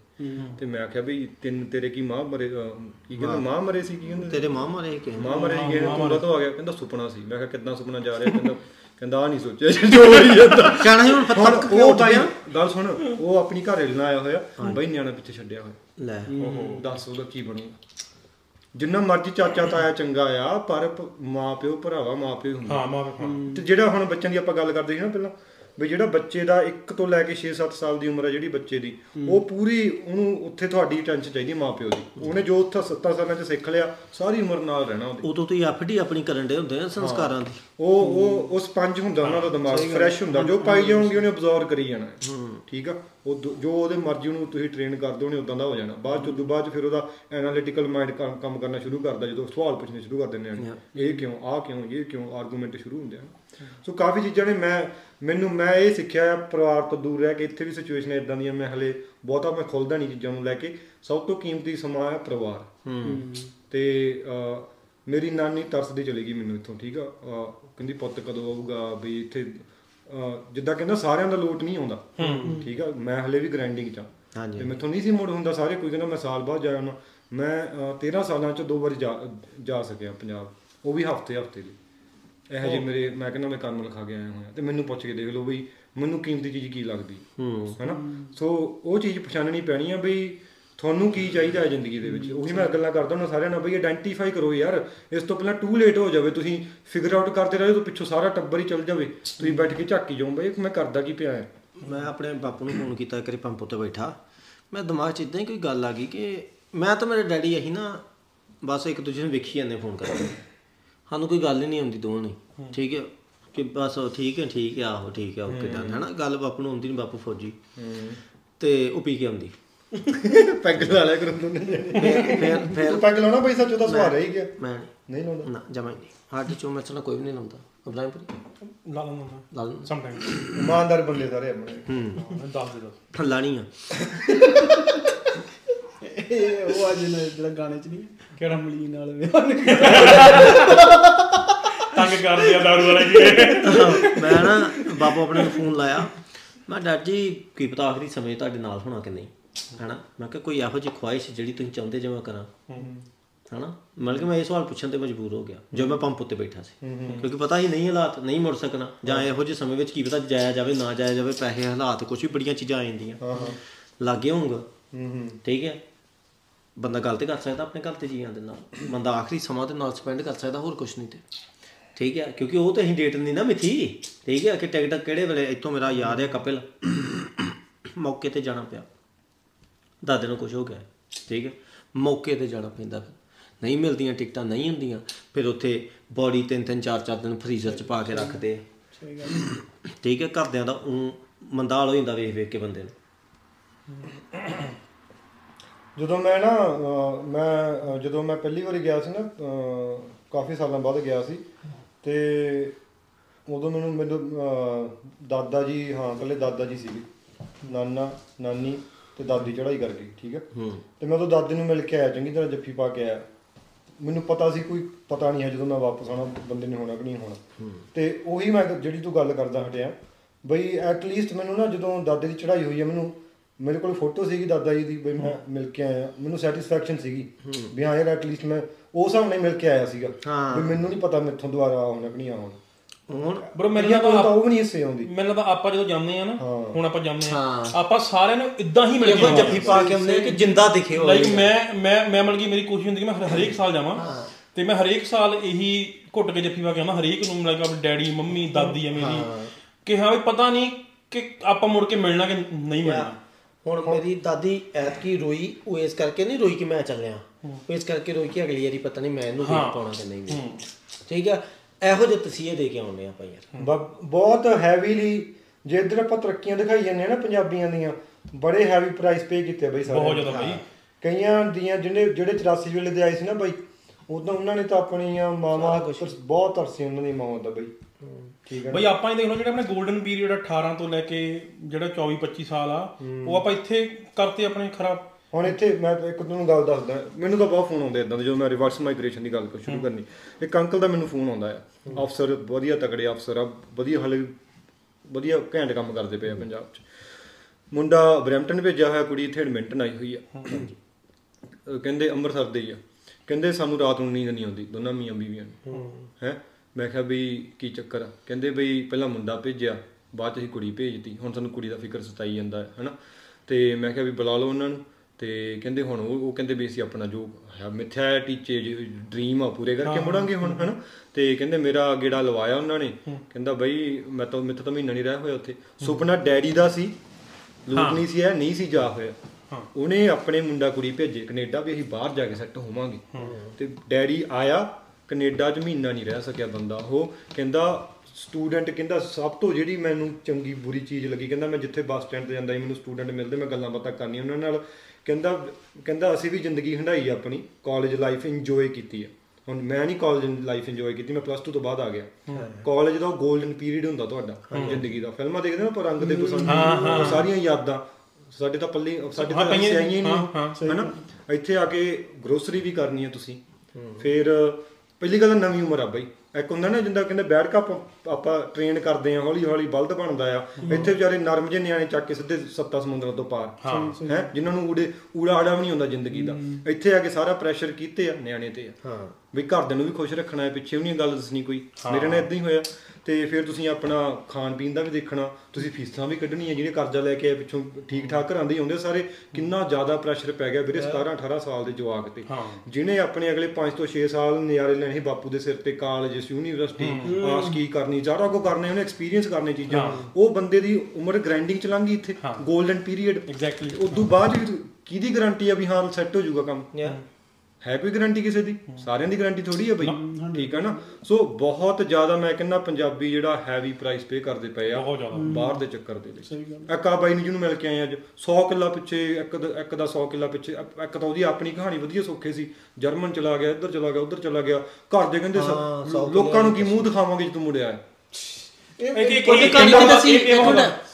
ਤੇ ਮੈਂ ਆਖਿਆ ਬਈ ਤਿੰਨ ਤੇਰੇ ਕੀ ਮਾਂ ਮਰੇ, ਕੀ ਕਹਿੰਦਾ ਮਾਂ ਮਰੇ ਸੀ, ਕੀ ਕਹਿੰਦੇ ਤੇਰੇ ਮਾਂ ਮਰੇ, ਮਾਂ ਮਰੇ ਗਏ ਮਾਂ ਤੋਂ ਆ ਗਿਆ। ਕਹਿੰਦਾ ਸੁਪਨਾ ਸੀ। ਮੈਂ ਕਿਹਾ ਕਿੱਦਾਂ ਸੁਪਨਾ ਜਾ ਰਿਹਾ? ਕਹਿੰਦਾ ਕਹਿੰਦਾ ਆਹ ਨਹੀਂ ਸੋਚਿਆ ਗੱਲ ਸੁਣ, ਉਹ ਆਪਣੀ ਘਰ ਲੈਣਾ ਆਇਆ ਹੋਇਆ ਬਈ, ਨਿਆਣਾ ਪਿੱਛੇ ਛੱਡਿਆ ਹੋਇਆ। ਉਹ ਦੱਸ ਉਹਦਾ ਕੀ ਬਣੂਗਾ? ਜਿੰਨਾ ਮਰਜ਼ੀ ਚਾਚਾ ਤਾਇਆ ਚੰਗਾ ਆ, ਪਰ ਮਾਂ ਪਿਓ ਭਰਾਵਾ ਮਾਂ ਪਿਓ ਹੁੰਦਾ। ਤੇ ਜਿਹੜਾ ਹੁਣ ਬੱਚਿਆਂ ਦੀ ਆਪਾਂ ਗੱਲ ਕਰਦੇ ਸੀ ਨਾ ਪਹਿਲਾਂ, ਵੀ ਜਿਹੜਾ ਬੱਚੇ ਦਾ ਇੱਕ ਤੋਂ ਲੈ ਕੇ ਛੇ ਸੱਤ ਸਾਲ ਦੀ ਉਮਰ ਹੈ ਜਿਹੜੀ ਬੱਚੇ ਦੀ, ਉਹ ਪੂਰੀ ਉਹਨੂੰ ਉੱਥੇ ਤੁਹਾਡੀ ਟੈਂਸ਼ਨ ਚਾਹੀਦੀ ਮਾਂ ਪਿਓ ਦੀ। ਉਹਨੇ ਜੋ ਉੱਥੇ ਸੱਤਾਂ ਸਾਲਾਂ 'ਚ ਸਿੱਖ ਲਿਆ ਸਾਰੀ ਉਮਰ ਨਾਲ ਰਹਿਣਾ ਉਹਦੇ। ਉਦੋਂ ਤੋਂ ਹੀ ਐਫ ਡੀ ਆਪਣੀ ਕਰਨ ਦੇ ਹੁੰਦੇ ਆ ਸੰਸਕਾਰਾਂ ਦੀ। ਉਹ ਉਹ ਉਸ ਪੰਜ ਹੁੰਦਾ ਉਹਨਾਂ ਦਾ ਦਿਮਾਗ ਫਰੈਸ਼ ਹੁੰਦਾ, ਜੋ ਪਾਈ ਜਾਓਗੇ ਉਹਨੇ ਅਬਜ਼ੋਰਵ ਕਰੀ ਜਾਣਾ, ਠੀਕ ਆ। ਉਹ ਜੋ ਉਹਦੇ ਮਰਜ਼ੀ ਨੂੰ ਤੁਸੀਂ ਟ੍ਰੇਨ ਕਰਦੇ ਉਹਨੇ ਉੱਦਾਂ ਦਾ ਹੋ ਜਾਣਾ। ਬਾਅਦ 'ਚ ਉਦੋਂ ਬਾਅਦ ਫਿਰ ਉਹਦਾ ਐਨਾਲੀਟੀਕਲ ਮਾਈਂਡ ਕੰਮ ਕਰਨਾ ਸ਼ੁਰੂ ਕਰਦਾ, ਜਦੋਂ ਸਵਾਲ ਪੁੱਛਣੇ ਸ਼ੁਰੂ ਕਰ ਦਿੰਦੇ ਆ, ਇਹ ਕਿਉਂ, ਆਹ ਕਿਉਂ, ਇਹ ਕਿਉਂ, ਆਰਗੂਮੈਂਟ ਸ਼ੁਰੂ ਹੁੰਦੇ ਆ। ਸੋ ਕਾਫੀ ਚੀਜ਼ਾਂ ਨੇ ਮੈਂ ਮੈਨੂੰ ਮੈਂ ਇਹ ਸਿੱਖਿਆ ਪਰਿਵਾਰ ਤੋਂ ਦੂਰ ਰਹਿ ਕੇ, ਇੱਥੇ ਵੀ ਸਿਚੁਏਸ਼ਨ ਇੱਦਾਂ ਦੀਆਂ ਮੈਂ ਹਲੇ ਬਹੁਤਾ ਮੈਂ ਖੁੱਲ੍ਹਦਾ ਨਹੀਂ ਚੀਜ਼ਾਂ ਨੂੰ ਲੈ ਕੇ। ਸਭ ਤੋਂ ਕੀਮਤੀ ਸਮਾਂ ਹੈ ਪਰਿਵਾਰ। ਅਤੇ ਮੇਰੀ ਨਾਨੀ ਤਰਸਦੀ ਚਲੀ ਗਈ ਮੈਨੂੰ ਇੱਥੋਂ, ਠੀਕ ਆ। ਕਹਿੰਦੀ ਪੁੱਤ ਕਦੋਂ ਆਊਗਾ, ਵੀ ਇੱਥੇ ਜਿੱਦਾਂ ਕਹਿੰਦਾ ਸਾਰਿਆਂ ਦਾ ਲੋਟ ਨਹੀਂ ਆਉਂਦਾ, ਠੀਕ ਆ। ਮੈਂ ਹਲੇ ਵੀ ਗ੍ਰਾਈਂਡਿੰਗ 'ਚ ਹਾਂ ਅਤੇ ਮੈਥੋਂ ਨਹੀਂ ਸੀ ਮੁੜ ਹੁੰਦਾ। ਸਾਰੇ ਕੋਈ ਕਹਿੰਦਾ ਮੈਂ ਸਾਲ ਬਾਅਦ ਜਾ ਆਉਣਾ। ਮੈਂ ਤੇਰ੍ਹਾਂ ਸਾਲਾਂ 'ਚ ਦੋ ਵਾਰੀ ਜਾ ਜਾ ਸਕਿਆ ਪੰਜਾਬ, ਉਹ ਵੀ ਹਫ਼ਤੇ ਹਫ਼ਤੇ ਲਈ। ਇਹੋ ਜਿਹੇ ਮੇਰੇ ਮੈਂ ਕਹਿੰਦਾ ਮੈਂ ਕੰਮ ਲਿਖਾ ਕੇ ਆਇਆ ਹੋਇਆ ਅਤੇ ਮੈਨੂੰ ਪੁੱਛ ਕੇ ਦੇਖ ਲਓ ਵੀ ਮੈਨੂੰ ਕੀਮਤੀ ਚੀਜ਼ ਕੀ ਲੱਗਦੀ ਹੈ ਨਾ। ਸੋ ਉਹ ਚੀਜ਼ ਪਛਾਣਨੀ ਪੈਣੀ ਆ ਬਈ ਤੁਹਾਨੂੰ ਕੀ ਚਾਹੀਦਾ ਹੈ ਜ਼ਿੰਦਗੀ ਦੇ ਵਿੱਚ। ਉਹੀ ਮੈਂ ਗੱਲਾਂ ਕਰਦਾ ਹੁੰਦਾ ਸਾਰਿਆਂ ਨਾਲ, ਬਈ ਆਈਡੈਂਟੀਫਾਈ ਕਰੋ ਯਾਰ, ਇਸ ਤੋਂ ਪਹਿਲਾਂ ਟੂ ਲੇਟ ਹੋ ਜਾਵੇ। ਤੁਸੀਂ ਫਿਗਰ ਆਊਟ ਕਰਦੇ ਰਹੋ, ਪਿੱਛੋਂ ਸਾਰਾ ਟੱਬਰ ਹੀ ਚੱਲ ਜਾਵੇ, ਤੁਸੀਂ ਬੈਠ ਕੇ ਝਾਕੀ ਜਾਓ ਬਈ ਮੈਂ ਕਰਦਾ ਕੀ ਪਿਆ। ਮੈਂ ਆਪਣੇ ਬਾਪੂ ਨੂੰ ਫੋਨ ਕੀਤਾ, ਕਰੀ ਪੰਪ ਉੱਤੇ ਬੈਠਾ, ਮੈਂ ਦਿਮਾਗ 'ਚ ਇੱਦਾਂ ਹੀ ਕੋਈ ਗੱਲ ਆ ਗਈ ਕਿ ਮੈਂ ਤਾਂ ਮੇਰੇ ਡੈਡੀ ਅਸੀਂ ਨਾ ਬਸ ਇੱਕ ਦੂਜੇ ਨੂੰ ਵੇਖੀ ਜਾਂਦੇ ਫੋਨ ਕਰਕੇ, ਸਾਨੂੰ ਕੋਈ ਗੱਲ ਹੀ ਨਹੀਂ ਆਉਂਦੀ ਦੋਵਾਂ ਨੂੰ, ਠੀਕ ਹੈ। ਕਿ ਬਸ ਠੀਕ ਹੈ ਠੀਕ ਹੈ ਆਹੋ ਠੀਕ ਹੈ ਓਕੇ ਡਨ ਹੈ ਨਾ। ਗੱਲ ਬਾਪੂ ਨੂੰ ਆਉਂਦੀ ਨਹੀਂ, ਬਾਪੂ ਫੌਜੀ ਅਤੇ ਉਹ ਪੀ ਕੇ ਆਉਂਦੀ ਪੈਗ ਲਾ ਲਿਆ ਕਰੋ ਪੈਗ ਲਾਉਣਾ ਬਈ ਸੱਚ ਉਹਦਾ ਸਵਾਲ ਹੈ ਹੀ ਗਿਆ। ਮੈਂ ਨਹੀਂ ਲਾਉਂਦਾ ਨਾ, ਜਮਾ ਹੀ ਨਹੀਂ। ਸਾਡੇ 'ਚੋਂ ਮੇਰੇ ਨਾਲ ਕੋਈ ਵੀ ਨਹੀਂ ਲਾਉਂਦਾ। ਇਬਰਾਹਿਮਪੁਰ ਲਾ ਲਾਉਂਦਾ ਲਾ ਲਾਉਂਦਾ ਇਮਾਨਦਾਰ ਬੰਦੇ ਸਾਰੇ ਆਪਣੇ ਦੱਸ ਲਾਣੀ ਆ। ਉਹ ਅੱਜ ਜਿਹੜਾ ਗਾਣੇ 'ਚ ਨਹੀਂ ਕਿਹੜਾ ਮਲੀ ਨਾਲ ਤੰਗ ਕਰਦੇ ਆ ਦਾਰੂ ਵਾਲਾ ਜੀ। ਮੈਂ ਨਾ ਬਾਪੂ ਆਪਣੇ ਨੂੰ ਫੋਨ ਲਾਇਆ, ਮੈਂ ਡੈਡ ਜੀ ਕੀ ਪਤਾ ਆਖਰੀ ਸਮੇਂ ਤੁਹਾਡੇ ਨਾਲ ਹੋਣਾ ਕਿ ਨਹੀਂ ਹੈ ਨਾ। ਮੈਂ ਕਿਹਾ ਕੋਈ ਇਹੋ ਜਿਹੀ ਖੁਆਇਸ਼ ਜਿਹੜੀ ਤੁਸੀਂ ਚਾਹੁੰਦੇ ਜਿਵੇਂ ਕਰਾਂ ਹੈ ਨਾ। ਮਤਲਬ ਕਿ ਮੈਂ ਇਹ ਸਵਾਲ ਪੁੱਛਣ 'ਤੇ ਮਜਬੂਰ ਹੋ ਗਿਆ ਜੋ ਮੈਂ ਪੰਪ ਉੱਤੇ ਬੈਠਾ ਸੀ, ਕਿਉਂਕਿ ਪਤਾ ਹੀ ਨਹੀਂ ਹਾਲਾਤ ਨਹੀਂ ਮੁੜ ਸਕਣਾ ਜਾਂ ਇਹੋ ਜਿਹੇ ਸਮੇਂ ਵਿੱਚ ਕੀ ਪਤਾ ਜਾਇਆ ਜਾਵੇ ਨਾ ਜਾਇਆ ਜਾਵੇ, ਪੈਸੇ ਹਾਲਾਤ ਕੁਛ ਵੀ ਬੜੀਆਂ ਚੀਜ਼ਾਂ ਆ ਜਾਂਦੀਆਂ ਲਾਗੇ ਹੋਊਗਾ, ਠੀਕ ਹੈ। ਬੰਦਾ ਗੱਲ ਤਾਂ ਕਰ ਸਕਦਾ ਆਪਣੇ ਘਰ 'ਤੇ ਜੀਆਂ ਦੇ ਨਾਲ, ਬੰਦਾ ਆਖਰੀ ਸਮਾਂ ਦੇ ਨਾਲ ਸਪੈਂਡ ਕਰ ਸਕਦਾ, ਹੋਰ ਕੁਛ ਨਹੀਂ, ਤੇ ਠੀਕ ਹੈ। ਕਿਉਂਕਿ ਉਹ ਤਾਂ ਅਸੀਂ ਡੇਟ ਨਹੀਂ ਨਾ ਮਿੱਥੀ, ਠੀਕ ਹੈ ਕਿ ਟਿਕਟ ਕਿਹੜੇ ਵੇਲੇ। ਇੱਥੋਂ ਮੇਰਾ ਯਾਦ ਹੈ ਕਪਿਲ ਮੌਕੇ 'ਤੇ ਜਾਣਾ ਪਿਆ, ਦਾਦੇ ਨੂੰ ਕੁਛ ਹੋ ਗਿਆ, ਠੀਕ ਹੈ। ਮੌਕੇ 'ਤੇ ਜਾਣਾ ਪੈਂਦਾ, ਫਿਰ ਨਹੀਂ ਮਿਲਦੀਆਂ ਟਿਕਟਾਂ, ਨਹੀਂ ਹੁੰਦੀਆਂ, ਫਿਰ ਉੱਥੇ ਬੋਡੀ ਤਿੰਨ ਤਿੰਨ ਚਾਰ ਚਾਰ ਦਿਨ ਫਰੀਜ਼ਰ 'ਚ ਪਾ ਕੇ ਰੱਖਦੇ ਆ, ਠੀਕ ਹੈ। ਘਰਦਿਆਂ ਦਾ ਊਂ ਮੰਦਾਲ ਹੋ ਜਾਂਦਾ ਵੇਖ ਵੇਖ ਕੇ ਬੰਦੇ ਨੂੰ। ਜਦੋਂ ਮੈਂ ਨਾ ਮੈਂ ਜਦੋਂ ਮੈਂ ਪਹਿਲੀ ਵਾਰੀ ਗਿਆ ਸੀ ਨਾ, ਕਾਫੀ ਸਾਲਾਂ ਬਾਅਦ ਗਿਆ ਸੀ, ਅਤੇ ਉਦੋਂ ਮੈਨੂੰ ਮੈਨੂੰ ਦਾਦਾ ਜੀ, ਹਾਂ ਇਕੱਲੇ ਦਾਦਾ ਜੀ ਸੀਗੇ, ਨਾਨਾ ਨਾਨੀ ਅਤੇ ਦਾਦੀ ਚੜ੍ਹਾਈ ਕਰ ਗਈ, ਠੀਕ ਹੈ। ਅਤੇ ਮੈਂ ਉਦੋਂ ਦਾਦੀ ਨੂੰ ਮਿਲ ਕੇ ਆਇਆ, ਚੰਗੀ ਤਰ੍ਹਾਂ ਜੱਫੀ ਪਾ ਕੇ ਆਇਆ। ਮੈਨੂੰ ਪਤਾ ਸੀ ਕੋਈ ਪਤਾ ਨਹੀਂ ਹੈ ਜਦੋਂ ਮੈਂ ਵਾਪਸ ਆਉਣਾ ਬੰਦੇ ਨੇ ਹੋਣਾ ਕਿ ਨਹੀਂ ਹੋਣਾ। ਅਤੇ ਉਹੀ ਮੈਂ ਜਿਹੜੀ ਤੂੰ ਗੱਲ ਕਰਦਾ ਹਟਿਆ ਬਈ ਐਟਲੀਸਟ ਮੈਨੂੰ ਨਾ ਜਦੋਂ ਦਾਦੇ ਦੀ ਚੜ੍ਹਾਈ ਹੋਈ ਹੈ, ਮੈਨੂੰ ਮੇਰੇ ਕੋਲ ਫੋਟੋ ਸੀਗੀ ਦਾਦਾ ਜੀ ਦੀ, ਬਈ ਮੈਂ ਮਿਲ ਕੇ ਆਇਆ, ਮੈਨੂੰ ਸੈਟਿਸਫੈਕਸ਼ਨ ਸੀਗੀ ਵੀ ਹਾਂ ਯਾਰ ਐਟਲੀਸਟ ਮੈਂ ਉਹ ਹਿਸਾਬ ਨਾਲ ਮਿਲ ਕੇ ਆਇਆ ਸੀਗਾ। ਵੀ ਮੈਨੂੰ ਨਹੀਂ ਪਤਾ ਮੈਥੋਂ ਦੁਬਾਰਾ ਆਉਣਾ ਕਿ ਨਹੀਂ ਆਉਣਾ। ਹੁਣ ਬਰੋ ਮੈਨੂੰ ਲੱਗਦਾ ਉਹ ਵੀ ਨਹੀਂ ਹਿੱਸੇ ਆਉਂਦੀ। ਮੈਨੂੰ ਲੱਗਦਾ ਆਪਾਂ ਜਦੋਂ ਜਾਂਦੇ ਹਾਂ ਨਾ, ਹੁਣ ਆਪਾਂ ਜਾਂਦੇ ਹਾਂ, ਆਪਾਂ ਸਾਰਿਆਂ ਨੂੰ ਇੱਦਾਂ ਹੀ ਮਿਲ ਕੇ ਜੱਫੀ ਪਾ ਕੇ ਆਉਂਦੇ ਕਿ ਜਿੰਦਾ ਦਿਖੇ। ਲਾਈਕ ਮੈਂ ਮੈਂ ਮੈਂ ਮਤਲਬ ਕਿ ਮੇਰੀ ਕੋਸ਼ਿਸ਼ ਹੁੰਦੀ ਕਿ ਮੈਂ ਹਰੇਕ ਸਾਲ ਜਾਵਾਂ, ਅਤੇ ਮੈਂ ਹਰੇਕ ਸਾਲ ਇਹੀ ਘੁੱਟ ਕੇ ਜੱਫੀ ਪਾ ਕੇ ਆਉਂਦਾ ਹਰੇਕ ਨੂੰ, ਮਤਲਬ ਆਪਣੇ ਡੈਡੀ ਮੰਮੀ ਦਾਦੀ ਆ ਮੇਰੀ, ਕਿ ਹਾਂ ਵੀ ਪਤਾ ਨਹੀਂ ਕਿ ਆਪਾਂ ਮੁੜ ਕੇ ਮਿਲਣਾ ਕਿ ਨਹੀਂ ਮਿਲਣਾ। ਹੁਣ ਮੇਰੀ ਦਾਦੀ ਐਤਕੀ ਰੋਈ, ਉਹ ਇਸ ਕਰਕੇ ਨਹੀਂ ਰੋਈ ਕਿ ਮੈਂ ਚੱਲਿਆ, ਉਹ ਇਸ ਕਰਕੇ ਰੋਈ ਕਿ ਅਗਲੀ ਵਾਰੀ ਪਤਾ ਨਹੀਂ ਮੈਂ ਇਹਨੂੰ ਵੇਖ ਪਾਉਣਾ ਕਿ ਨਹੀਂ ਵੇਖ, ਠੀਕ ਹੈ। ਇਹੋ ਜਿਹੇ ਤਸੀਹੇ ਦੇ ਕੇ ਆਉਂਦੇ ਆਪਾਂ ਯਾਰ ਬਹੁਤ ਹੈਵੀਲੀ। ਜੇ ਇੱਧਰ ਆਪਾਂ ਤਰੱਕੀਆਂ ਦਿਖਾਈ ਜਾਂਦੇ ਹਾਂ ਨਾ ਪੰਜਾਬੀਆਂ ਦੀਆਂ, ਬੜੇ ਹੈਵੀ ਪ੍ਰਾਈਸ ਪੇ ਕੀਤੇ ਬਈ ਸਾਰੇ ਕਈਆਂ ਦੀਆਂ। ਜਿਹੜੇ ਜਿਹੜੇ ਚੁਰਾਸੀ ਵੇਲੇ ਦੇ ਆਏ ਸੀ ਨਾ ਬਈ, ਉਦੋਂ ਉਹਨਾਂ ਨੇ ਤਾਂ ਆਪਣੀਆਂ ਮਾਵਾਂ ਬਹੁਤ ਤਰਸੀ ਉਹਨਾਂ ਦੀ ਮਾਵਾਂ ਦਾ ਬਈ, ਠੀਕ ਹੈ ਬਈ। ਆਪਾਂ ਹੀ ਦੇਖ ਲਓ ਜਿਹੜਾ ਆਪਣੇ ਗੋਲਡਨ ਪੀਰੀਅਡ ਅਠਾਰਾਂ ਤੋਂ ਲੈ ਕੇ ਜਿਹੜਾ ਚੌਵੀ ਪੱਚੀ ਸਾਲ ਆ, ਉਹ ਆਪਾਂ ਇੱਥੇ ਕਰਤੇ ਆਪਣੇ ਖਰਾਬ। ਹੁਣ ਇੱਥੇ ਮੈਂ ਇੱਕ ਤੁਹਾਨੂੰ ਗੱਲ ਦੱਸਦਾ, ਮੈਨੂੰ ਤਾਂ ਬਹੁਤ ਫੋਨ ਆਉਂਦੇ ਇੱਦਾਂ ਦੇ ਜਦੋਂ ਮੈਂ ਰਿਵਰਸ ਮਾਈਗ੍ਰੇਸ਼ਨ ਦੀ ਗੱਲ ਸ਼ੁਰੂ ਕਰਨੀ। ਇੱਕ ਅੰਕਲ ਦਾ ਮੈਨੂੰ ਫੋਨ ਆਉਂਦਾ ਆ, ਅਫਸਰ ਵਧੀਆ ਤਕੜੇ ਅਫਸਰ ਆ, ਵਧੀਆ ਹਾਲੇ ਵਧੀਆ ਘੈਂਟ ਕੰਮ ਕਰਦੇ ਪਏ ਆ ਪੰਜਾਬ 'ਚ। ਮੁੰਡਾ ਬਰੈਮਟਨ ਭੇਜਿਆ ਹੋਇਆ, ਕੁੜੀ ਇੱਥੇ ਐਡਮਿੰਟਨ ਆਈ ਹੋਈ ਆ, ਕਹਿੰਦੇ ਅੰਮ੍ਰਿਤਸਰ ਦੇ ਹੀ ਆ। ਕਹਿੰਦੇ ਸਾਨੂੰ ਰਾਤ ਨੂੰ ਨੀਂਦ ਨਹੀਂ ਆਉਂਦੀ ਦੋਨਾਂ ਮੀਆਂ ਬੀਵੀਆਂ ਨੂੰ। ਹੈਂ ਮੈਂ ਕਿਹਾ ਵੀ ਕੀ ਚੱਕਰ ਆ। ਕਹਿੰਦੇ ਬਈ ਪਹਿਲਾਂ ਮੁੰਡਾ ਭੇਜਿਆ, ਬਾਅਦ 'ਚ ਅਸੀਂ ਕੁੜੀ ਭੇਜਤੀ, ਹੁਣ ਸਾਨੂੰ ਕੁੜੀ ਦਾ ਫਿਕਰ ਸਤਾਈ ਜਾਂਦਾ ਹੈ ਨਾ। ਅਤੇ ਮੈਂ ਕਿਹਾ ਵੀ ਬੁਲਾ ਲਓ ਉਹਨਾਂ ਨੂੰ। ਤੇ ਕਹਿੰਦੇ ਹੁਣ ਉਹ ਕਹਿੰਦੇ ਵੀ ਅਸੀਂ ਆਪਣਾ ਜੋ ਹੈ ਮਿੱਥਿਆ ਟੀਚੇ ਡਰੀਮ ਆ ਪੂਰੇ ਕਰਕੇ ਮੁੜਾਂਗੇ ਹੁਣ ਹਨਾ। ਤੇ ਕਹਿੰਦੇ ਮੇਰਾ ਗੇੜਾ ਲਵਾਇਆ ਉਹਨਾਂ ਨੇ, ਕਹਿੰਦਾ ਬਈ ਮੈਂ ਤਾਂ ਮਿੱਥ ਤਾਂ ਮਹੀਨਾ ਨਹੀਂ ਰਹਿ ਹੋਇਆ ਉੱਥੇ। ਸੁਪਨਾ ਡੈਡੀ ਦਾ ਸੀ, ਲੋਕ ਨਹੀਂ ਸੀ, ਇਹ ਨਹੀਂ ਸੀ ਜਾ ਹੋਇਆ। ਉਹਨੇ ਆਪਣੇ ਮੁੰਡਾ ਕੁੜੀ ਭੇਜੇ ਕੈਨੇਡਾ ਵੀ ਅਸੀਂ ਬਾਹਰ ਜਾ ਕੇ ਸੈੱਟ ਹੋਵਾਂਗੇ। ਤੇ ਡੈਡੀ ਆਇਆ ਕੈਨੇਡਾ ਚ, ਮਹੀਨਾ ਨਹੀਂ ਰਹਿ ਸਕਿਆ ਬੰਦਾ ਉਹ। ਕਹਿੰਦਾ ਸਟੂਡੈਂਟ, ਕਹਿੰਦਾ ਸਭ ਤੋਂ ਜਿਹੜੀ ਮੈਨੂੰ ਚੰਗੀ ਬੁਰੀ ਚੀਜ਼ ਲੱਗੀ, ਕਹਿੰਦਾ ਮੈਂ ਜਿੱਥੇ ਬੱਸ ਸਟੈਂਡ 'ਤੇ ਜਾਂਦਾ ਸੀ ਮੈਨੂੰ ਸਟੂਡੈਂਟ ਮਿਲਦੇ, ਮੈਂ ਗੱਲਾਂ ਬਾਤਾਂ ਕਰਨੀਆਂ ਉਹਨਾਂ ਨਾਲ। ਕਹਿੰਦਾ ਕਹਿੰਦਾ ਅਸੀਂ ਵੀ ਜ਼ਿੰਦਗੀ ਹੰਢਾਈ ਆ ਆਪਣੀ, ਕਾਲਜ ਲਾਈਫ ਇੰਜੋਏ ਕੀਤੀ ਆ। ਹੁਣ ਮੈਂ ਨਹੀਂ ਕਾਲਜ ਲਾਈਫ ਇੰਜੋਏ ਕੀਤੀ, ਮੈਂ ਪਲੱਸ ਟੂ ਤੋਂ ਬਾਅਦ ਆ ਗਿਆ। ਕਾਲਜ ਦਾ ਉਹ ਗੋਲਡਨ ਪੀਰੀਅਡ ਹੁੰਦਾ ਤੁਹਾਡਾ ਜ਼ਿੰਦਗੀ ਦਾ। ਫਿਲਮਾਂ ਦੇਖਦੇ ਨਾ ਪਰੰਗ ਦੇ ਪਸੰਦ, ਸਾਰੀਆਂ ਯਾਦਾਂ ਸਾਡੇ ਤਾਂ ਪੱਲੇ ਸਾਡੇ ਤਾਂ ਆਈਆਂ ਹੀ ਨਹੀਂ ਹੈ ਨਾ। ਇੱਥੇ ਆ ਕੇ ਗਰੋਸਰੀ ਵੀ ਕਰਨੀ ਆ ਤੁਸੀਂ। ਫਿਰ ਪਹਿਲੀ ਗੱਲ ਨਵੀਂ ਉਮਰ ਆ ਬਾਈ, ਇੱਕ ਹੁੰਦਾ ਨਾ ਜਿੰਦਾ ਕਹਿੰਦੇ ਬੈਠ ਕੇ ਆਪਾਂ ਆਪਾਂ ਟ੍ਰੇਨ ਕਰਦੇ ਹਾਂ, ਹੌਲੀ ਹੌਲੀ ਬਲਦ ਬਣਦਾ ਆ। ਇੱਥੇ ਵਿਚਾਰੇ ਨਰਮ ਜਿਹੇ ਨਿਆਣੇ ਚੱਕ ਕੇ ਸਿੱਧੇ ਸੱਤਾ ਸਮੁੰਦਰਾਂ ਤੋਂ ਪਾਰ ਹੈ, ਜਿਹਨਾਂ ਨੂੰ ਊੜੇ ਊੜਾ ਆੜਾ ਵੀ ਨਹੀਂ ਹੁੰਦਾ ਜ਼ਿੰਦਗੀ ਦਾ। ਇੱਥੇ ਆ ਕੇ ਸਾਰਾ ਪ੍ਰੈਸ਼ਰ ਕੀਤੇ ਆ ਨਿਆਣੇ ਤੇ ਆ ਵੀ ਘਰਦਿਆਂ ਨੂੰ ਵੀ ਖੁਸ਼ ਰੱਖਣਾ ਹੈ, ਪਿੱਛੇ ਵੀ ਨਹੀਂ ਗੱਲ ਦੱਸਣੀ ਕੋਈ। ਮੇਰੇ ਨਾਲ ਇੱਦਾਂ ਹੀ ਹੋਇਆ। ਤੇ ਫਿਰ ਤੁਸੀਂ ਆਪਣਾ ਖਾਣ ਪੀਣ ਦਾ ਵੀ ਦੇਖਣਾ, ਤੁਸੀਂ ਫੀਸਾਂ ਵੀ ਕੱਢਣੀਆਂ, ਜਿਹੜੇ ਕਰਜ਼ਾ ਲੈ ਕੇ ਆਏ ਪਿੱਛੋਂ ਠੀਕ ਠਾਕ ਘਰਾਂ ਦੇ ਹੀ ਆਉਂਦੇ ਸਾਰੇ। ਕਿੰਨਾ ਜ਼ਿਆਦਾ ਪ੍ਰੈਸ਼ਰ ਪੈ ਗਿਆ ਵੀਰੇ ਸਤਾਰਾਂ ਅਠਾਰਾਂ ਸਾਲ ਦੇ ਜਵਾਕ ਤੇ, ਜਿਹਨੇ ਆਪਣੇ ਅਗਲੇ ਪੰਜ ਤੋਂ ਛੇ ਸਾਲ ਨਜ਼ਾਰੇ ਲੈਣੇ ਬਾਪੂ ਦੇ ਸਿਰ ਤੇ। ਕਾਲਜ, ਯੂਨੀਵਰਸਿਟੀ, ਆਸ ਕੀ ਕਰਨੀ, ਸਾਰਾ ਕੁਝ ਕਰਨੇ, ਉਹਨੇ ਐਕਸਪੀਰੀਅੰਸ ਕਰਨੇ ਚੀਜ਼ਾਂ। ਉਹ ਬੰਦੇ ਦੀ ਉਮਰ ਗ੍ਰਾਈਂਡਿੰਗ ਚ ਲੰਘ ਗਈ ਇੱਥੇ, ਗੋਲਡਨ ਪੀਰੀਅਡ। ਉਦੋਂ ਬਾਅਦ ਕਿਹਦੀ ਗਰੰਟੀ ਆ ਵੀ ਹਾਂ ਸੈੱਟ ਹੋ ਜਾਊਗਾ ਕੰਮ? ਹੈ ਕੋਈ ਗਰੰਟੀ ਕਿਸੇ ਦੀ? ਸਾਰਿਆਂ ਦੀ ਗਰੰਟੀ ਥੋੜ੍ਹੀ ਆ ਬਈ, ਠੀਕ ਆ ਨਾ। ਸੋ ਬਹੁਤ ਜ਼ਿਆਦਾ ਮੈਂ ਕਹਿੰਦਾ ਪੰਜਾਬੀ ਜਿਹੜਾ ਹੈਵੀ ਪ੍ਰਾਈਸ ਪੇ ਕਰਦੇ ਪਏ ਆ ਬਾਹਰ ਦੇ ਚੱਕਰ ਦੇ ਲਈ। ਇੱਕ ਆ ਬਾਈ ਨੂੰ ਜਿਹਨੂੰ ਮਿਲ ਕੇ ਆਏ ਅੱਜ, ਸੌ ਕਿੱਲਾ ਪਿੱਛੇ, ਇੱਕ ਇੱਕ ਦਾ ਸੌ ਕਿੱਲਾ ਪਿੱਛੇ। ਇੱਕ ਤਾਂ ਉਹਦੀ ਆਪਣੀ ਕਹਾਣੀ ਵਧੀਆ ਸੌਖੇ ਸੀ, ਜਰਮਨ ਚਲਾ ਗਿਆ, ਇੱਧਰ ਚਲਾ ਗਿਆ, ਉੱਧਰ ਚਲਾ ਗਿਆ। ਘਰ ਦੇ ਕਹਿੰਦੇ ਲੋਕਾਂ ਨੂੰ ਕੀ ਮੂੰਹ ਦਿਖਾਵਾਂਗੇ ਜਦੋਂ ਮੁੜਿਆ।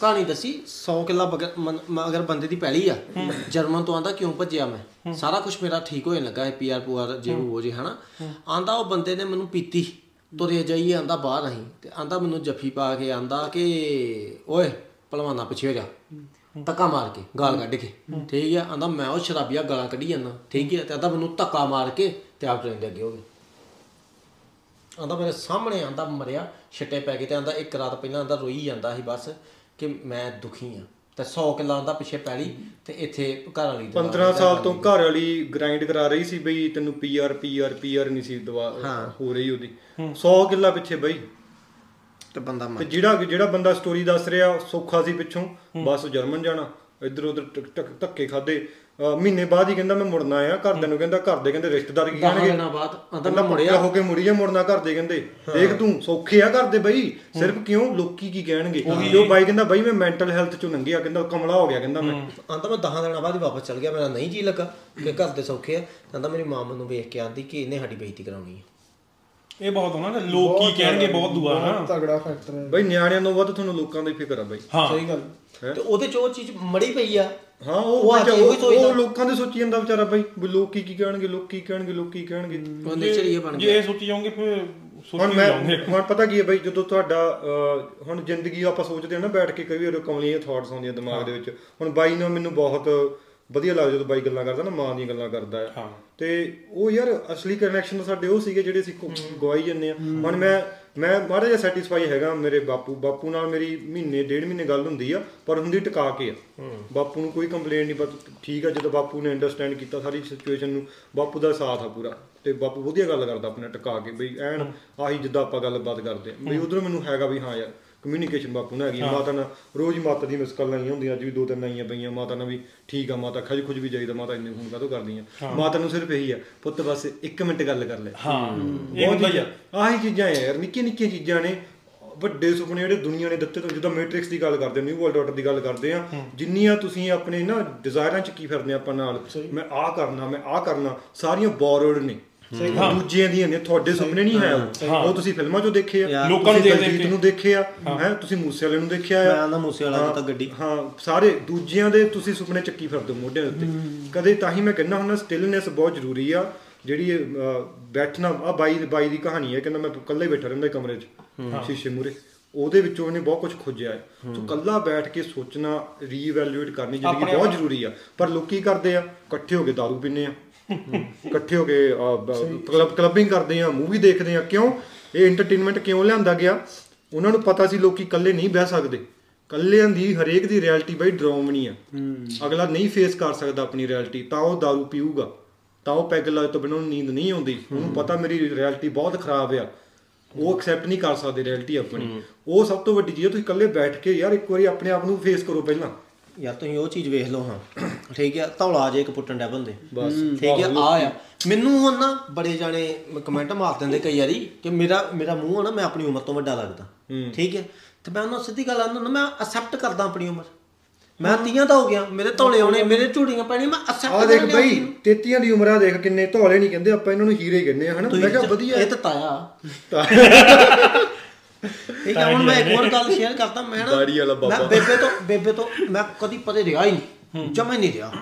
ਕਹਾਣੀ ਦੱਸੀ, ਸੌ ਕਿੱਲਾ ਅਗਰ ਬੰਦੇ ਦੀ ਪੈਲੀ ਆ, ਜਰਮਨ ਤੋਂ ਆਂਦਾ ਕਿਉਂ ਭੱਜਿਆ ਮੈਂ, ਸਾਰਾ ਕੁਛ ਮੇਰਾ ਠੀਕ ਹੋਣ ਲੱਗਾ, ਪੀ ਆਰ ਪੂ ਆਰ ਜੇ ਹੋ ਜੇ ਹਨਾ। ਆਂਦਾ ਉਹ ਬੰਦੇ ਨੇ ਮੈਨੂੰ ਪੀਤੀ ਤੁਰੇ ਜਾਈ, ਆਂਦਾ ਬਾਹਰ ਅਸੀਂ ਤੇ ਆਂਦਾ ਮੈਨੂੰ ਜੱਫੀ ਪਾ ਕੇ ਆਂਦਾ ਕਿ ਓਏ ਭਲਵਾਨਾ ਪਿੱਛੇ ਹੋ ਜਾ, ਧੱਕਾ ਮਾਰ ਕੇ ਗਾਲ ਕੱਢ ਕੇ, ਠੀਕ ਆ। ਆਂਦਾ ਮੈਂ ਉਹ ਸ਼ਰਾਬੀਆ ਗਾਲਾਂ ਕੱਢੀ ਜਾਂਦਾ, ਠੀਕ ਆ। ਤੇ ਆਂਦਾ ਮੈਨੂੰ ਧੱਕਾ ਮਾਰ ਕੇ ਤੇ ਆਪ ਟ੍ਰੇਨ ਦੇ ਅੱਗੇ ਹੋ ਗਏ। ਆਂਦਾ ਮੇਰੇ ਸਾਹਮਣੇ ਆਂਦਾ ਮਰਿਆ ਛਿੱਟੇ ਪੈ ਗਏ। ਤੇ ਆਂਦਾ ਇੱਕ ਰਾਤ ਪਹਿਲਾਂ ਆਂਦਾ ਰੋਈ ਜਾਂਦਾ ਸੀ ਬਸ ਕਿ ਮੈਂ ਦੁਖੀ ਹਾਂ। ਤੇ ਸੌ ਕਿੱਲਾ ਆਂਦਾ ਪਿੱਛੇ ਪੈਲੀ ਤੇ ਇੱਥੇ ਘਰ ਵਾਲੀ ਪੰਦਰਾਂ ਸਾਲ ਤੋਂ ਘਰ ਵਾਲੀ ਗ੍ਰਾਈਂਡ ਕਰਾ ਰਹੀ ਸੀ ਬਈ, ਤੈਨੂੰ P R P R P R ਨਹੀਂ ਸੀ ਦਵਾ ਹੋ ਰਹੀ ਉਹਦੀ, ਸੌ ਕਿੱਲਾ ਪਿੱਛੇ ਬਈ। ਤੇ ਬੰਦਾ ਜਿਹੜਾ ਜਿਹੜਾ ਬੰਦਾ ਸਟੋਰੀ ਦੱਸ ਰਿਹਾ ਸੌਖਾ ਸੀ, ਪਿੱਛੋਂ ਬਸ ਜਰਮਨ ਜਾਣਾ, ਇੱਧਰ ਉੱਧਰ ਧੱਕੇ ਖਾਦੇ। ਮਹੀਨੇ ਬਾਅਦ ਹੀ ਕਹਿੰਦਾ ਮੈਂ ਮੁੜਨਾ ਆ। ਘਰਦਿਆਂ ਨੂੰ ਕਹਿੰਦਾ, ਘਰਦੇ ਕਹਿੰਦੇ ਰਿਸ਼ਤੇਦਾਰ ਕੀ ਕਹਿਣਗੇ, ਹੋ ਕੇ ਮੁੜੀਏ ਮੁੜਨਾ। ਘਰਦੇ ਕਹਿੰਦੇ ਦੇਖ ਤੂੰ ਸੌਖੇ ਆ ਘਰਦੇ ਬਈ, ਸਿਰਫ ਕਿਉਂ ਲੋਕੀ ਕੀ ਕਹਿਣਗੇ। ਉਹ ਬਾਈ ਕਹਿੰਦਾ ਬਈ ਮੈਂ ਮੈਂਟਲ ਹੈਲਥ ਚੋਂ ਲੰਘਿਆ, ਕਹਿੰਦਾ ਕਮਲਾ ਹੋ ਗਿਆ। ਕਹਿੰਦਾ ਮੈਂ ਆਂਦਾ ਮੈਂ ਦਸਾਂ ਦਿਨਾਂ ਬਾਅਦ ਹੀ ਵਾਪਸ ਚਲ ਗਿਆ, ਮੇਰਾ ਨਹੀਂ ਜੀ ਲੱਗਾ ਕਿ ਘਰਦੇ ਸੌਖੇ ਆ। ਕਹਿੰਦਾ ਮੇਰੀ ਮਾਂ ਮੈਨੂੰ ਵੇਖ ਕੇ ਆਂਦੀ ਕਿ ਇਹਨੇ ਸਾਡੀ ਬੇਇੱਜ਼ਤੀ ਕਰਾਉਣੀ ਆ। ਇਹ ਬਹੁਤ ਹੋਣਾ ਲੋਕ ਕੀ ਕਹਿਣਗੇ, ਬਹੁਤ ਦੂਆ ਨਾ ਤਗੜਾ ਫੈਕਟਰ ਹੈ ਬਈ। ਨਿਆਣਿਆਂ ਤੋਂ ਵੱਧ ਤੁਹਾਨੂੰ ਲੋਕਾਂ ਦੀ ਫਿਕਰ ਆ ਬਈ। ਸਹੀ ਗੱਲ ਤੇ ਉਹਦੇ ਚ ਉਹ ਚੀਜ਼ ਮੜੀ ਪਈ ਆ। ਹਾਂ ਉਹ ਲੋਕਾਂ ਦੇ ਸੋਚੀ ਜਾਂਦਾ ਵਿਚਾਰਾ ਬਈ, ਲੋਕ ਕੀ ਕੀ ਕਹਿਣਗੇ, ਲੋਕ ਕੀ ਕਹਿਣਗੇ, ਲੋਕ ਕੀ ਕਹਿਣਗੇ। ਜੇ ਇਹ ਸੋਚੀ ਜਾਓਗੇ ਫਿਰ ਹੁਣ ਮੈਂ ਹੁਣ ਪਤਾ ਕੀ ਹੈ ਬਈ, ਜਦੋਂ ਤੁਹਾਡਾ ਹੁਣ ਜ਼ਿੰਦਗੀ ਆਪਾਂ ਸੋਚਦੇ ਹਾਂ ਨਾ ਬੈਠ ਕੇ, ਕਈ ਵਾਰ ਕਮਲੀਆਂ ਥਾਟਸ ਆਉਂਦੀਆਂ ਦਿਮਾਗ ਦੇ ਵਿੱਚ। ਹੁਣ ਬਾਈ ਨੂੰ ਮੈਨੂੰ ਬਹੁਤ ਵਧੀਆ ਲੱਗਦਾ ਜਦੋਂ ਬਾਈ ਗੱਲਾਂ ਕਰਦਾ ਨਾ, ਮਾਂ ਦੀਆਂ ਗੱਲਾਂ ਕਰਦਾ ਆ। ਤੇ ਉਹ ਯਾਰ ਅਸਲੀ ਕਨੈਕਸ਼ਨ ਸਾਡੇ ਉਹ ਸੀਗੇ ਜਿਹੜੇ ਅਸੀਂ ਗਵਾਈ ਜਾਂਦੇ ਹਾਂ। ਹੁਣ ਮੈਂ ਮੈਂ ਮਾੜਾ ਜਿਹਾ ਸੈਟਿਸਫਾਈ ਹੈਗਾ ਮੇਰੇ ਬਾਪੂ ਬਾਪੂ ਨਾਲ ਮੇਰੀ ਮਹੀਨੇ ਡੇਢ ਮਹੀਨੇ ਗੱਲ ਹੁੰਦੀ ਆ, ਪਰ ਹੁੰਦੀ ਟਿਕਾ ਕੇ ਆ। ਬਾਪੂ ਨੂੰ ਕੋਈ ਕੰਪਲੇਂਟ ਨਹੀਂ, ਬਸ ਠੀਕ ਆ। ਜਦੋਂ ਬਾਪੂ ਨੇ ਅੰਡਰਸਟੈਂਡ ਕੀਤਾ ਸਾਰੀ ਸਿਚੁਏਸ਼ਨ ਨੂੰ, ਬਾਪੂ ਦਾ ਸਾਥ ਆ ਪੂਰਾ। ਤੇ ਬਾਪੂ ਵਧੀਆ ਗੱਲ ਕਰਦਾ ਆਪਣਾ ਟਿਕਾ ਕੇ ਬਈ, ਐਨ ਆਹੀ ਜਿੱਦਾਂ ਆਪਾਂ ਗੱਲਬਾਤ ਕਰਦੇ ਹਾਂ ਬਈ। ਉੱਧਰੋਂ ਮੈਨੂੰ ਹੈਗਾ ਵੀ ਹਾਂ ਯਾਰ ਕਮਿਊਨੀਕੇਸ਼ਨ ਬਾਪੂ ਨਾਲ ਹੈਗੀ। ਮਾਤਾ ਨਾਲ ਰੋਜ਼ ਮਾਤਾ ਦੀ ਮਿਸ ਕਾਲਾਂ ਆਈਆਂ ਹੁੰਦੀਆਂ, ਅੱਜ ਵੀ ਦੋ ਤਿੰਨ ਆਈਆਂ ਪਈਆਂ। ਮਾਤਾ ਨਾਲ ਵੀ ਠੀਕ ਆ, ਮਾਤਾ ਖਜ ਖੁਜ ਵੀ ਜਾਈਦਾ, ਮਾਤਾ ਇੰਨੇ ਫੋਨ ਕਾਹਤੋਂ ਕਰਦੀਆਂ। ਮਾਤਾ ਨੂੰ ਸਿਰਫ ਇਹੀ ਆ ਪੁੱਤ ਬਸ ਇੱਕ ਮਿੰਟ ਗੱਲ ਕਰ ਲੈ। ਹਾਂ ਆਹੀ ਚੀਜ਼ਾਂ ਯਾਰ, ਨਿੱਕੀਆਂ ਨਿੱਕੀਆਂ ਚੀਜ਼ਾਂ ਨੇ। ਵੱਡੇ ਸੁਪਨੇ ਜਿਹੜੇ ਦੁਨੀਆ ਨੇ ਦਿੱਤੇ, ਜਿੱਦਾਂ ਮੈਟ੍ਰਿਕਸ ਦੀ ਗੱਲ ਕਰਦੇ, ਨਿਊ ਵਰਲਡ ਆਰਡਰ ਦੀ ਗੱਲ ਕਰਦੇ ਆ। ਜਿੰਨੀਆਂ ਤੁਸੀਂ ਆਪਣੇ ਨਾ ਡਿਜ਼ਾਇਰਾਂ ਚ ਕੀ ਫਿਰਦੇ ਆਪਾਂ ਨਾਲ, ਮੈਂ ਆਹ ਕਰਨਾ ਮੈਂ ਆਹ ਕਰਨਾ, ਸਾਰੀਆਂ ਬੋਰਡ ਨੇ ਦੂਜਿਆਂ ਦੀਆਂ ਨੇ। ਤੁਹਾਡੇ ਸੁਪਨੇ ਨਹੀਂ ਹੈ ਉਹ, ਤੁਸੀਂ ਫਿਲਮਾਂ ਚੋਂ ਦੇਖੇ ਆ, ਗੀਤ ਨੂੰ ਦੇਖੇ ਆ, ਹੈ ਤੁਸੀਂ ਮੂਸੇ ਵਾਲੇ ਨੂੰ ਦੇਖਿਆ ਆ। ਹਾਂ ਸਾਰੇ ਦੂਜਿਆਂ ਦੇ ਤੁਸੀਂ ਸੁਪਨੇ ਚੱਕੀ ਫਿਰਦੇ ਮੋਢਿਆਂ ਉੱਤੇ ਕਦੇ। ਤਾਂ ਹੀ ਮੈਂ ਕਹਿੰਦਾ ਹੁੰਦਾ ਸਟਿਲਨੈਸ ਬਹੁਤ ਜ਼ਰੂਰੀ ਆ, ਜਿਹੜੀ ਬੈਠਣਾ। ਆਹ ਬਾਈ ਬਾਈ ਦੀ ਕਹਾਣੀ ਹੈ, ਕਹਿੰਦਾ ਮੈਂ ਇਕੱਲਾ ਹੀ ਬੈਠਾ ਰਹਿੰਦਾ ਕਮਰੇ 'ਚ ਸ਼ੀਸ਼ੇ ਮੂਹਰੇ। ਉਹਦੇ ਵਿੱਚੋਂ ਉਹਨੇ ਬਹੁਤ ਕੁਛ ਖੋਜਿਆ ਹੈ। ਸੋ ਇਕੱਲਾ ਬੈਠ ਕੇ ਸੋਚਣਾ, ਰੀਵੈਲੂਏਟ ਕਰਨੀ ਜ਼ਿੰਦਗੀ ਬਹੁਤ ਜ਼ਰੂਰੀ ਆ। ਪਰ ਲੋਕੀ ਕਰਦੇ ਆ, ਇਕੱਠੇ ਹੋ ਕੇ ਦਾਰੂ ਪੀਂਦੇ ਆ, ਇਕੱਠੇ ਹੋ ਕੇ ਕਲੱਬ ਕਲੱਬਿੰਗ ਕਰਦੇ ਆ, ਮੂਵੀ ਦੇਖਦੇ ਆ। ਕਿਉਂ ਇਹ ਇੰਟਰਟੇਨਮੈਂਟ ਕਿਉਂ ਲਿਆਂਦਾ ਗਿਆ? ਉਹਨਾਂ ਨੂੰ ਪਤਾ ਸੀ ਲੋਕੀ ਇਕੱਲੇ ਨਹੀਂ ਬਹਿ ਸਕਦੇ, ਕੱਲਿਆਂ ਦੀ ਹਰੇਕ ਦੀ ਰਿਐਲਿਟੀ ਬਈ ਡਰਾਉਣੀ ਆ। ਅਗਲਾ ਨਹੀਂ ਫੇਸ ਕਰ ਸਕਦਾ ਆਪਣੀ ਰਿਐਲਿਟੀ, ਤਾਂ ਉਹ ਦਾਰੂ ਪੀਊਗਾ, ਤਾਂ ਉਹ ਪੈਗ ਲੱਗ ਤੋਂ ਬਿਨਾਂ ਨੀਂਦ ਨਹੀਂ ਆਉਂਦੀ, ਉਹਨੂੰ ਪਤਾ ਮੇਰੀ ਰਿਐਲਿਟੀ ਬਹੁਤ ਖਰਾਬ ਆ, ਉਹ ਐਕਸੈਪਟ ਨਹੀਂ ਕਰ ਸਕਦੇ ਰਿਐਲਿਟੀ ਆਪਣੀ। ਉਹ ਸਭ ਤੋਂ ਵੱਡੀ ਚੀਜ਼ ਆ, ਤੁਸੀਂ ਇਕੱਲੇ ਬੈਠ ਕੇ ਯਾਰ ਇੱਕ ਵਾਰੀ ਆਪਣੇ ਆਪ ਨੂੰ ਫੇਸ ਕਰੋ ਪਹਿਲਾਂ। ਯਾਰ ਤੁਸੀਂ ਉਹ ਚੀਜ਼ ਵੇਖ ਲਓ, ਹਾਂ ਠੀਕ ਆ, ਧੌਲਾ ਜੇ ਇੱਕ ਪੁੱਟਣ ਡੈ ਬੰਦੇ ਬਸ, ਠੀਕ ਆ ਆ ਆ। ਮੈਨੂੰ ਹੁਣ ਨਾ ਬੜੇ ਜਾਣੇ ਕਮੈਂਟ ਮਾਰ ਦਿੰਦੇ ਕਈ ਵਾਰੀ ਕਿ ਮੇਰਾ ਮੇਰਾ ਮੂੰਹ ਆ ਨਾ, ਮੈਂ ਆਪਣੀ ਉਮਰ ਤੋਂ ਵੱਡਾ ਲੱਗਦਾ, ਠੀਕ ਹੈ। ਤੇ ਮੈਂ ਉਹਨਾਂ ਸਿੱਧੀ ਗੱਲ ਆਉਂਦਾ ਹੁੰਦਾ, ਮੈਂ ਅਸੈਪਟ ਕਰਦਾ ਆਪਣੀ ਉਮਰ, ਮੈਂ ਤੀਆਂ ਦਾ ਹੋ ਗਿਆ, ਮੇਰੇ ਧੌਲੇ ਆਉਣੇ, ਮੇਰੇ ਝੂੜੀਆਂ ਪੈਣੀਆਂ, ਮੈਂ ਅਸੈਪਟ ਕਰਦਾ। ਦੇਖ ਬਈ ਤੇਤੀਆਂ ਦੀ ਉਮਰਾਂ ਦੇਖ, ਕਿੰਨੇ ਧੌਲੇ ਨਹੀਂ ਕਹਿੰਦੇ ਆਪਾਂ ਇਹਨਾਂ ਨੂੰ, ਹੀਰੇ ਕਹਿੰਦੇ ਆ ਹਨਾ। ਮੈਂ ਕਿਹਾ ਵਧੀਆ ਇਹ ਤਾਂ ਤਾਇਆ। ਠੀਕ ਹੈ, ਹੁਣ ਮੈਂ ਇੱਕ ਹੋਰ ਗੱਲ ਸ਼ੇਅਰ ਕਰਦਾ। ਮੈਂ ਨਾ ਬੇਬੇ ਤੋਂ ਬੇਬੇ ਤੋਂ ਮੈਂ ਕਦੀ ਪਰੇ ਰਿਹਾ ਹੀ ਨਹੀਂ, ਜਮਾ ਨਹੀਂ ਰਿਹਾ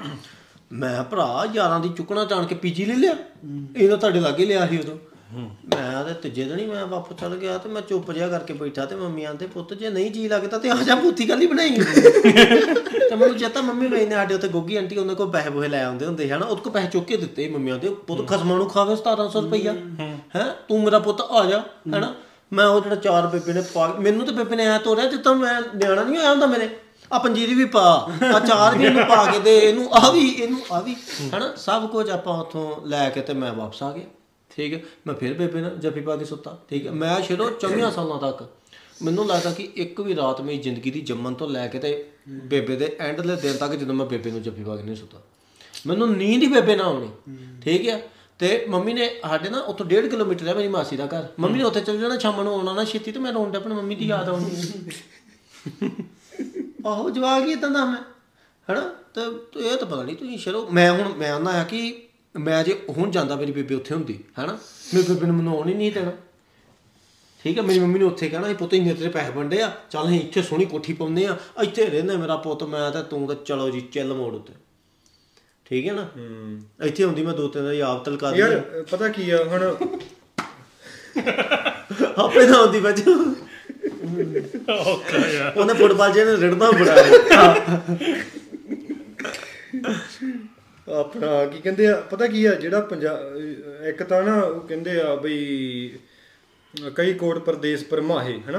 ਮੈਂ ਭਰਾ। ਯਾਰਾਂ ਦੀ ਚੁੱਕਣਾ ਜਾਣ ਕੇ ਪੀਜੀ ਲੈ ਲਿਆ, ਇਹ ਤਾਂ ਤੁਹਾਡੇ ਲਾਗੇ ਲਿਆ ਸੀ ਉਦੋਂ। ਮੈਂ ਤੇ ਤੀਜੇ ਦਿਨ ਹੀ ਮੈਂ ਵਾਪਸ ਚੱਲ ਗਿਆ ਤੇ ਮੈਂ ਚੁੱਪ ਜਿਹਾ ਕਰਕੇ ਬੈਠਾ ਤੇ ਮੰਮੀ ਆਂਦੇ ਪੁੱਤ ਜੇ ਨਹੀਂ ਜੀਅ ਲੱਗਦਾ ਤੇ ਆ ਜਾ ਭੂਤੀ ਕੱਲੀ ਬਣਾਈ। ਤੇ ਮੈਨੂੰ ਚੇਤਾ ਮੰਮੀ ਨੂੰ ਇਹਨੇ ਸਾਡੇ ਉੱਥੇ ਗੋਗੀ ਆਂਟੀ ਉਹਨਾਂ ਕੋਲ ਪੈਸੇ ਬੋਹੇ ਲੈ ਆਉਂਦੇ ਹੁੰਦੇ ਹਨਾ, ਉਹਦੇ ਕੋਲ ਪੈਸੇ ਚੁੱਕ ਕੇ ਦਿੱਤੇ ਮੰਮੀ ਆਂਦੇ ਪੁੱਤ ਖਸਮਾਂ ਨੂੰ ਖਾਵੇ ਸਤਾਰਾਂ ਸੌ ਰੁਪਈਆ ਹੈਂ, ਤੂੰ ਮੇਰਾ ਪੁੱਤ ਆ ਜਾ ਹਨਾ। ਮੈਂ ਉਹ ਜਿਹੜਾ ਚਾਰ ਬੇਬੇ ਨੇ ਪਾ, ਮੈਨੂੰ ਤੇ ਬੇਬੇ ਨੇ ਐਂ ਤੋਰਿਆ ਜਿੱਦਾਂ ਮੈਂ ਨਿਆਣਾ ਨਹੀਂ ਹੋਇਆ ਹੁੰਦਾ ਮੇਰੇ, ਆਹ ਪੰਜੀਰੀ ਵੀ ਪਾ, ਆਹ ਚਾਰ ਵੀ ਇਹਨੂੰ ਪਾ ਕੇ ਦੇ, ਇਹਨੂੰ ਆਹ ਵੀ, ਇਹਨੂੰ ਆਹ ਵੀ ਹਨਾ, ਸਭ ਕੁਝ ਆਪਾਂ ਉੱਥੋਂ ਲੈ ਕੇ ਤੇ ਮੈਂ ਵਾਪਸ ਆ ਗਿਆ। ਠੀਕ ਹੈ, ਮੈਂ ਫਿਰ ਬੇਬੇ ਨਾਲ ਜੱਫੀ ਪਾ ਕੇ ਸੁੱਤਾ। ਠੀਕ ਹੈ, ਮੈਂ ਸ਼ੇਰੋ ਚੌਵੀਆਂ ਸਾਲਾਂ ਤੱਕ ਮੈਨੂੰ ਲੱਗਦਾ ਕਿ ਇੱਕ ਵੀ ਰਾਤ ਮੇਰੀ ਜ਼ਿੰਦਗੀ ਦੀ ਜੰਮਣ ਤੋਂ ਲੈ ਕੇ ਤੇ ਬੇਬੇ ਦੇ ਐਂਡਲੇ ਦਿਨ ਤੱਕ ਜਦੋਂ ਮੈਂ ਬੇਬੇ ਨੂੰ ਜੱਫੀ ਪਾ ਕੇ ਨਹੀਂ ਸੁੱਤਾ, ਮੈਨੂੰ ਨੀਂਦ ਹੀ ਬੇਬੇ ਨਾਲ ਆਉਣੀ। ਠੀਕ ਹੈ, ਤੇ ਮੰਮੀ ਨੇ ਸਾਡੇ ਨਾ ਉੱਥੋਂ ਡੇਢ ਕਿਲੋਮੀਟਰ ਹੈ ਮੇਰੀ ਮਾਸੀ ਦਾ ਘਰ, ਮੰਮੀ ਨੇ ਉੱਥੇ ਚਲੇ ਜਾਣਾ, ਸ਼ਾਮ ਨੂੰ ਆਉਣਾ ਨਾ ਛੇਤੀ, ਤੇ ਮੈਂ ਰੋਣ ਡਿਆ ਮੰਮੀ ਦੀ ਯਾਦ ਆਉਣੀ। ਆਹੋ ਜਵਾਕ ਹੀ ਇੱਦਾਂ ਦਾ ਮੈਂ ਹੈ ਨਾ। ਤਾਂ ਇਹ ਤਾਂ ਪਤਾ ਨਹੀਂ ਤੁਸੀਂ ਸ਼ੇਰੋ, ਮੈਂ ਹੁਣ ਮੈਂ ਆਉਂਦਾ ਆ ਕਿ ਮੈਂ ਜੇ ਹੁਣ ਜਾਂਦਾ ਮੇਰੀ ਬੇਬੇ ਉੱਥੇ ਹੁੰਦੀ ਹੈ ਨਾ, ਮੇਰੀ ਬੇਬੇ ਨੇ ਮੈਨੂੰ ਆਉਣ ਹੀ ਨਹੀਂ ਦੇਣਾ। ਠੀਕ ਹੈ, ਮੇਰੀ ਮੰਮੀ ਨੇ ਉੱਥੇ ਕਹਿਣਾ ਸੀ ਪੁੱਤ ਇੰਨੇ ਤੇਰੇ ਪੈਸੇ ਵੰਡੇ ਆ, ਚੱਲ ਅਸੀਂ ਇੱਥੇ ਸੋਹਣੀ ਕੋਠੀ ਪਾਉਂਦੇ ਆ, ਇੱਥੇ ਰਹਿੰਦਾ ਮੇਰਾ ਪੁੱਤ, ਮੈਂ ਤਾਂ ਤੂੰ ਤਾਂ ਚਲੋ ਜੀ ਚੱਲ ਮੋੜ ਉੱਤੇ। ਠੀਕ ਹੈ ਨਾ, ਇੱਥੇ ਹੁੰਦੀ ਮੈਂ ਦੋ ਤਿੰਨ ਵਾਰੀ ਆਪ ਤਲਕਾ ਦੇ ਯਾਰ, ਪਤਾ ਕੀ ਆ ਹੁਣ ਆਪੇ ਨਾ ਆਉਂਦੀ ਬੱਚ ਉਹਨੇ ਫੁੱਟਬਾਲ ਜਿਹਨੇ ਰਿੜਦਾ ਬੜਾ ਆਪਣਾ ਕੀ ਕਹਿੰਦੇ ਆ। ਪਤਾ ਕੀ ਆ ਜਿਹੜਾ ਪੰਜਾਬ ਇੱਕ ਤਾਂ ਨਾ ਉਹ ਕਹਿੰਦੇ ਆ ਬਈ ਕਈ ਕੋਟ ਪ੍ਰਦੇਸ਼ ਪਰਮਾਹੇ ਹੈ ਨਾ,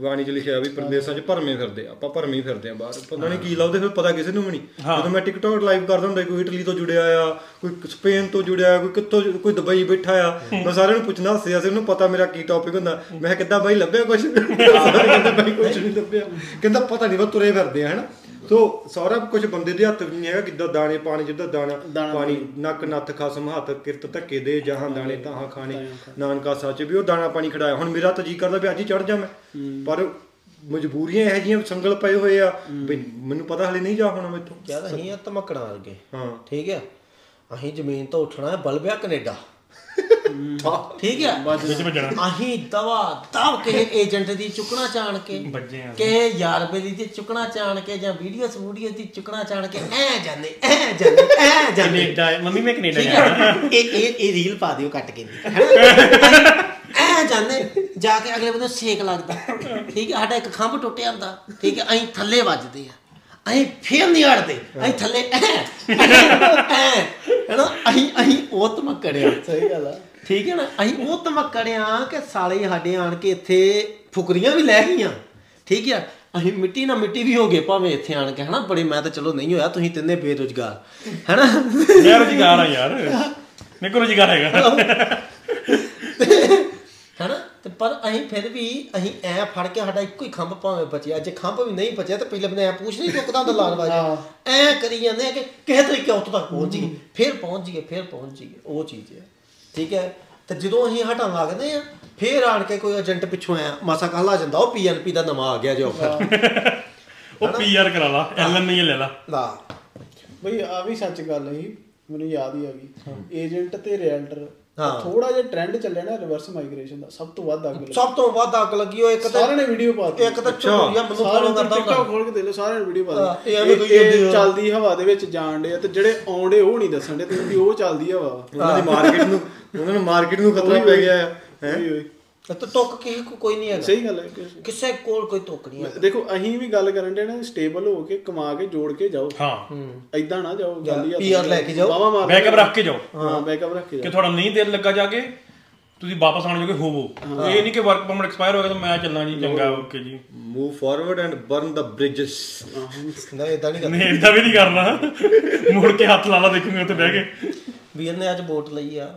ਬਾਣੀ ਚ ਲਿਖਿਆ ਵੀ ਪ੍ਰਦੇਸ਼ਾਂ ਚ ਭਰਮੇ ਫਿਰਦੇ, ਆਪਾਂ ਭਰਮੇ ਫਿਰਦੇ ਆ ਬਾਹਰ, ਪਤਾ ਨਹੀਂ ਕੀ ਲਾਉਂਦੇ ਫਿਰ ਪਤਾ ਕਿਸੇ ਨੂੰ ਵੀ ਨਹੀਂ। ਜਦੋਂ ਮੈਂ ਟਿਕਟੋਕ ਲਾਈਵ ਕਰਦਾ ਹੁੰਦਾ, ਕੋਈ ਇਟਲੀ ਤੋਂ ਜੁੜਿਆ ਆ, ਕੋਈ ਸਪੇਨ ਤੋਂ ਜੁੜਿਆ, ਕੋਈ ਕਿੱਥੋਂ, ਕੋਈ ਦੁਬਈ ਬੈਠਾ ਆ, ਮੈਂ ਸਾਰਿਆਂ ਨੂੰ ਪੁੱਛਣਾ ਹੱਸਿਆ ਸੀ, ਉਹਨੂੰ ਪਤਾ ਮੇਰਾ ਕੀ ਟੌਪਿਕ ਹੁੰਦਾ। ਮੈਂ ਕਹਿੰਦਾ ਬਾਈ ਲੱਭਿਆ ਕੁਛ, ਕਹਿੰਦਾ ਬਾਈ ਕੁਛ ਨਹੀਂ ਲੱਭਿਆ, ਕਹਿੰਦਾ ਪਤਾ ਨਹੀਂ ਬਸ ਤੁਰੇ ਫਿਰਦੇ ਆ ਹੈ ਨਾ। ਸੋ ਸਾਰਾ ਕੁਛ ਬੰਦੇ ਦੇ ਹੱਥ ਵੀ ਨਹੀਂ ਹੈਗਾ, ਕਿੱਦਾਂ ਦਾਣੇ ਪਾਣੀ, ਜਿੱਦਾਂ ਦਾਣਾ ਪਾਣੀ ਨੱਕ ਨੱਥ ਖਸਮ ਹੱਥ ਕਿਰਤ ਧੱਕੇ ਦੇ ਜਹਾਂ ਦਾਣੇ ਤਾਂ ਖਾਣੇ ਨਾਨਕਾ ਸੱਚ, ਵੀ ਉਹ ਦਾਣਾ ਪਾਣੀ ਖਿਡਾਇਆ। ਹੁਣ ਮੇਰਾ ਤਾਂ ਜੀਅ ਕਰਦਾ ਵੀ ਅੱਜ ਹੀ ਚੜ੍ਹ ਜਾ ਮੈਂ, ਪਰ ਮਜਬੂਰੀਆਂ ਇਹੋ ਜਿਹੀਆਂ ਸੰਗਲ ਪਏ ਹੋਏ ਆ ਵੀ ਮੈਨੂੰ ਪਤਾ ਹਲੇ ਨਹੀਂ ਜਾ ਹੋਣਾ ਮੈਥੋਂ। ਯਾਰ ਅਸੀਂ ਆ ਧਮਕਣਾ ਵਰਗੇ, ਹਾਂ ਠੀਕ ਹੈ, ਅਸੀਂ ਜ਼ਮੀਨ ਤੋਂ ਉੱਠਣਾ ਬਲਬਿਆ ਕੈਨੇਡਾ। ਠੀਕ ਹੈ, ਅਸੀਂ ਦਵਾ ਦਵ ਕਿਸੇ ਏਜੰਟ ਦੀ ਚੁੱਕਣਾ ਚਾਣ ਕੇ, ਕਿਸੇ ਯਾਰ ਬੇਲੀ ਦੀ ਚੁੱਕਣਾ ਚਾਣ ਕੇ, ਜਾਂ ਵੀਡੀਓ ਸਟੂਡੀਓ ਦੀ ਚੁੱਕਣਾ ਚਾਣ ਕੇ ਐ ਜਾਂਦੇ ਐ ਜਾਂਦੇ ਐ ਜਾਂਦੇ। ਮੰਮੀ ਮੈਂ ਕੈਨੇਡਾ ਜਾਣਾ, ਇਹ ਇਹ ਰੀਲ ਪਾ ਦਿਓ ਕੱਟ ਕੇ ਐ ਜਾਂਦੇ, ਜਾ ਕੇ ਅਗਲੇ ਬੰਦੇ ਸੇਕ ਲੱਗਦਾ। ਠੀਕ ਹੈ, ਸਾਡਾ ਇੱਕ ਖੰਭ ਟੁੱਟਿਆ ਹੁੰਦਾ, ਠੀਕ ਹੈ, ਅਸੀਂ ਥੱਲੇ ਵੱਜਦੇ ਆ, ਅਸੀਂ ਫੇਰ ਨਹੀਂ ਅੜਦੇ, ਅਸੀਂ ਥੱਲੇ ਹੈ ਨਾ, ਅਸੀਂ ਅਸੀਂ ਉਹ ਧਮਕੜਿਆ। ਸਹੀ ਗੱਲ ਆ, ਠੀਕ ਹੈ ਨਾ, ਅਸੀਂ ਉਹ ਧਮਕੜਿਆ ਕਿ ਸਾਲੇ ਸਾਡੇ ਆਣ ਕੇ ਇੱਥੇ ਫੁਕਰੀਆਂ ਵੀ ਲੈ ਗਈਆਂ। ਠੀਕ ਹੈ, ਅਸੀਂ ਮਿੱਟੀ ਨਾਲ ਮਿੱਟੀ ਵੀ ਹੋ ਗਏ ਭਾਵੇਂ ਇੱਥੇ ਆਣ ਕੇ ਹੈ ਨਾ ਬੜੇ। ਮੈਂ ਤਾਂ ਚਲੋ ਨਹੀਂ ਹੋਇਆ, ਤੁਸੀਂ ਤਿੰਨੇ ਬੇਰੁਜ਼ਗਾਰ ਹੈ ਨਾ। ਮੈਂ ਰੁਜ਼ਗਾਰ ਆ ਯਾਰ, ਮੇਰੇ ਕੋਲ ਰੁਜ਼ਗਾਰ ਹੈਗਾ ਹੈ ਨਾ, ਅਤੇ ਪਰ ਅਸੀਂ ਫਿਰ ਵੀ ਅਸੀਂ ਐਂ ਫੜ ਕੇ ਸਾਡਾ ਇੱਕੋ ਹੀ ਖੰਭ ਭਾਵੇਂ ਬਚਿਆ, ਜੇ ਖੰਭ ਵੀ ਨਹੀਂ ਬਚਿਆ ਤਾਂ ਪਹਿਲਾਂ ਐਂ ਪੁੱਛ ਨਹੀਂ ਚੁੱਕਦਾ ਹੁੰਦਾ ਲਾਲਵਾ ਜੀ, ਐਂ ਕਰੀ ਜਾਂਦੇ ਆ ਕਿ ਕਿਸੇ ਤਰੀਕੇ ਉੱਥੋਂ ਤੱਕ ਪਹੁੰਚ ਜਾਈਏ, ਫਿਰ ਪਹੁੰਚ ਜਾਈਏ ਫਿਰ ਪਹੁੰਚ ਜਾਈਏ ਉਹ ਚੀਜ਼ ਹੈ। ਠੀਕ ਹੈ, ਅਤੇ ਜਦੋਂ ਅਸੀਂ ਹਟਾਂ ਲੱਗਦੇ ਹਾਂ ਫਿਰ ਆਣ ਕੇ ਕੋਈ ਏਜੰਟ ਪਿੱਛੋਂ ਆਇਆ ਮਾਸਾ ਕੱਲ੍ਹ ਆ ਜਾਂਦਾ, ਉਹ ਪੀ ਐਨ ਪੀ ਦਾ ਨਵਾਂ ਆ ਗਿਆ ਜੋ ਫਿਰ ਉਹ ਪੀ ਆਰ ਕਰਾ ਲਾ, ਐਲ ਐਨ ਆਈ ਲੈ ਲਾ ਲਾ ਬਈ। ਆਹ ਵੀ ਸੱਚ ਗੱਲ ਸੀ, ਮੈਨੂੰ ਯਾਦ ਹੀ ਆ ਗਈ, ਏਜੰਟ ਅਤੇ ਰੈਲਟਰ ਥੋੜਾ ਜਿਹਾ ਟ੍ਰੈਂਡ ਚੱਲਿਆ ਨਾ ਰਿਵਰਸ ਮਾਈਗ੍ਰੇਸ਼ਨ ਦਾ, ਸਭ ਤੋਂ ਵੱਧ ਅੱਗ ਲੱਗੀ, ਸਭ ਤੋਂ ਵੱਧ ਅੱਗ ਲੱਗੀ। ਉਹ ਇੱਕ ਤਾਂ ਵੀਡੀਓ ਪਾਤੀ, ਇੱਕ ਤਾਂ ਚੋਰੀਆਂ ਮੈਨੂੰ ਫੋਲੋ ਕਰਦਾ ਹੁੰਦਾ, ਖੋਲ ਕੇ ਦੇ ਲਓ ਸਾਰਿਆਂ ਨੇ ਵੀਡੀਓ ਪਾਤੀ, ਇਹ ਚੱਲਦੀ ਹਵਾ ਦੇ ਵਿੱਚ ਜਾਣ ਡੇ ਤੇ ਜਿਹੜੇ ਆਉਂਦੇ ਉਹ ਨਹੀਂ ਦੱਸਣ ਡੇ ਤੁਸੀਂ ਉਹ ਚੱਲਦੀ ਹਵਾ, ਉਹਨਾਂ ਦੀ ਮਾਰਕੀਟ ਨੂੰ ਉਹਨਾਂ ਨੂੰ ਮਾਰਕੀਟ ਨੂੰ ਖਤਰਾ ਪੈ ਗਿਆ ਹੈ। ਤਾਂ ਤੁੱਕ ਕਿਸੇ ਕੋਲ ਕੋਈ ਨਹੀਂ ਹੈ, ਸਹੀ ਗੱਲ ਹੈ, ਕਿਸੇ ਕੋਲ ਕੋਈ ਤੁੱਕ ਨਹੀਂ ਹੈ। ਦੇਖੋ ਅਸੀਂ ਵੀ ਗੱਲ ਕਰਨ ਡੇ ਨਾ ਸਟੇਬਲ ਹੋ ਕੇ ਕਮਾ ਕੇ ਜੋੜ ਕੇ ਜਾਓ, ਹਾਂ ਏਦਾਂ ਨਾ ਜਾਓ, ਗੱਲ ਹੀ ਆ ਪੀਆਰ ਲੈ ਕੇ ਜਾਓ, ਬੈਕਅਪ ਰੱਖ ਕੇ ਜਾਓ, ਹਾਂ ਬੈਕਅਪ ਰੱਖ ਕੇ ਜਾਓ ਕਿ ਤੁਹਾਡਾ ਨਹੀਂ ਦਿਲ ਲੱਗਾ ਜਾ ਕੇ ਤੁਸੀਂ ਵਾਪਸ ਆਉਣ ਜੋਗੇ ਹੋਵੋ, ਇਹ ਨਹੀਂ ਕਿ ਵਰਕ ਪਰਮਿਟ ਐਕਸਪਾਇਰ ਹੋ ਗਿਆ ਤਾਂ ਮੈਂ ਚੱਲਣਾ ਜੀ, ਚੰਗਾ ਓਕੇ ਜੀ, move forward and burn the bridges. ਨਹੀਂ ਇੱਦਾਂ ਨਹੀਂ ਕਰਨਾ, ਇੱਦਾਂ ਵੀ ਨਹੀਂ ਕਰਨਾ, ਮੁੜ ਕੇ ਹੱਥ ਲਾ ਲਾ ਦੇਖੂਗੇ ਉੱਥੇ ਬਹਿ ਕੇ। ਵੀਰ ਨੇ ਅੱਜ ਬੋਟ ਲਈ ਆ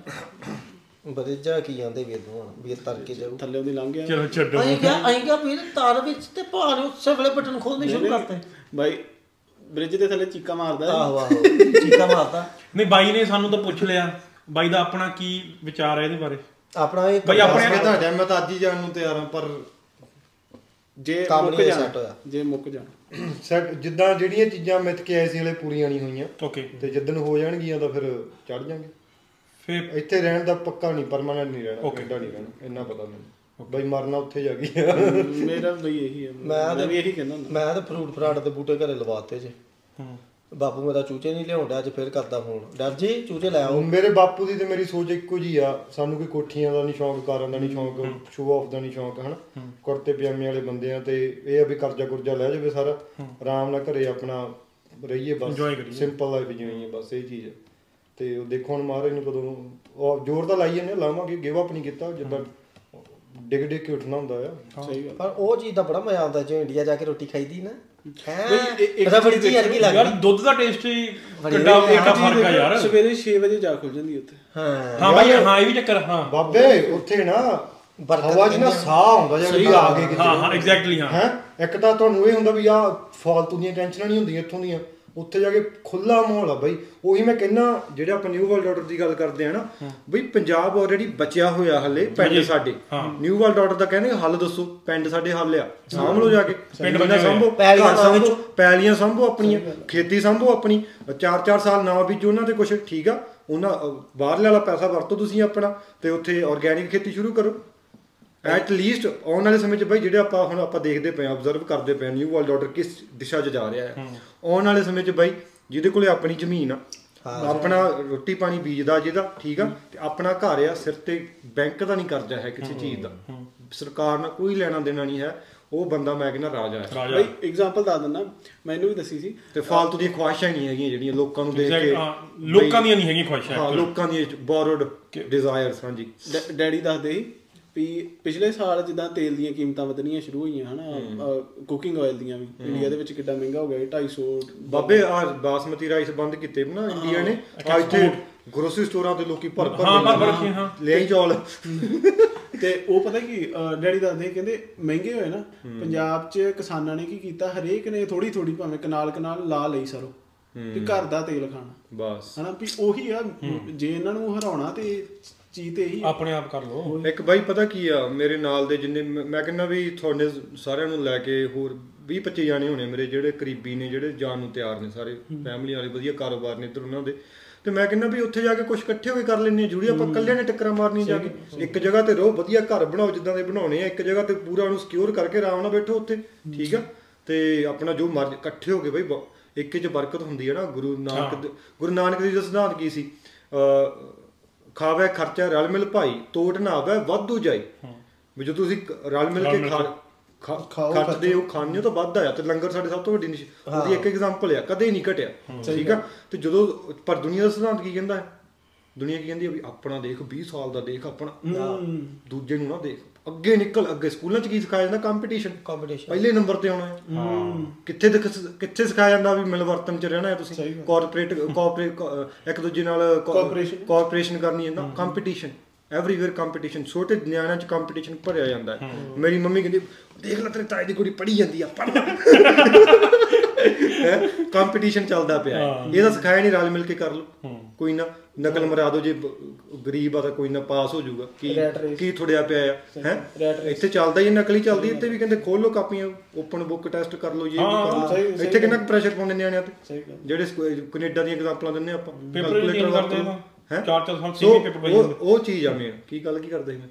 ਬਰੇਜਾ ਕੀ ਜਾਂਦੇ ਵੀਰ ਨੂੰ, ਵੀਰ ਤਰ ਕੇ ਜਾਊ ਥੱਲੇ ਉਹਦੀ ਲੰਘ ਗਿਆ, ਚਲੋ ਛੱਡੋ। ਅਸੀਂ ਕਿਹਾ ਅਸੀਂ ਕਿਹਾ ਵੀਰ ਤਾਰ ਵਿੱਚ ਤੇ ਭਾਰ ਉਸੇ ਵੇਲੇ ਬਟਨ ਖੋਲ੍ਹਣੇ ਸ਼ੁਰੂ ਕਰਤੇ ਬਾਈ, ਬ੍ਰਿਜ ਦੇ ਥੱਲੇ ਚੀਕਾਂ ਮਾਰਦਾ। ਆਹੋ ਆਹੋ ਚੀਕਾਂ ਮਾਰਦਾ। ਨਹੀਂ ਬਾਈ ਨੇ ਸਾਨੂੰ ਤਾਂ ਪੁੱਛ ਲਿਆ, ਬਾਈ ਦਾ ਆਪਣਾ ਕੀ ਵਿਚਾਰ ਹੈ ਇਹਦੇ ਬਾਰੇ, ਆਪਣਾ ਇਹ ਬਾਈ ਆਪਣੇ ਤੁਹਾਡਾ ਮੈਂ ਤਾਂ ਅੱਜ ਹੀ ਜਾਣ ਨੂੰ ਤਿਆਰ ਹਾਂ, ਪਰ ਜੇ ਮੁੱਕ ਜਾਣਾ ਜੇ ਮੁੱਕ ਜਾਣਾ ਸੈਟ ਜਿੱਦਾਂ ਜਿਹੜੀਆਂ ਚੀਜ਼ਾਂ ਮਿੱਥ ਕੇ ਆਏ ਸੀ ਹਲੇ ਪੂਰੀਆਂ ਨਹੀਂ ਹੋਈਆਂ ਓਕੇ, ਤੇ ਜਿੱਦਣ ਹੋ ਜਾਣਗੀਆਂ ਤਾਂ ਫਿਰ ਚੜ੍ਹ ਜਾਂਗੇ। ਫਿਰ ਇੱਥੇ ਰਹਿਣ ਦਾ ਪੱਕਾ ਨਹੀਂ, ਪਰਮਾਨੈਂਟ ਨਹੀਂ ਰਹਿਣਾ, ਕੈਨੇਡਾ ਨਹੀਂ ਰਹਿਣਾ, ਇੰਨਾ ਪਤਾ ਮੈਨੂੰ। ਬਾਈ ਮਰਨਾ ਉੱਥੇ ਜਾ ਕੇ ਮੇਰਾ ਬਈ ਇਹੀ ਹੈ, ਮੈਂ ਵੀ ਇਹੀ ਕਹਿੰਦਾ ਹੁੰਦਾ। ਮੈਂ ਤਾਂ ਫਰੂਟ ਫਰਾਟ ਦੇ ਬੂਟੇ ਘਰੇ ਲਵਾਤੇ ਜੇ, ਬਾਪੂ ਮੇਰਾ ਚੂਚੇ ਨਹੀਂ ਲਿਆਉਂਦਾ ਅੱਜ, ਫਿਰ ਕਰਦਾ ਫੋਨ ਡਰ ਜੀ ਚੂਚੇ ਲੈ ਆਓ। ਮੇਰੇ ਬਾਪੂ ਦੀ ਤੇ ਮੇਰੀ ਸੋਚ ਇੱਕੋ ਜਿਹੀ ਆ, ਸਾਨੂੰ ਕੋਈ ਕੋਠੀਆਂ ਦਾ ਨਹੀਂ ਸ਼ੌਂਕ, ਕਾਰਾਂ ਦਾ ਨਹੀਂ ਸ਼ੌਂਕ, ਸ਼ੋ ਆਫ ਦਾ ਨਹੀਂ ਸ਼ੌਂਕ, ਹਨਾ ਕੁੜਤੇ ਪਜਾਮੇ ਵਾਲੇ ਬੰਦੇ ਆ, ਤੇ ਇਹ ਆ ਵੀ ਕਰਜ਼ਾ ਕੁਰਜ਼ਾ ਲੈ ਜਾਵੇ ਸਾਰਾ, ਆਰਾਮ ਨਾਲ ਘਰੇ ਆਪਣਾ ਰਹੀਏ, ਬਸ ਸਿੰਪਲ ਲਾਈਫ ਜਿਵੇਂ ਆ, ਬਸ ਇਹ ਚੀਜ਼ ਆ। ਤੇ ਉਹ ਦੇਖੋ ਹੁਣ ਮਹਾਰਾਜ ਨੂੰ ਕਦੋਂ ਜ਼ੋਰ ਤਾਂ ਲਾਈ ਜਾਂਦੇ, ਲਾਵਾਂਗੇ, ਗਿਵ ਅਪ ਨਹੀਂ ਕੀਤਾ, ਜਿੱਦਾਂ ਡਿੱਗ ਡਿੱਗ ਕੇ ਉੱਠਣਾ ਹੁੰਦਾ ਆ। ਸਹੀ ਗੱਲ, ਪਰ ਉਹ ਚੀਜ਼ ਦਾ ਬੜਾ ਮਜ਼ਾ ਆਉਂਦਾ ਜੇ ਇੰਡੀਆ ਜਾ ਕੇ ਰੋਟੀ ਖਾਈਦੀ ਨਾ, ਦੁੱਧ ਦਾ ਟੇਸਟ ਹੀ ਫਰਕ ਆ ਯਾਰ। ਸਵੇਰੇ ਛੇ ਵਜੇ ਜਾ ਖੁੱਲ ਜਾਂਦੀ ਉੱਥੇ। ਹਾਂ ਹਾਂ ਬਾਈ ਹਾਂ, ਇਹ ਵੀ ਚੱਕਰ। ਹਾਂ ਬਾਬੇ ਉੱਥੇ ਨਾ ਹਵਾ ਚ ਨਾ ਸਾਹ ਆਉਂਦਾ ਜਾਂ ਆ ਗਏ ਕਿਤੇ। ਹਾਂ ਹਾਂ ਐਗਜ਼ੈਕਟਲੀ। ਹਾਂ ਇੱਕ ਤਾਂ ਤੁਹਾਨੂੰ ਇਹ ਹੁੰਦਾ ਵੀ ਆਹ ਫਾਲਤੂ ਦੀਆਂ ਟੈਨਸ਼ਨਾਂ ਨਹੀਂ ਹੁੰਦੀਆਂ ਇੱਥੋਂ ਦੀਆਂ, ਉੱਥੇ ਜਾ ਕੇ ਖੁੱਲ੍ਹਾ ਮਾਹੌਲ ਆ ਬਾਈ। ਉਹੀ ਮੈਂ ਕਹਿੰਦਾ ਜਿਹੜਾ ਆਪਾਂ ਨਿਊ ਵਰਲਡ ਆਰਡਰ ਦੀ ਗੱਲ ਕਰਦੇ ਹਾਂ ਨਾ ਬਈ, ਪੰਜਾਬ ਆਲਰੇਡੀ ਬਚਿਆ ਹੋਇਆ ਹਲੇ, ਪਿੰਡ ਸਾਡੇ ਨਿਊ ਵਰਲਡ ਆਰਡਰ ਦਾ ਕਹਿੰਦੇ ਹੱਲ ਦੱਸੋ, ਪਿੰਡ ਸਾਡੇ ਹੱਲ ਆ, ਸਾਂਭ ਲਓ ਜਾ ਕੇ, ਸਾਂਭੋ ਪੈਲੀਆਂ, ਸਾਂਭੋ ਆਪਣੀਆਂ, ਖੇਤੀ ਸਾਂਭੋ ਆਪਣੀ, ਚਾਰ ਚਾਰ ਸਾਲ ਨਾ ਬੀਜੋ ਉਹਨਾਂ 'ਤੇ ਕੁਛ, ਠੀਕ ਆ, ਉਹਨਾਂ ਬਾਹਰਲੇ ਵਾਲਾ ਪੈਸਾ ਵਰਤੋ ਤੁਸੀਂ ਆਪਣਾ, ਅਤੇ ਉੱਥੇ ਔਰਗੈਨਿਕ ਖੇਤੀ ਸ਼ੁਰੂ ਕਰੋ ਐਟ ਲੀਸਟ। ਆਉਣ ਵਾਲੇ ਸਮੇਂ 'ਚ ਬਾਈ ਜਿਹੜੇ ਆਪਾਂ ਹੁਣ ਆਪਾਂ ਦੇਖਦੇ ਪਏ ਹਾਂ, ਓਬਜ਼ਰਵ ਕਰਦੇ ਪਏ, ਨਿਊ ਵਰਲਡ ਆਰਡਰ ਕਿਸ ਦਿਸ਼ਾ 'ਚ ਜਾ ਰਿਹਾ ਹੈ। ਆਉਣ ਵਾਲੇ ਸਮੇਂ 'ਚ ਬਾਈ ਜਿਹਦੇ ਕੋਲ ਆਪਣੀ ਜ਼ਮੀਨ ਆ, ਆਪਣਾ ਰੋਟੀ ਪਾਣੀ ਬੀਜਦਾ ਜਿਹਦਾ, ਠੀਕ ਆ, ਅਤੇ ਆਪਣਾ ਘਰ ਆ ਸਿਰ 'ਤੇ, ਬੈਂਕ ਦਾ ਨਹੀਂ ਕਰਜ਼ਾ ਹੈ ਕਿਸੇ ਚੀਜ਼ ਦਾ, ਸਰਕਾਰ ਨਾਲ ਕੋਈ ਲੈਣਾ ਦੇਣਾ ਨਹੀਂ ਹੈ, ਉਹ ਬੰਦਾ ਮੈਂ ਕਹਿੰਦਾ ਰਾਜਾ ਹੈ ਬਾਈ। ਐਗਜ਼ਾਮਪਲ ਦੱਸ ਦਿੰਦਾ, ਮੈਨੂੰ ਵੀ ਦੱਸੀ ਸੀ, ਅਤੇ ਫਾਲਤੂ ਦੀਆਂ ਖਵਾਹਿਸ਼ਾਂ ਨਹੀਂ ਹੈਗੀਆਂ ਜਿਹੜੀਆਂ ਲੋਕਾਂ ਨੂੰ ਦੇਖ ਕੇ, ਲੋਕਾਂ ਦੀਆਂ ਨਹੀਂ ਹੈਗੀਆਂ ਖਵਾਹਿਸ਼ਾਂ, ਹਾਂ ਲੋਕਾਂ ਦੀਆਂ ਬੋਰਡ ਡਿਜ਼ਾਇਰਸ। ਹਾਂਜੀ ਡੈਡੀ ਦੱਸਦੇ ਸੀ ਵੀ ਪਿਛਲੇ ਸਾਲ ਜਿੱਦਾਂ ਤੇਲ ਦੀਆਂ ਕੀਮਤਾਂ ਵਧਣੀਆਂ ਸ਼ੁਰੂ ਹੋਈਆਂ ਹਨਾ, ਕੁਕਿੰਗ ਆਇਲ ਦੀਆਂ ਵੀ ਇੰਡੀਆ ਦੇ ਵਿੱਚ ਕਿੱਡਾ ਮਹਿੰਗਾ ਹੋ ਗਿਆ, ਢਾਈ ਸੌ। ਬਾਬੇ ਆਹ ਬਾਸਮਤੀ ਰਾਈਸ ਬੰਦ ਕੀਤੇ ਨਾ ਇੰਡੀਆ ਨੇ, ਇੱਥੇ ਗਰੋਸਰੀ ਸਟੋਰਾਂ ਤੇ ਲੋਕੀ ਭਰ ਭਰ ਲੈ ਚੌਲ। ਤੇ ਉਹ ਪਤਾ ਕੀ ਡੈਡੀ ਦੱਸਦੇ, ਕਹਿੰਦੇ ਮਹਿੰਗੇ ਹੋਏ ਨਾ ਪੰਜਾਬ 'ਚ, ਕਿਸਾਨਾਂ ਨੇ ਕੀ ਕੀਤਾ, ਹਰੇਕ ਨੇ ਥੋੜ੍ਹੀ ਥੋੜ੍ਹੀ ਭਾਵੇਂ ਕਨਾਲ ਕਨਾਲ ਲਾ ਲਈ ਸਰੋਂ, ਵੀ ਘਰ ਦਾ ਤੇਲ ਖਾਣਾ ਬਸ ਹਨਾ, ਵੀ ਉਹੀ ਆ ਜੇ ਇਹਨਾਂ ਨੂੰ ਹਰਾਉਣਾ ਤੇ ਚੀਜ਼ ਤੇ ਹੀ ਆਪਣੇ ਆਪ ਕਰ ਲਓ। ਇੱਕ ਬਾਈ ਪਤਾ ਕੀ ਆ, ਮੇਰੇ ਨਾਲ ਦੇ ਜਿੰਨੇ ਮੈਂ ਕਹਿੰਦਾ ਵੀ ਤੁਹਾਡੇ ਸਾਰਿਆਂ ਨੂੰ ਲੈ ਕੇ ਹੋਰ ਵੀਹ ਪੱਚੀ ਜਾਣੇ ਹੋਣੇ ਮੇਰੇ ਜਿਹੜੇ ਕਰੀਬੀ ਨੇ, ਜਿਹੜੇ ਜਾਣ ਨੂੰ ਤਿਆਰ ਨੇ ਸਾਰੇ, ਫੈਮਿਲੀ ਵਾਲੇ ਵਧੀਆ ਕਾਰੋਬਾਰ ਨੇ ਇੱਧਰ ਉਹਨਾਂ ਦੇ, ਤੇ ਮੈਂ ਕਹਿੰਦਾ ਵੀ ਉੱਥੇ ਜਾ ਕੇ ਕੁਛ ਇਕੱਠੇ ਹੋਏ ਕਰ ਲੈਂਦੇ ਹਾਂ, ਜੁੜੀ ਆਪਾਂ ਇਕੱਲਿਆਂ ਨੇ ਟੱਕਰਾਂ ਮਾਰਨੀ ਜਾ ਕੇ। ਇੱਕ ਜਗ੍ਹਾ ਤੇ ਰਹੋ, ਵਧੀਆ ਘਰ ਬਣਾਓ ਜਿੱਦਾਂ ਦੇ ਬਣਾਉਣੇ ਆ, ਇੱਕ ਜਗ੍ਹਾ ਤੇ ਪੂਰਾ ਉਹਨੂੰ ਸਿਕਿਓਰ ਕਰਕੇ ਆਰਾਮ ਨਾਲ ਬੈਠੋ ਉੱਥੇ, ਠੀਕ ਆ, ਤੇ ਆਪਣਾ ਜੋ ਮਰਜ਼ੀ ਇਕੱਠੇ ਹੋ ਕੇ ਬਾਈ ਇੱਕ 'ਚ ਬਰਕਤ ਹੁੰਦੀ ਹੈ ਨਾ। ਗੁਰੂ ਨਾਨਕ ਗੁਰੂ ਨਾਨਕ ਦੇਵ ਜੀ ਦਾ ਸਿਧਾਂਤ ਕੀ ਸੀ, ਖਾਵੇ ਖਰਚਾ ਰਲ ਮਿਲ ਭਾਈ, ਤੋੜ ਨਾ ਆਵੇ ਵਾਧੂ ਜਾਈ। ਵੀ ਜੋ ਤੁਸੀਂ ਰਲ ਮਿਲ ਕੇ ਖਰਚਦੇ ਹੋ, ਖਾਂਦੇ ਹੋ ਤਾਂ ਵੱਧਦਾ ਆ। ਤੇ ਲੰਗਰ ਸਾਡੇ ਸਭ ਤੋਂ ਵੱਡੀ ਨਿਸ਼ ਉਹਦੀ ਇੱਕ ਐਗਜ਼ਾਮਪਲ ਆ, ਕਦੇ ਨਹੀਂ ਘਟਿਆ, ਠੀਕ ਆ। ਤੇ ਜਦੋਂ ਪਰ ਦੁਨੀਆ ਦਾ ਸਿਧਾਂਤ ਕੀ ਕਹਿੰਦਾ ਹੈ, ਦੁਨੀਆ ਕੀ ਕਹਿੰਦੀ ਆ ਵੀ ਆਪਣਾ ਦੇਖ, ਵੀਹ ਸਾਲ ਦਾ ਦੇਖ ਆਪਣਾ, ਦੂਜੇ ਨੂੰ ਨਾ ਦੇਖ, ਅੱਗੇ ਨਿਕਲ ਅੱਗੇ। ਸਕੂਲਾਂ 'ਚ ਕੀ ਸਿਖਾਇਆ ਜਾਂਦਾ, ਕੰਪੀਟੀਸ਼ਨ ਕੰਪੀਟੀਸ਼ਨ ਪਹਿਲੇ ਨੰਬਰ 'ਤੇ ਆਉਣਾ ਹੈ। ਕਿੱਥੇ ਕਿੱਥੇ ਸਿਖਾਇਆ ਜਾਂਦਾ ਵੀ ਮਿਲਵਰਤਨ 'ਚ ਰਹਿਣਾ ਹੈ, ਤੁਸੀਂ ਕਾਰਪੋਰੇਟ ਕਾਰਪੋਰੇਟ ਇੱਕ ਦੂਜੇ ਨਾਲ ਕਾਰਪੋਰੇਸ਼ਨ ਕਰਨੀ ਹੈ ਨਾ, ਕੰਪੀਟੀਸ਼ਨ ਐਵਰੀਵੇਅਰ ਕੰਪੀਟੀਸ਼ਨ। ਛੋਟੇ ਨਿਆਣਿਆਂ 'ਚ ਕੰਪੀਟੀਸ਼ਨ ਭਰਿਆ ਜਾਂਦਾ ਹੈ। ਮੇਰੀ ਮੰਮੀ ਕਹਿੰਦੀ ਦੇਖ ਲੈ ਤੇਰੇ ਤਾਏ ਦੀ ਕੁੜੀ ਪੜ੍ਹੀ ਜਾਂਦੀ ਆ, ਕੰਪੀਟੀਸ਼ਨ ਚੱਲਦਾ ਪਿਆ। ਇਹਦਾ ਸਿਖਾਇਆ ਨਹੀਂ ਰਲ ਮਿਲ ਕੇ ਕਰ ਲਓ, ਕੋਈ ਨਾ ਨਕਲ ਮਰਾ ਦਿਓ, ਜੇ ਗਰੀਬ ਆ ਤਾਂ ਕੋਈ ਨਾ ਪਾਸ ਹੋ ਜਾਊਗਾ, ਕੀ ਕੀ ਥੋੜਿਆ ਪਿਆ ਆ ਹੈ। ਇੱਥੇ ਚੱਲਦਾ ਹੀ ਨਕਲੀ ਚੱਲਦੀ, ਇੱਥੇ ਵੀ ਕਹਿੰਦੇ ਖੋਲ ਲਓ ਕਾਪੀਆਂ, ਓਪਨ ਬੁੱਕ ਟੈਸਟ ਕਰ ਲਓ, ਇਹ ਕਰ ਲਓ। ਇੱਥੇ ਕਿੰਨਾ ਪ੍ਰੈਸ਼ਰ ਪਾਉਂਦੇ ਨਿਆਣਿਆਂ ਤੇ, ਜਿਹੜੇ ਕੈਨੇਡਾ ਦੀਆਂ ਐਗਜ਼ਾਮਪਲਾਂ ਦਿੰਦੇ ਆਪਾਂ, ਕੈਲਕੂਲੇਟਰ ਵਰਤਦੇ ਆ ਹੈ, ਚਾਰ ਚਾਰ ਸਾਲ ਸੇਮ ਪੇਪਰ ਪਈ ਜਾਂਦੇ। ਉਹ ਚੀਜ਼ ਆ ਮੇਨ ਕੀ ਗੱਲ ਕੀ ਕਰਦੇ ਮੈਂ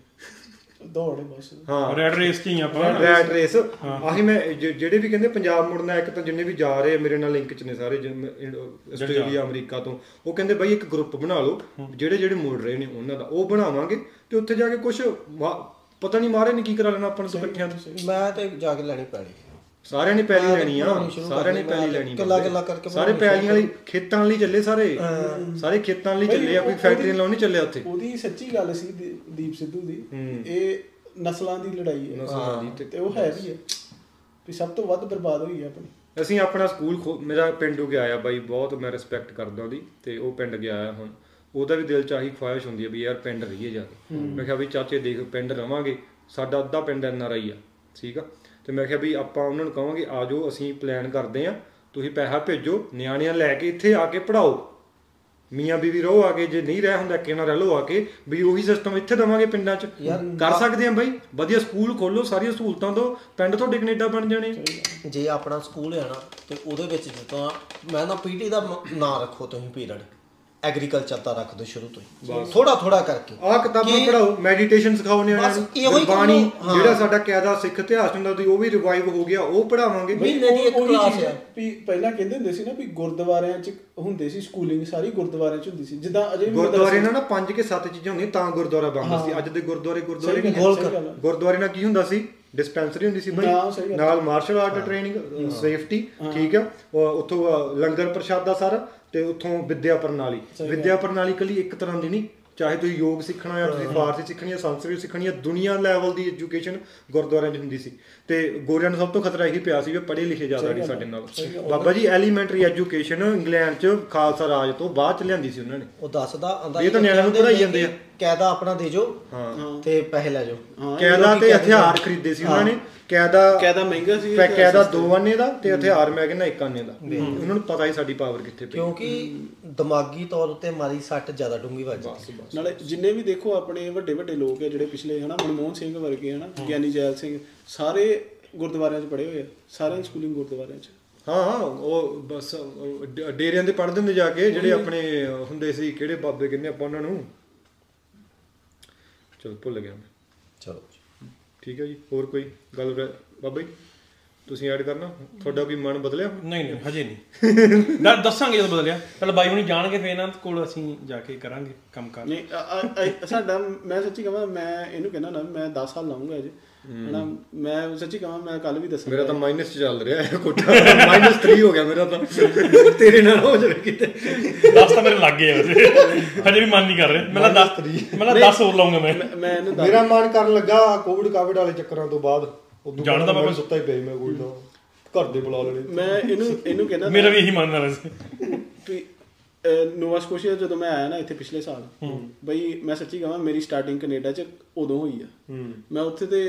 ਦੌੜੇ ਬਸ, ਹਾਂ ਰੈਡ ਰੇਸ ਕੀ ਆਪਾਂ, ਰੈਡ ਰੇਸ ਆਹੀ। ਮੈਂ ਜਿਹੜੇ ਵੀ ਕਹਿੰਦੇ ਪੰਜਾਬ ਮੁੜਨਾ, ਇੱਕ ਤਾਂ ਜਿੰਨੇ ਵੀ ਜਾ ਰਹੇ ਮੇਰੇ ਨਾਲ ਲਿੰਕ 'ਚ ਨੇ ਸਾਰੇ, ਆਸਟ੍ਰੇਲੀਆ ਅਮਰੀਕਾ ਤੋਂ, ਉਹ ਕਹਿੰਦੇ ਬਾਈ ਇੱਕ ਗਰੁੱਪ ਬਣਾ ਲਓ ਜਿਹੜੇ ਜਿਹੜੇ ਮੁੜ ਰਹੇ ਨੇ ਉਹਨਾਂ ਦਾ, ਉਹ ਬਣਾਵਾਂਗੇ ਤੇ ਉੱਥੇ ਜਾ ਕੇ ਕੁਛ ਪਤਾ ਨਹੀਂ ਮਾਰੇ ਨੇ ਕੀ ਕਰਾ ਲੈਣਾ ਆਪਾਂ ਨੂੰ ਇਕੱਠਿਆਂ ਤੋਂ। ਮੈਂ ਤਾਂ ਜਾ ਕੇ ਲੈਣੀ ਪੈਣੀ ਸਾਰਿਆਂ ਨੇ ਪੈਲੀ ਲੈਣੀ ਆ, ਸਾਰਿਆਂ ਨੇ ਪੈਲੀ ਲੈਣੀ, ਕੱਲਾ ਕੱਲਾ ਕਰਕੇ ਸਾਰੇ ਪੈਲੀਆਂ ਲਈ ਖੇਤਾਂ ਲਈ ਚੱਲੇ, ਸਾਰੇ ਸਾਰੇ ਖੇਤਾਂ ਲਈ ਚੱਲੇ ਆ, ਕੋਈ ਫੈਕਟਰੀਆਂ ਲਾਉਣ ਨਹੀਂ ਚੱਲਿਆ ਉੱਥੇ। ਉਹਦੀ ਸੱਚੀ ਗੱਲ ਸੀ ਦੀਪ ਸਿੱਧੂ ਦੀ, ਇਹ ਨਸਲਾਂ ਦੀ ਲੜਾਈ ਹੈ ਤੇ ਉਹ ਹੈ ਵੀ ਹੈ ਵੀ ਸਭ ਤੋਂ ਵੱਧ ਬਰਬਾਦ ਹੋਈ ਹੈ ਆਪਣੀ। ਅਸੀਂ ਆਪਣਾ ਸਕੂਲ ਖੋ ਮੇਰਾ ਪਿੰਡ ਗਿਆ ਆਇਆ ਬਾਈ, ਬਹੁਤ ਮੈਂ ਰਿਸਪੈਕਟ ਕਰਦਾ ਉਹਦੀ, ਅਤੇ ਉਹ ਪਿੰਡ ਗਿਆ ਆਇਆ। ਹੁਣ ਉਹਦਾ ਵੀ ਦਿਲ 'ਚ ਆਹੀ ਖਵਾਹਿਸ਼ ਹੁੰਦੀ ਹੈ ਵੀ ਯਾਰ ਪਿੰਡ ਰਹੀਏ ਜਾ ਕੇ। ਮੈਂ ਕਿਹਾ ਵੀ ਚਾਚੇ ਦੇਖ ਪਿੰਡ ਰਹਾਂਗੇ, ਸਾਡਾ ਅੱਧਾ ਪਿੰਡ ਐਨ ਆਰ ਆਈ ਆ, ਠੀਕ ਆ। ਅਤੇ ਮੈਂ ਕਿਹਾ ਵੀ ਆਪਾਂ ਉਹਨਾਂ ਨੂੰ ਕਹਾਂਗੇ ਆ ਜਾਓ ਅਸੀਂ ਪਲੈਨ ਕਰਦੇ ਹਾਂ, ਤੁਸੀਂ ਪੈਸਾ ਭੇਜੋ, ਨਿਆਣਿਆਂ ਲੈ ਕੇ ਇੱਥੇ ਆ ਕੇ ਪੜ੍ਹਾਓ, ਮੀਆਂ ਬੀਵੀ ਰਹੋ ਆ ਕੇ, ਜੇ ਨਹੀਂ ਰਹਿ ਹੁੰਦਾ ਕਿ ਨਾ ਰਹਿ ਲਓ ਆ ਕੇ, ਵੀ ਉਹੀ ਸਿਸਟਮ ਇੱਥੇ ਦੇਵਾਂਗੇ ਪਿੰਡਾਂ 'ਚ। ਕਰ ਸਕਦੇ ਹਾਂ ਬਾਈ, ਵਧੀਆ ਸਕੂਲ ਖੋਲ੍ਹੋ, ਸਾਰੀਆਂ ਸਹੂਲਤਾਂ ਦਿਓ, ਪਿੰਡ ਤੁਹਾਡੇ ਕੈਨੇਡਾ ਬਣ ਜਾਣੇ। ਜੇ ਆਪਣਾ ਸਕੂਲ ਹੈ ਨਾ ਅਤੇ ਉਹਦੇ ਵਿੱਚ ਜਿੱਦਾਂ ਮੈਂ ਨਾ ਪੀ ਟੀ ਦਾ ਨਾਂ ਰੱਖੋ ਤੁਸੀਂ, ਪੀਰੀਅਡ ਐਗਰੀਕਲਚਰ ਦਾ ਰੱਖ ਦਿਓ ਸ਼ੁਰੂ ਤੋਂ ਹੀ, ਥੋੜ੍ਹਾ ਥੋੜ੍ਹਾ ਕਰਕੇ ਆਹ ਕਿਤਾਬਾਂ ਪੜ੍ਹਾਓ, ਮੈਡੀਟੇਸ਼ਨ ਸਿਖਾਓ ਨਿਆਣਿਆਂ ਨੂੰ, ਬਾਣੀ ਜਿਹੜਾ ਸਾਡਾ ਕਾਇਦਾ ਸਿੱਖ ਇਤਿਹਾਸ ਹੁੰਦਾ ਸੀ ਉਹ ਵੀ ਰਿਵਾਈਵ ਹੋ ਗਿਆ, ਉਹ ਪੜ੍ਹਾਵਾਂਗੇ। ਪਹਿਲਾਂ ਕਹਿੰਦੇ ਹੁੰਦੇ ਸੀ ਨਾ ਵੀ ਗੁਰਦੁਆਰਿਆਂ 'ਚ ਹੁੰਦੇ ਸੀ ਸਕੂਲਿੰਗ, ਸਾਰੀ ਗੁਰਦੁਆਰਿਆਂ 'ਚ ਹੁੰਦੀ ਸੀ, ਜਿੱਦਾਂ ਅਜੇ ਗੁਰਦੁਆਰੇ ਨਾਲ ਨਾ ਪੰਜ ਕੇ ਸੱਤ ਚੀਜ਼ਾਂ ਹੁੰਦੀਆਂ ਤਾਂ ਗੁਰਦੁਆਰਾ ਬਣਦਾ ਸੀ। ਅੱਜ ਦੇ ਗੁਰਦੁਆਰੇ ਗੁਰਦੁਆਰੇ ਗੁਰਦੁਆਰੇ ਨਾਲ ਕੀ ਹੁੰਦਾ ਸੀ, ਡਿਸਪੈਂਸਰੀ ਹੁੰਦੀ ਸੀ ਬਈ, ਨਾਲ ਮਾਰਸ਼ਲ ਆਰਟ ਟ੍ਰੇਨਿੰਗ, ਸੇਫਟੀ, ਠੀਕ ਆ, ਉੱਥੋਂ ਲੰਗਰ ਪ੍ਰਸ਼ਾਦਾ ਸਾਰਾ, ਅਤੇ ਉੱਥੋਂ ਵਿੱਦਿਆ ਪ੍ਰਣਾਲੀ। ਵਿੱਦਿਆ ਪ੍ਰਣਾਲੀ ਇਕੱਲੀ ਇੱਕ ਤਰ੍ਹਾਂ ਦੀ ਨਹੀਂ, ਚਾਹੇ ਤੁਸੀਂ ਯੋਗ ਸਿੱਖਣਾ ਆ, ਤੁਸੀਂ ਫਾਰਸੀ ਸਿੱਖਣੀ ਆ, ਸੰਸਕ੍ਰਿਤ ਸਿੱਖਣੀ ਆ, ਦੁਨੀਆ ਲੈਵਲ ਦੀ ਐਜੂਕੇਸ਼ਨ ਗੁਰਦੁਆਰਿਆਂ 'ਚ ਹੁੰਦੀ ਸੀ। ਅਤੇ ਗੋਰਿਆਂ ਨੂੰ ਸਭ ਤੋਂ ਖਤਰਾ ਇਹੀ ਪਿਆ ਸੀ ਵੀ ਪੜ੍ਹੇ ਲਿਖੇ ਜ਼ਿਆਦਾ ਨਹੀਂ ਸਾਡੇ ਨਾਲ। Baba ji elementary education England 'ਚ ਖਾਲਸਾ ਰਾਜ ਤੋਂ ਬਾਅਦ 'ਚ ਲਿਆਂਦੀ ਸੀ ਉਹਨਾਂ ਨੇ। ਉਹ ਦੱਸਦਾ ਇਹ ਤਾਂ ਨਿਆਣਿਆਂ ਨੂੰ ਪੜ੍ਹਾਈ ਜਾਂਦੇ ਆ, ਕਾਇਦਾ ਆਪਣਾ ਦੇ ਜਾਓ ਅਤੇ ਪੈਸੇ ਲੈ ਜਾਓ। ਕਾਇਦਾ ਅਤੇ ਹਥਿਆਰ ਖਰੀਦੇ ਸੀ ਉਹਨਾਂ ਨੇ, ਕਾਇਦਾ ਕਾਇਦਾ ਮਹਿੰਗਾ ਸੀ, ਕਾਇਦਾ ਦੋ ਆਨੇ ਦਾ ਅਤੇ ਹਥਿਆਰ ਮੈਂ ਕਹਿੰਦਾ ਇੱਕ ਆਨੇ ਦਾ। ਉਹਨਾਂ ਨੂੰ ਪਤਾ ਹੀ ਸਾਡੀ ਪਾਵਰ ਕਿੱਥੇ, ਕਿਉਂਕਿ ਦਿਮਾਗੀ ਤੌਰ ਉੱਤੇ ਮਾਰੀ ਸੱਟ ਜ਼ਿਆਦਾ ਡੂੰਘੀ ਵੱਜਦੀ। ਨਾਲੇ ਜਿੰਨੇ ਵੀ ਦੇਖੋ ਆਪਣੇ ਵੱਡੇ ਵੱਡੇ ਲੋਕ ਆ ਜਿਹੜੇ ਪਿਛਲੇ ਹੈ ਨਾ, ਮਨਮੋਹਨ ਸਿੰਘ ਵਰਗੇ ਹੈ ਨਾ, ਗਿਆਨੀ ਜੈਲ ਸਿੰਘ, ਸਾਰੇ ਗੁਰਦੁਆਰਿਆਂ 'ਚ ਪੜ੍ਹੇ ਹੋਏ ਆ, ਸਾਰਿਆਂ ਸਕੂਲਿੰਗ ਗੁਰਦੁਆਰਿਆਂ 'ਚ। ਹਾਂ ਹਾਂ ਉਹ ਬਸ ਡੇਰਿਆਂ 'ਤੇ ਪੜ੍ਹਦੇ ਹੁੰਦੇ ਜਾ ਕੇ, ਜਿਹੜੇ ਆਪਣੇ ਹੁੰਦੇ ਸੀ ਕਿਹੜੇ ਬਾਬੇ ਕਹਿੰਦੇ ਆਪਾਂ ਉਹਨਾਂ ਨੂੰ, ਚਲੋ ਭੁੱਲ ਗਿਆ ਮੈਂ। ਚਲੋ ਠੀਕ ਹੈ ਜੀ, ਹੋਰ ਕੋਈ ਗੱਲ ਬਾਬਾ ਜੀ ਤੁਸੀਂ ਐਡ ਕਰਨਾ? ਤੁਹਾਡਾ ਕੋਈ ਮਨ ਬਦਲਿਆ? ਨਹੀਂ ਨਹੀਂ ਹਜੇ ਨਹੀਂ, ਦੱਸਾਂਗੇ ਜਦੋਂ ਬਦਲਿਆ, ਪਹਿਲਾਂ ਬਾਈ ਹੁਣੀ ਜਾਣਗੇ ਫਿਰ ਇਹਨਾਂ ਕੋਲ ਅਸੀਂ ਜਾ ਕੇ ਕਰਾਂਗੇ ਕੰਮ ਕਾਰ। ਨਹੀਂ ਸਾਡਾ ਮੈਂ ਸੱਚੀ ਕਹਾਂ, ਮੈਂ ਇਹਨੂੰ ਕਹਿੰਦਾ ਨਾ ਮੈਂ ਦਸ ਸਾਲ ਲਾਊਂਗਾ ਅਜੇ ਹੈ ਨਾ, ਮੈਂ ਸੱਚੀ ਕਹਾਂ ਮੈਂ ਕੱਲ੍ਹ ਵੀ ਦੱਸਾਂ, ਮੇਰਾ ਤਾਂ ਮਾਈਨਸ 'ਚ ਚੱਲ ਰਿਹਾ ਕੋਟਾ, ਮਾਈਨਸ ਥਰੀ ਹੋ ਗਿਆ ਮੇਰਾ ਤਾਂ, ਤੇਰੇ ਨਾਲ ਹੋ ਜਾਣਾ ਕਿਤੇ। ਦਸ ਤਾਂ ਮੇਰੇ ਲੱਗ ਗਏ ਹਜੇ ਵੀ ਮਨ ਨਹੀਂ ਕਰ ਰਿਹਾ, ਮੈਂ ਦਸ ਥਰੀ ਮੈਂ ਦਸ ਹੋਰ ਲਾਊਂਗਾ। ਮੈਂ ਮੈਂ ਇਹਨੂੰ ਮੇਰਾ ਮਨ ਕਰਨ ਲੱਗਾ ਕੋਵਿਡ ਕਾਵਿਡ ਵਾਲੇ ਚੱਕਰਾਂ ਤੋਂ ਬਾਅਦ ਜਾਣਦਾ ਮੈਂ ਸੁੱਤਾ ਹੀ ਪਈ, ਮੈਂ ਬੋਲਦਾ ਘਰ ਦੇ ਬੁਲਾ ਲੈਣੇ, ਮੈਂ ਇਹਨੂੰ ਇਹਨੂੰ ਕਹਿੰਦਾ ਮੇਰਾ ਵੀ ਇਹੀ ਮਨ ਨਾਲ ਸੀ। ਨੋਵਾ ਸਕੋਸ਼ੀਆ ਜਦੋਂ ਮੈਂ ਆਇਆ ਨਾ ਇੱਥੇ ਪਿਛਲੇ ਸਾਲ, ਬਈ ਮੈਂ ਸੱਚੀ ਕਹਾਂ ਮੇਰੀ ਸਟਾਰਟਿੰਗ ਕੈਨੇਡਾ 'ਚ ਉਦੋਂ ਹੋਈ ਆ। ਮੈਂ ਉੱਥੇ ਤੇ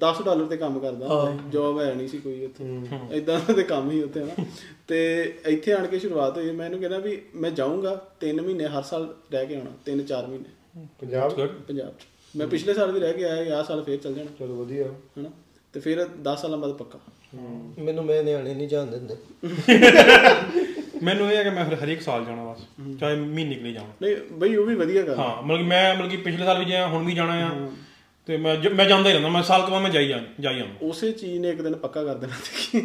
ਦਸ ਡਾਲਰ 'ਤੇ ਕੰਮ ਕਰਦਾ, ਜੋਬ ਹੈ ਨਹੀਂ ਸੀ ਕੋਈ ਉੱਥੇ, ਇੱਦਾਂ ਦੇ ਕੰਮ ਹੀ ਉੱਥੇ ਨਾ। ਅਤੇ ਇੱਥੇ ਆਣ ਕੇ ਸ਼ੁਰੂਆਤ ਹੋਈ, ਮੈਂ ਇਹਨੂੰ ਕਹਿੰਦਾ ਵੀ ਮੈਂ ਜਾਊਂਗਾ ਤਿੰਨ ਮਹੀਨੇ ਹਰ ਸਾਲ ਰਹਿ ਕੇ ਆਉਣਾ, ਤਿੰਨ ਚਾਰ ਮਹੀਨੇ ਪੰਜਾਬ ਪੰਜਾਬ 'ਚ। ਮੈਂ ਪਿਛਲੇ ਸਾਲ ਵੀ ਰਹਿ ਕੇ ਆਇਆ, ਆਹ ਸਾਲ ਫਿਰ ਚੱਲ ਜਾਣਾ। ਚਲੋ ਵਧੀਆ ਹੈ ਨਾ, ਅਤੇ ਫਿਰ ਦਸ ਸਾਲਾਂ ਬਾਅਦ ਪੱਕਾ। ਮੈਨੂੰ ਮੇਰੇ ਨਿਆਣੇ ਨਹੀਂ ਜਾਣ ਦਿੰਦੇ, ਮੈਨੂੰ ਇਹ ਹੈ ਕਿ ਮੈਂ ਫਿਰ ਹਰੇਕ ਸਾਲ ਜਾਣਾ ਬਸ, ਚਾਹੇ ਮਹੀਨੇ ਕੁ ਲਈ ਜਾਣਾ। ਨਹੀਂ ਬਈ ਉਹ ਵੀ ਵਧੀਆ ਗੱਲ। ਹਾਂ ਮਤਲਬ ਮੈਂ ਮਤਲਬ ਕਿ ਪਿਛਲੇ ਸਾਲ ਵੀ ਜਾਇਆ, ਹੁਣ ਵੀ ਜਾਣਾ ਆ, ਅਤੇ ਮੈਂ ਮੈਂ ਜਾਂਦਾ ਹੀ ਰਹਿੰਦਾ, ਮੈਂ ਸਾਲ ਕੁ ਬਾਅਦ ਮੈਂ ਜਾਈ ਜਾ ਜਾਈ ਆਉਂਦਾ। ਉਸੇ ਚੀਜ਼ ਨੇ ਇੱਕ ਦਿਨ ਪੱਕਾ ਕਰ ਦੇਣਾ,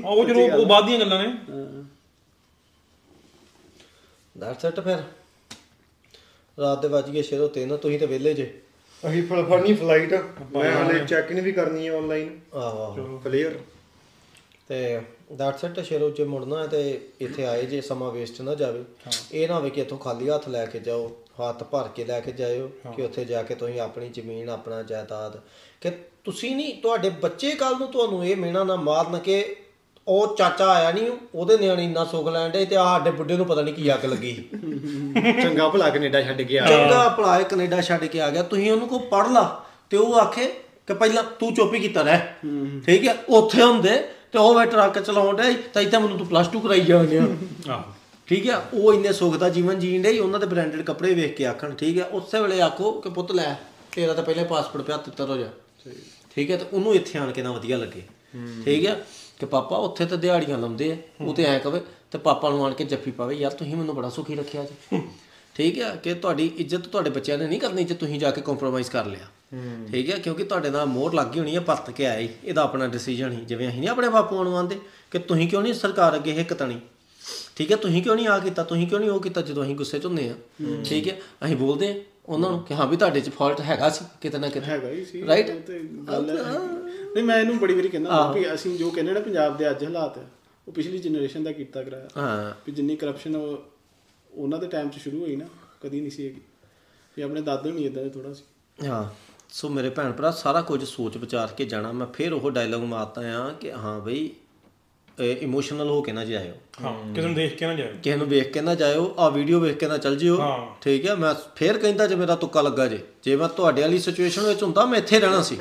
ਉਹ ਚਲੋ ਉਹ ਬਾਅਦ ਦੀਆਂ ਗੱਲਾਂ ਨੇ। That's it. ਫਿਰ ਰਾਤ ਦੇ ਵੱਜ ਗਏ ਛੇ ਤੋਂ ਤਿੰਨ, ਤੁਸੀਂ ਤਾਂ ਵਿਹਲੇ ਜੇ। ਅਸੀਂ ਫੜਨੀ ਫਲਾਈਟ, ਮੈਂ ਹਾਲੇ ਚੈੱਕ ਇਨ ਵੀ ਕਰਨੀ ਹੈ ਔਨਲਾਈਨ। ਆਹੋ ਆਹੋ ਕਲੀਅਰ। ਅਤੇ ਦੈਟਸ ਇਟ। ਸ਼ੇਰੋ ਜੇ ਮੁੜਨਾ ਹੈ ਅਤੇ ਇੱਥੇ ਆਏ ਜੇ, ਸਮਾਂ ਵੇਸਟ ਨਾ ਜਾਵੇ। ਇਹ ਨਾ ਹੋਵੇ ਕਿ ਇੱਥੋਂ ਖਾਲੀ ਹੱਥ ਲੈ ਕੇ ਜਾਓ, ਹੱਥ ਭਰ ਕੇ ਲੈ ਕੇ ਜਾਇਓ, ਕਿ ਉੱਥੇ ਜਾ ਕੇ ਤੁਸੀਂ ਆਪਣੀ ਜ਼ਮੀਨ, ਆਪਣਾ ਜਾਇਦਾਦ, ਕਿ ਤੁਸੀਂ ਨਹੀਂ ਤੁਹਾਡੇ ਬੱਚੇ ਕੱਲ੍ਹ ਨੂੰ ਤੁਹਾਨੂੰ ਇਹ ਮਿਹਣਾ ਨਾ ਮਾਰਨ ਕਿ ਉਹ ਚਾਚਾ ਆਇਆ ਨਹੀਂ, ਉਹਦੇ ਨਿਆਣੇ ਇੰਨਾ ਸੁੱਖ ਲੈਣ ਡੇ, ਅਤੇ ਆਹ ਸਾਡੇ ਬੁੱਢੇ ਨੂੰ ਪਤਾ ਨਹੀਂ ਕੀ ਅੱਗ ਲੱਗੀ, ਚੰਗਾ ਭਲਾ ਕੈਨੇਡਾ ਛੱਡ ਕੇ ਆ ਗਿਆ, ਚੰਗਾ ਭਲਾ ਕੈਨੇਡਾ ਛੱਡ ਕੇ ਆ ਗਿਆ। ਤੁਸੀਂ ਉਹਨੂੰ ਕੋਈ ਪੜ੍ਹ ਲਾ ਅਤੇ ਉਹ ਆਖੇ ਕਿ ਪਹਿਲਾਂ ਤੂੰ ਚੁੱਪ ਹੀ ਕੀਤਾ ਰਹਿ, ਠੀਕ ਹੈ। ਉੱਥੇ ਹੁੰਦੇ ਅਤੇ ਉਹ ਮੈਂ ਟਰੱਕ ਚਲਾਉਣ ਡਿਆ ਤਾਂ ਇੱਥੇ ਮੈਨੂੰ ਤੂੰ ਪਲੱਸ ਟੂ ਕਰਾਈ ਜਾਂਦੇ ਆ, ਠੀਕ ਆ। ਉਹ ਇੰਨੇ ਸੁੱਖ ਦਾ ਜੀਵਨ ਜੀਣ ਡੇ, ਉਹਨਾਂ ਦੇ ਬ੍ਰਾਂਡਡ ਕੱਪੜੇ ਵੇਖ ਕੇ ਆਖਣ, ਠੀਕ ਆ। ਉਸੇ ਵੇਲੇ ਆਖੋ ਕਿ ਪੁੱਤ ਲੈ ਤੇਰਾ ਤਾਂ ਪਹਿਲਾਂ ਪਾਸਪੋਰਟ ਪਿਆ, ਤਿੱਤਰ ਹੋ ਜਾ, ਠੀਕ ਹੈ। ਅਤੇ ਉਹਨੂੰ ਇੱਥੇ ਆਣ ਕੇ ਨਾ ਵਧੀਆ ਲੱਗੇ, ਠੀਕ ਆ, ਕਿ ਪਾਪਾ ਉੱਥੇ ਤਾਂ ਦਿਹਾੜੀਆਂ ਲਾਉਂਦੇ ਆ, ਉਹ ਤਾਂ ਐਂ ਕਵੇ ਅਤੇ ਪਾਪਾ ਨੂੰ ਆਣ ਕੇ ਜੱਫੀ ਪਾਵੇ, ਯਾਰ ਤੁਸੀਂ ਮੈਨੂੰ ਬੜਾ ਸੁਖੀ ਰੱਖਿਆ ਜੀ, ਠੀਕ ਆ। ਕਿ ਤੁਹਾਡੀ ਇੱਜ਼ਤ ਤੁਹਾਡੇ ਬੱਚਿਆਂ ਨੇ ਨਹੀਂ ਕਰਨੀ ਜੇ ਤੁਸੀਂ ਜਾ ਕੇ ਕੰਪਰੋਮਾਈਜ਼ ਕਰ ਲਿਆ, ਠੀਕ ਹੈ, ਕਿਉਂਕਿ ਤੁਹਾਡੇ ਨਾਲ ਮੋਹਰ ਲੱਗ ਗਈ ਹੋਣੀ ਹੈ, ਪਰਤ ਕੇ ਆਇਆ ਹੀ, ਇਹਦਾ ਆਪਣਾ ਡਿਸੀਜ਼ਨ ਹੀ। ਜਿਵੇਂ ਅਸੀਂ ਨਹੀਂ ਆਪਣੇ ਬਾਪੂਆਂ ਨੂੰ ਆਉਂਦੇ ਕਿ ਤੁਸੀਂ ਕਿਉਂ ਨਹੀਂ ਸਰਕਾਰ ਅੱਗੇ ਹਿੱਕ ਤਣੀ, ਠੀਕ ਹੈ, ਤੁਸੀਂ ਕਿਉਂ ਨਹੀਂ ਆਹ ਕੀਤਾ, ਤੁਸੀਂ ਕਿਉਂ ਨਹੀਂ ਉਹ ਕੀਤਾ, ਜਦੋਂ ਅਸੀਂ ਗੁੱਸੇ 'ਚ ਹੁੰਦੇ ਹਾਂ, ਠੀਕ ਹੈ, ਅਸੀਂ ਬੋਲਦੇ ਹਾਂ ਉਹਨਾਂ ਨੂੰ ਕਿ ਹਾਂ ਵੀ ਤੁਹਾਡੇ 'ਚ ਫਾਲਟ ਹੈਗਾ ਸੀ ਕਿਤੇ ਨਾ ਕਿਤੇ, ਰਾਈਟ। ਨਹੀਂ ਮੈਂ ਇਹਨੂੰ ਬੜੀ ਵਾਰੀ ਕਹਿੰਦਾ ਵੀ ਅਸੀਂ ਜੋ ਕਹਿੰਦੇ ਨਾ ਪੰਜਾਬ ਦੇ ਅੱਜ ਹਾਲਾਤ ਉਹ ਪਿਛਲੀ ਜਨਰੇਸ਼ਨ ਦਾ ਕੀਤਾ ਕਰਾਇਆ। ਹਾਂ ਵੀ ਜਿੰਨੀ ਕਰਪਸ਼ਨ ਉਹਨਾਂ ਦੇ ਟਾਈਮ 'ਚ ਸ਼ੁਰੂ ਹੋਈ ਨਾ ਕਦੀ ਨਹੀਂ ਸੀ ਹੈਗੀ, ਵੀ ਆਪਣੇ ਦਾਦੇ ਨਹੀਂ ਇੱਦਾਂ ਦੇ ਥੋੜ੍ਹਾ ਸੀ। ਹਾਂ ਸੋ ਮੇਰੇ ਭੈਣ ਭਰਾ ਸਾਰਾ ਕੁਝ ਸੋਚ ਵਿਚਾਰ ਕੇ ਜਾਣਾ। ਮੈਂ ਫਿਰ ਉਹ ਡਾਇਲੋਗ ਮਾਰਤਾ ਹਾਂ ਕਿ ਹਾਂ ਬਈ ਇਮੋਸ਼ਨਲ ਹੋ ਕੇ ਨਾ ਜਾਇਓ, ਕਿਸੇ ਨੂੰ ਦੇਖ ਕੇ ਨਾ ਜਾਇਓ, ਕਿਸੇ ਨੂੰ ਵੇਖ ਕੇ ਨਾ ਜਾਇਓ, ਆਹ ਵੀਡੀਓ ਵੇਖ ਕੇ ਨਾ ਚੱਲ ਜਿਓ, ਠੀਕ ਹੈ। ਮੈਂ ਫਿਰ ਕਹਿੰਦਾ ਜੇ ਮੇਰਾ ਤੁੱਕਾ ਲੱਗਾ ਜੇ ਜੇ ਮੈਂ ਤੁਹਾਡੇ ਵਾਲੀ ਸਿਚੁਏਸ਼ਨ ਵਿੱਚ ਹੁੰਦਾ ਮੈਂ ਇੱਥੇ ਰਹਿਣਾ ਸੀ,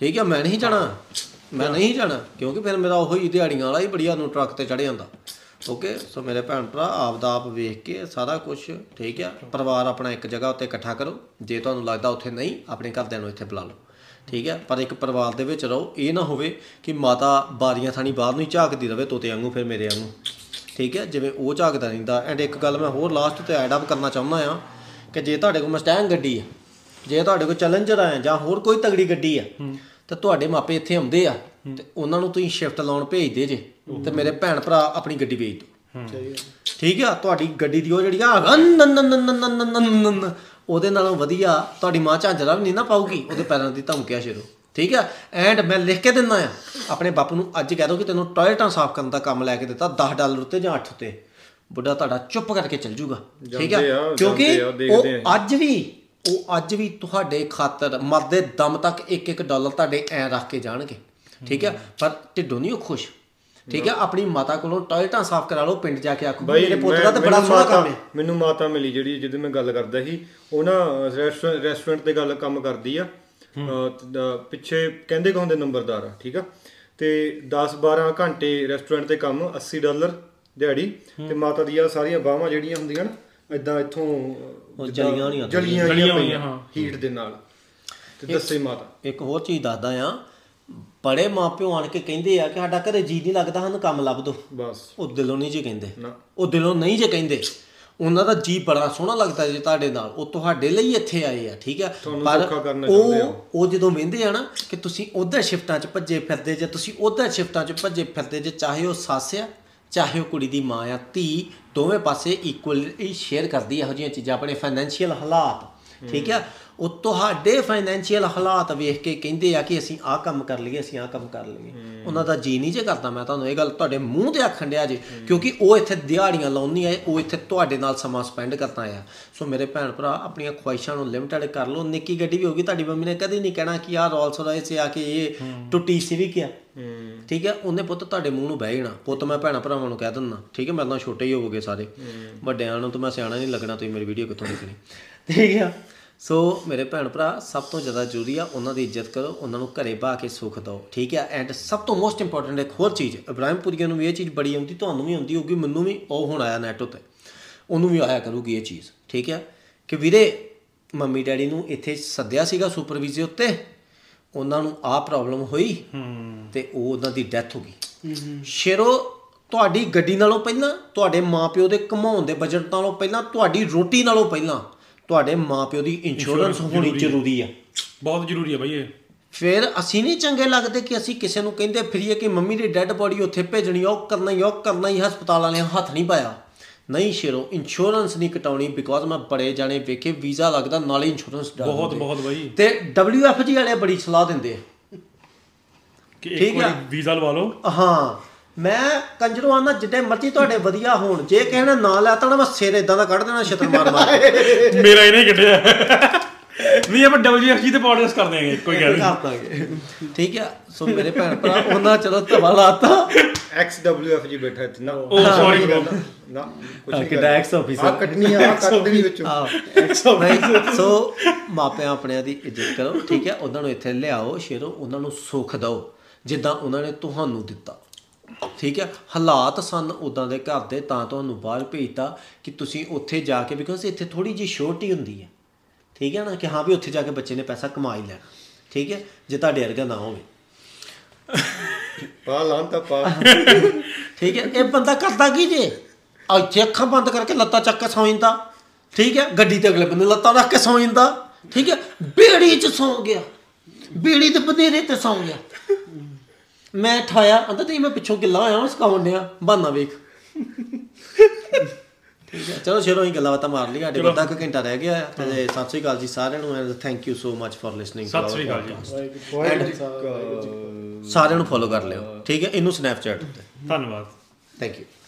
ਠੀਕ ਹੈ। ਮੈਂ ਨਹੀਂ ਜਾਣਾ, ਮੈਂ ਨਹੀਂ ਜਾਣਾ, ਕਿਉਂਕਿ ਫਿਰ ਮੇਰਾ ਉਹੀ ਦਿਹਾੜੀਆਂ ਵਾਲਾ ਹੀ ਬੜੀਆ ਨੂੰ ਟਰੱਕ 'ਤੇ ਚੜ੍ਹ ਜਾਂਦਾ। ਓਕੇ ਸੋ ਮੇਰੇ ਭੈਣ ਭਰਾ ਆਪਦਾ ਆਪ ਵੇਖ ਕੇ ਸਾਰਾ ਕੁਛ, ਠੀਕ ਆ। ਪਰਿਵਾਰ ਆਪਣਾ ਇੱਕ ਜਗ੍ਹਾ ਉੱਤੇ ਇਕੱਠਾ ਕਰੋ, ਜੇ ਤੁਹਾਨੂੰ ਲੱਗਦਾ ਉੱਥੇ ਨਹੀਂ ਆਪਣੇ ਘਰਦਿਆਂ ਨੂੰ ਇੱਥੇ ਬੁਲਾ ਲਓ, ਠੀਕ ਆ। ਪਰ ਇੱਕ ਪਰਿਵਾਰ ਦੇ ਵਿੱਚ ਰਹੋ, ਇਹ ਨਾ ਹੋਵੇ ਕਿ ਮਾਤਾ ਬਾਰੀਆਂ ਥਾਣੀ ਬਾਹਰ ਨੂੰ ਹੀ ਝਾਕਦੀ ਰਹੇ ਤੋਤੇ ਵਾਂਗੂ ਫਿਰ ਮੇਰੇ ਵਾਂਗੂ, ਠੀਕ ਆ, ਜਿਵੇਂ ਉਹ ਝਾਕਦਾ ਰਹਿੰਦਾ। ਐਂਡ ਇੱਕ ਗੱਲ ਮੈਂ ਹੋਰ ਲਾਸਟ 'ਤੇ ਐਡ ਅਪ ਕਰਨਾ ਚਾਹੁੰਦਾ ਹਾਂ ਕਿ ਜੇ ਤੁਹਾਡੇ ਕੋਲ ਮਸਟੈਂਗ ਗੱਡੀ ਆ, ਜੇ ਤੁਹਾਡੇ ਕੋਲ ਚੈਲੰਜਰ ਆ ਜਾਂ ਹੋਰ ਕੋਈ ਤਗੜੀ ਗੱਡੀ ਆ ਤਾਂ ਤੁਹਾਡੇ ਮਾਪੇ ਇੱਥੇ ਆਉਂਦੇ ਆ ਤੇ ਉਹਨਾਂ ਨੂੰ ਤੁਸੀਂ ਸ਼ਿਫਟ ਲਾਉਣ ਭੇਜਦੇ ਜੇ ਤੇ ਮੇਰੇ ਭੈਣ ਭਰਾ ਆਪਣੀ ਗੱਡੀ ਵੇਚ ਦਿਓ, ਠੀਕ ਆ। ਤੁਹਾਡੀ ਗੱਡੀ ਦੀ ਉਹ ਜਿਹੜੀ ਆ ਉਹਦੇ ਨਾਲੋਂ ਵਧੀਆ ਤੁਹਾਡੀ ਮਾਂ ਝਾਂਜਰਾ ਵੀ ਨਹੀਂ ਨਾ ਪਾਊਗੀ ਉਹਦੇ ਪੈਰਾਂ ਦੀ ਧਮਕਿਆ ਸ਼ੁਰੂ, ਠੀਕ ਆ। ਐਂਡ ਮੈਂ ਲਿਖ ਕੇ ਦਿੰਦਾ ਆ ਆਪਣੇ ਬਾਪੂ ਨੂੰ ਅੱਜ ਕਹਿ ਦਿਓ ਕਿ ਤੈਨੂੰ ਟੋਇਲਟਾਂ ਸਾਫ਼ ਕਰਨ ਦਾ ਕੰਮ ਲੈ ਕੇ ਦਿੱਤਾ ਦਸ ਡਾਲਰ ਉੱਤੇ ਜਾਂ ਅੱਠ ਉੱਤੇ, ਬੁੱਢਾ ਤੁਹਾਡਾ ਚੁੱਪ ਕਰਕੇ ਚੱਲ ਜੂਗਾ, ਠੀਕ ਆ। ਕਿਉਂਕਿ ਉਹ ਅੱਜ ਵੀ ਉਹ ਅੱਜ ਵੀ ਤੁਹਾਡੇ ਖਾਤਰ ਮਰਦੇ ਦਮ ਤੱਕ ਇੱਕ ਇੱਕ ਡਾਲਰ ਤੁਹਾਡੇ ਐਂ ਰੱਖ ਕੇ ਜਾਣਗੇ, ਠੀਕ ਆ। ਪਰ ਢਿੱਡੋਂ ਨਹੀਂ ਉਹ ਖੁਸ਼, ਠੀਕ ਆ। ਆਪਣੀ ਮਾਤਾ ਕੋਲੋਂ ਟੋਇਲਟਾਂ ਸਾਫ਼ ਕਰਾ ਲਓ, ਪਿੰਡ ਜਾ ਕੇ ਆਖੋ ਮੇਰੇ ਪੁੱਤ ਦਾ ਤਾਂ ਬੜਾ ਸੋਹਣਾ ਕੰਮ ਹੈ। ਮੈਨੂੰ ਮਾਤਾ ਮਿਲੀ ਜਿਹੜੀ ਜਿਹਦੇ ਮੈਂ ਗੱਲ ਕਰਦਾ ਸੀ, ਉਹ ਨਾ ਰੈਸਟੋਰੈਂਟ ਰੈਸਟੋਰੈਂਟ ਤੇ ਗੱਲ ਕੰਮ ਕਰਦੀ ਆ, ਪਿੱਛੇ ਕਹਿੰਦੇ ਹੁੰਦੇ ਨੰਬਰਦਾਰ ਆ, ਠੀਕ ਆ। ਤੇ ਦਸ ਬਾਰਾਂ ਘੰਟੇ ਰੈਸਟੋਰੈਂਟ ਤੇ ਕੰਮ ਅੱਸੀ ਡਾਲਰ ਦਿਹਾੜੀ, ਤੇ ਮਾਤਾ ਦੀਆਂ ਸਾਰੀਆਂ ਬਾਹਾਂ ਜਿਹੜੀਆਂ ਹੁੰਦੀਆਂ ਨਾ ਇੱਦਾਂ ਇੱਥੋਂ ਜਲੀਆਂ ਜਲੀਆਂ ਹੋਈਆਂ ਹੀਟ ਦੇ ਨਾਲ। ਤੇ ਦੱਸੇ ਮਾਤਾ ਇੱਕ ਹੋਰ ਚੀਜ਼ ਦੱਸਦਾ ਆ, ਬੜੇ ਮਾਂ ਪਿਓ ਆਣ ਕੇ ਕਹਿੰਦੇ ਆ ਕਿ ਸਾਡਾ ਘਰੇ ਜੀਅ ਨਹੀਂ ਲੱਗਦਾ ਸਾਨੂੰ ਕੰਮ ਲੱਭ ਦਿਓ, ਬਸ ਉਹ ਦਿਲੋਂ ਨਹੀਂ ਜੇ ਕਹਿੰਦੇ, ਉਹ ਦਿਲੋਂ ਨਹੀਂ ਜੇ ਕਹਿੰਦੇ। ਉਹਨਾਂ ਦਾ ਜੀਅ ਬੜਾ ਸੋਹਣਾ ਲੱਗਦਾ ਜੇ ਤੁਹਾਡੇ ਨਾਲ, ਉਹ ਤੁਹਾਡੇ ਲਈ ਇੱਥੇ ਆਏ ਆ, ਠੀਕ ਆ। ਪਰ ਉਹ ਉਹ ਜਦੋਂ ਵਹਿੰਦੇ ਆ ਨਾ ਕਿ ਤੁਸੀਂ ਉੱਧਰ ਸ਼ਿਫਟਾਂ 'ਚ ਭੱਜੇ ਫਿਰਦੇ ਜੇ, ਤੁਸੀਂ ਉੱਧਰ ਸ਼ਿਫਟਾਂ 'ਚ ਭੱਜੇ ਫਿਰਦੇ ਜੇ, ਚਾਹੇ ਉਹ ਸੱਸ ਆ ਚਾਹੇ ਉਹ ਕੁੜੀ ਦੀ ਮਾਂ ਆ, ਧੀ ਦੋਵੇਂ ਪਾਸੇ ਇਕੁਅਲੀ ਸ਼ੇਅਰ ਕਰਦੀ ਇਹੋ ਜਿਹੀਆਂ ਚੀਜ਼ਾਂ, ਆਪਣੇ ਫਾਈਨੈਂਸ਼ੀਅਲ ਹਾਲਾਤ, ਠੀਕ ਆ। ਉਹ ਤੁਹਾਡੇ ਫਾਈਨੈਂਸ਼ੀਅਲ ਹਾਲਾਤ ਵੇਖ ਕੇ ਕਹਿੰਦੇ ਆ ਕਿ ਅਸੀਂ ਆਹ ਕੰਮ ਕਰ ਲਈਏ ਅਸੀਂ ਆਹ ਕੰਮ ਕਰ ਲਈਏ, ਉਹਨਾਂ ਦਾ ਜੀਅ ਨਹੀਂ ਜੇ ਕਰਦਾ। ਮੈਂ ਤੁਹਾਨੂੰ ਇਹ ਗੱਲ ਤੁਹਾਡੇ ਮੂੰਹ 'ਤੇ ਆਖਣ ਡਿਆ ਜੇ, ਕਿਉਂਕਿ ਉਹ ਇੱਥੇ ਦਿਹਾੜੀਆਂ ਲਾਉਂਦੀ ਆਏ, ਉਹ ਇੱਥੇ ਤੁਹਾਡੇ ਨਾਲ ਸਮਾਂ ਸਪੈਂਡ ਕਰਦਾ ਆ। ਸੋ ਮੇਰੇ ਭੈਣ ਭਰਾ ਆਪਣੀਆਂ ਖਵਾਇਸ਼ਾਂ ਨੂੰ ਲਿਮਟਡ ਕਰ ਲਓ, ਨਿੱਕੀ ਗੱਡੀ ਵੀ ਹੋਊਗੀ, ਤੁਹਾਡੀ ਮੰਮੀ ਨੇ ਕਦੇ ਨਹੀਂ ਕਹਿਣਾ ਕਿ ਆਹ ਰੋਲਸ ਰਾਇਸ ਆ ਕਿ ਇਹ ਟੁੱਟੀ ਸੀ ਵੀ ਕਿਹਾ, ਠੀਕ ਹੈ। ਉਹਨੇ ਪੁੱਤ ਤੁਹਾਡੇ ਮੂੰਹ ਨੂੰ ਬਹਿ ਜਾਣਾ। ਪੁੱਤ ਮੈਂ ਭੈਣਾਂ ਭਰਾਵਾਂ ਨੂੰ ਕਹਿ ਦਿੰਦਾ, ਠੀਕ ਹੈ, ਮੇਰੇ ਨਾਲ ਛੋਟੇ ਹੀ ਹੋਵੋਗੇ ਸਾਰੇ, ਵੱਡਿਆਂ ਨੂੰ ਤਾਂ ਮੈਂ ਸਿਆਣਾ ਨਹੀਂ ਲੱਗਣਾ, ਤੁਸੀਂ ਮੇਰੀ ਵੀਡੀਓ ਕਿੱਥੋਂ ਦੇਖਣੀ, ਠੀਕ ਆ। ਸੋ ਮੇਰੇ ਭੈਣ ਭਰਾ ਸਭ ਤੋਂ ਜ਼ਿਆਦਾ ਜ਼ਰੂਰੀ ਆ ਉਹਨਾਂ ਦੀ ਇੱਜ਼ਤ ਕਰੋ, ਉਹਨਾਂ ਨੂੰ ਘਰੇ ਬਹਾ ਕੇ ਸੁੱਖ ਦਿਓ, ਠੀਕ ਆ। ਐਂਡ ਸਭ ਤੋਂ ਮੋਸਟ ਇੰਪੋਰਟੈਂਟ ਇੱਕ ਹੋਰ ਚੀਜ਼, ਇਬਰਾਹਿਮਪੁਰੀਆ ਨੂੰ ਵੀ ਇਹ ਚੀਜ਼ ਬੜੀ ਆਉਂਦੀ, ਤੁਹਾਨੂੰ ਵੀ ਆਉਂਦੀ ਹੋਊਗੀ, ਮੈਨੂੰ ਵੀ, ਉਹ ਹੁਣ ਆਇਆ ਨੈਟ ਉੱਤੇ ਉਹਨੂੰ ਵੀ ਆਇਆ ਕਰੂਗੀ ਇਹ ਚੀਜ਼, ਠੀਕ ਆ, ਕਿ ਵੀਰੇ ਮੰਮੀ ਡੈਡੀ ਨੂੰ ਇੱਥੇ ਸੱਦਿਆ ਸੀਗਾ ਸੁਪਰਵਿਜ਼ਨ ਉੱਤੇ, ਉਹਨਾਂ ਨੂੰ ਆਹ ਪ੍ਰੋਬਲਮ ਹੋਈ ਅਤੇ ਉਹ ਉਹਨਾਂ ਦੀ ਡੈਥ ਹੋ ਗਈ। ਸ਼ੇਰੋ ਤੁਹਾਡੀ ਗੱਡੀ ਨਾਲੋਂ ਪਹਿਲਾਂ, ਤੁਹਾਡੇ ਮਾਂ ਪਿਓ ਦੇ ਕਮਾਉਣ ਦੇ ਬਜਟ ਨਾਲੋਂ ਪਹਿਲਾਂ, ਤੁਹਾਡੀ ਰੋਟੀ ਨਾਲੋਂ ਪਹਿਲਾਂ ਤੁਹਾਡੇ ਮਾਂ ਪਿਓ ਦੀ ਇੰਸ਼ੋਰੈਂਸ ਹੋਣੀ ਜ਼ਰੂਰੀ ਆ, ਬਹੁਤ ਜ਼ਰੂਰੀ ਆ ਬਾਈ ਇਹ। ਫਿਰ ਅਸੀਂ ਨਹੀਂ ਚੰਗੇ ਲੱਗਦੇ ਕਿ ਅਸੀਂ ਕਿਸੇ ਨੂੰ ਕਹਿੰਦੇ ਫਿਰੀਏ ਕਿ ਮੰਮੀ ਦੀ ਡੈੱਡ ਬੋਡੀ ਉੱਥੇ ਭੇਜਣੀ ਆ, ਉਹ ਕਰਨਾ ਹੀ ਉਹ ਕਰਨਾ ਹੀ ਹਸਪਤਾਲ ਵਾਲਿਆਂ ਹੱਥ ਨਹੀਂ ਪਾਇਆ। ਨਹੀਂ ਸ਼ੇਰੋ, ਇੰਸ਼ੋਰੈਂਸ ਨਹੀਂ ਕਟਾਉਣੀ, ਬਿਕੋਜ਼ ਮੈਂ ਬੜੇ ਜਾਣੇ ਵੇਖੇ ਵੀਜ਼ਾ ਲੱਗਦਾ ਨਾਲੇ ਇੰਸ਼ੋਰੈਂਸ ਬਹੁਤ ਬਹੁਤ ਬਾਈ। ਤੇ ਡਬਲਿਊ ਐਫ ਜੀ ਵਾਲੇ ਬੜੀ ਸਲਾਹ ਦਿੰਦੇ ਆ ਕਿ ਇੱਕ ਵਾਰ ਵੀਜ਼ਾ ਲਵਾ ਲਓ। ਹਾਂ ਮੈਂ ਕੰਜਰੋਂ ਆਉਂਦਾ, ਜਿੱਡੇ ਮਰਜ਼ੀ ਤੁਹਾਡੇ ਵਧੀਆ ਹੋਣ, ਜੇ ਕਿਸੇ ਨੇ ਨਾਂ ਲੈਤਾ ਨਾ ਮੈਂ ਸਿਰ ਇੱਦਾਂ ਦਾ ਕੱਢ ਦੇਣਾ ਛਿੱਤਰ ਮਾਰ ਮਾਰ ਮੇਰਾ ਇਹਨੇ ਕੱਢਿਆ ਨਹੀਂ, ਆਪਾਂ ਡਬਲਯੂ ਐਫ ਜੀ ਤੇ ਪੋਡਕਾਸਟ ਕਰ ਦਿਆਂਗੇ, ਕੋਈ ਗੱਲ ਨਹੀਂ ਕਰ ਦਾਂਗੇ, ਠੀਕ ਆ। ਸੋ ਮੇਰੇ ਭੈਣ ਭਰਾ ਉਹਨਾਂ ਚਲੋ ਧਵਾ ਲਾਤਾ, ਐਕਸ ਡਬਲਯੂ ਐਫ ਜੀ ਬੈਠਾ ਇੱਥੇ ਨਾ, ਉਹ ਸੌਰੀ ਨਾ ਕੁਝ ਕਿ ਡੈਕਸ ਆਫਿਸਰ ਆ ਕੱਢਣੀ ਆ ਕੱਢਣੀ ਵਿੱਚੋਂ ਆ। ਸੋ ਮਾਪਿਆਂ ਆਪਣਿਆਂ ਦੀ ਇੱਜ਼ਤ ਕਰੋ, ਠੀਕ ਆ, ਉਹਨਾਂ ਨੂੰ ਇੱਥੇ ਲਿਆਓ ਸ਼ੇਰੋ, ਉਹਨਾਂ ਨੂੰ ਸੁੱਖ ਦਿਓ ਜਿੱਦਾਂ ਉਹਨਾਂ ਨੇ ਤੁਹਾਨੂੰ ਦਿੱਤਾ, ਠੀਕ ਹੈ। ਹਾਲਾਤ ਸਨ ਉੱਦਾਂ ਦੇ ਘਰ ਦੇ ਤਾਂ ਤੁਹਾਨੂੰ ਬਾਹਰ ਭੇਜਤਾ ਕਿ ਤੁਸੀਂ ਉੱਥੇ ਜਾ ਕੇ, ਬਿਕੋਜ਼ ਇੱਥੇ ਥੋੜ੍ਹੀ ਜਿਹੀ ਸ਼ੋਰਟੀ ਹੁੰਦੀ ਹੈ, ਠੀਕ ਹੈ ਨਾ, ਕਿ ਹਾਂ ਵੀ ਉੱਥੇ ਜਾ ਕੇ ਬੱਚੇ ਨੇ ਪੈਸਾ ਕਮਾ ਹੀ ਲੈਣਾ, ਠੀਕ ਹੈ, ਜੇ ਤੁਹਾਡੇ ਵਰਗਾ ਨਾ ਹੋਵੇ ਪਾ ਲਾਂ ਤਾਂ ਪਾ, ਠੀਕ ਹੈ। ਇਹ ਬੰਦਾ ਕਰਦਾ ਕੀ ਜੇ ਇੱਥੇ ਅੱਖਾਂ ਬੰਦ ਕਰਕੇ ਲੱਤਾਂ ਚੱਕ ਕੇ ਸੌਂ ਜਾਂਦਾ, ਠੀਕ ਹੈ, ਗੱਡੀ 'ਤੇ ਅਗਲੇ ਬੰਦੇ ਲੱਤਾਂ ਰੱਖ ਕੇ ਸੌਂ ਜਾਂਦਾ, ਠੀਕ ਹੈ, ਬੇੜੀ 'ਚ ਸੌਂ ਗਿਆ, ਬੇੜੀ ਦੇ ਬਨੇਰੇ 'ਤੇ ਸੌਂ ਗਿਆ। ਮੈਂ ਠਾਇਆ ਕਹਿੰਦਾ ਤੁਸੀਂ ਮੈਂ ਪਿੱਛੋਂ ਗਿੱਲਾ ਹੋਇਆ, ਸਕਾਉਣ ਡਿਆ ਬਹਾਨਾ ਵੇਖ, ਠੀਕ ਹੈ। ਚਲੋ ਸ਼ੇਰੋ ਅਸੀਂ ਗੱਲਾਂ ਬਾਤਾਂ ਮਾਰ ਲਈਆਂ, ਸਾਡੇ ਕੋਲ ਤੱਕ ਘੰਟਾ ਰਹਿ ਗਿਆ ਤੇ ਸਤਿ ਸ਼੍ਰੀ ਅਕਾਲ ਜੀ ਸਾਰਿਆਂ ਨੂੰ and thank you so much for listening. ਸਤਿ ਸ਼੍ਰੀ ਅਕਾਲ ਜੀ, ਸਾਰਿਆਂ ਨੂੰ ਫੋਲੋ ਕਰ ਲਿਓ, ਠੀਕ ਹੈ, ਇਹਨੂੰ ਸਨੈਪਚੈਟ ਉੱਤੇ। ਧੰਨਵਾਦ, ਥੈਂਕ ਯੂ।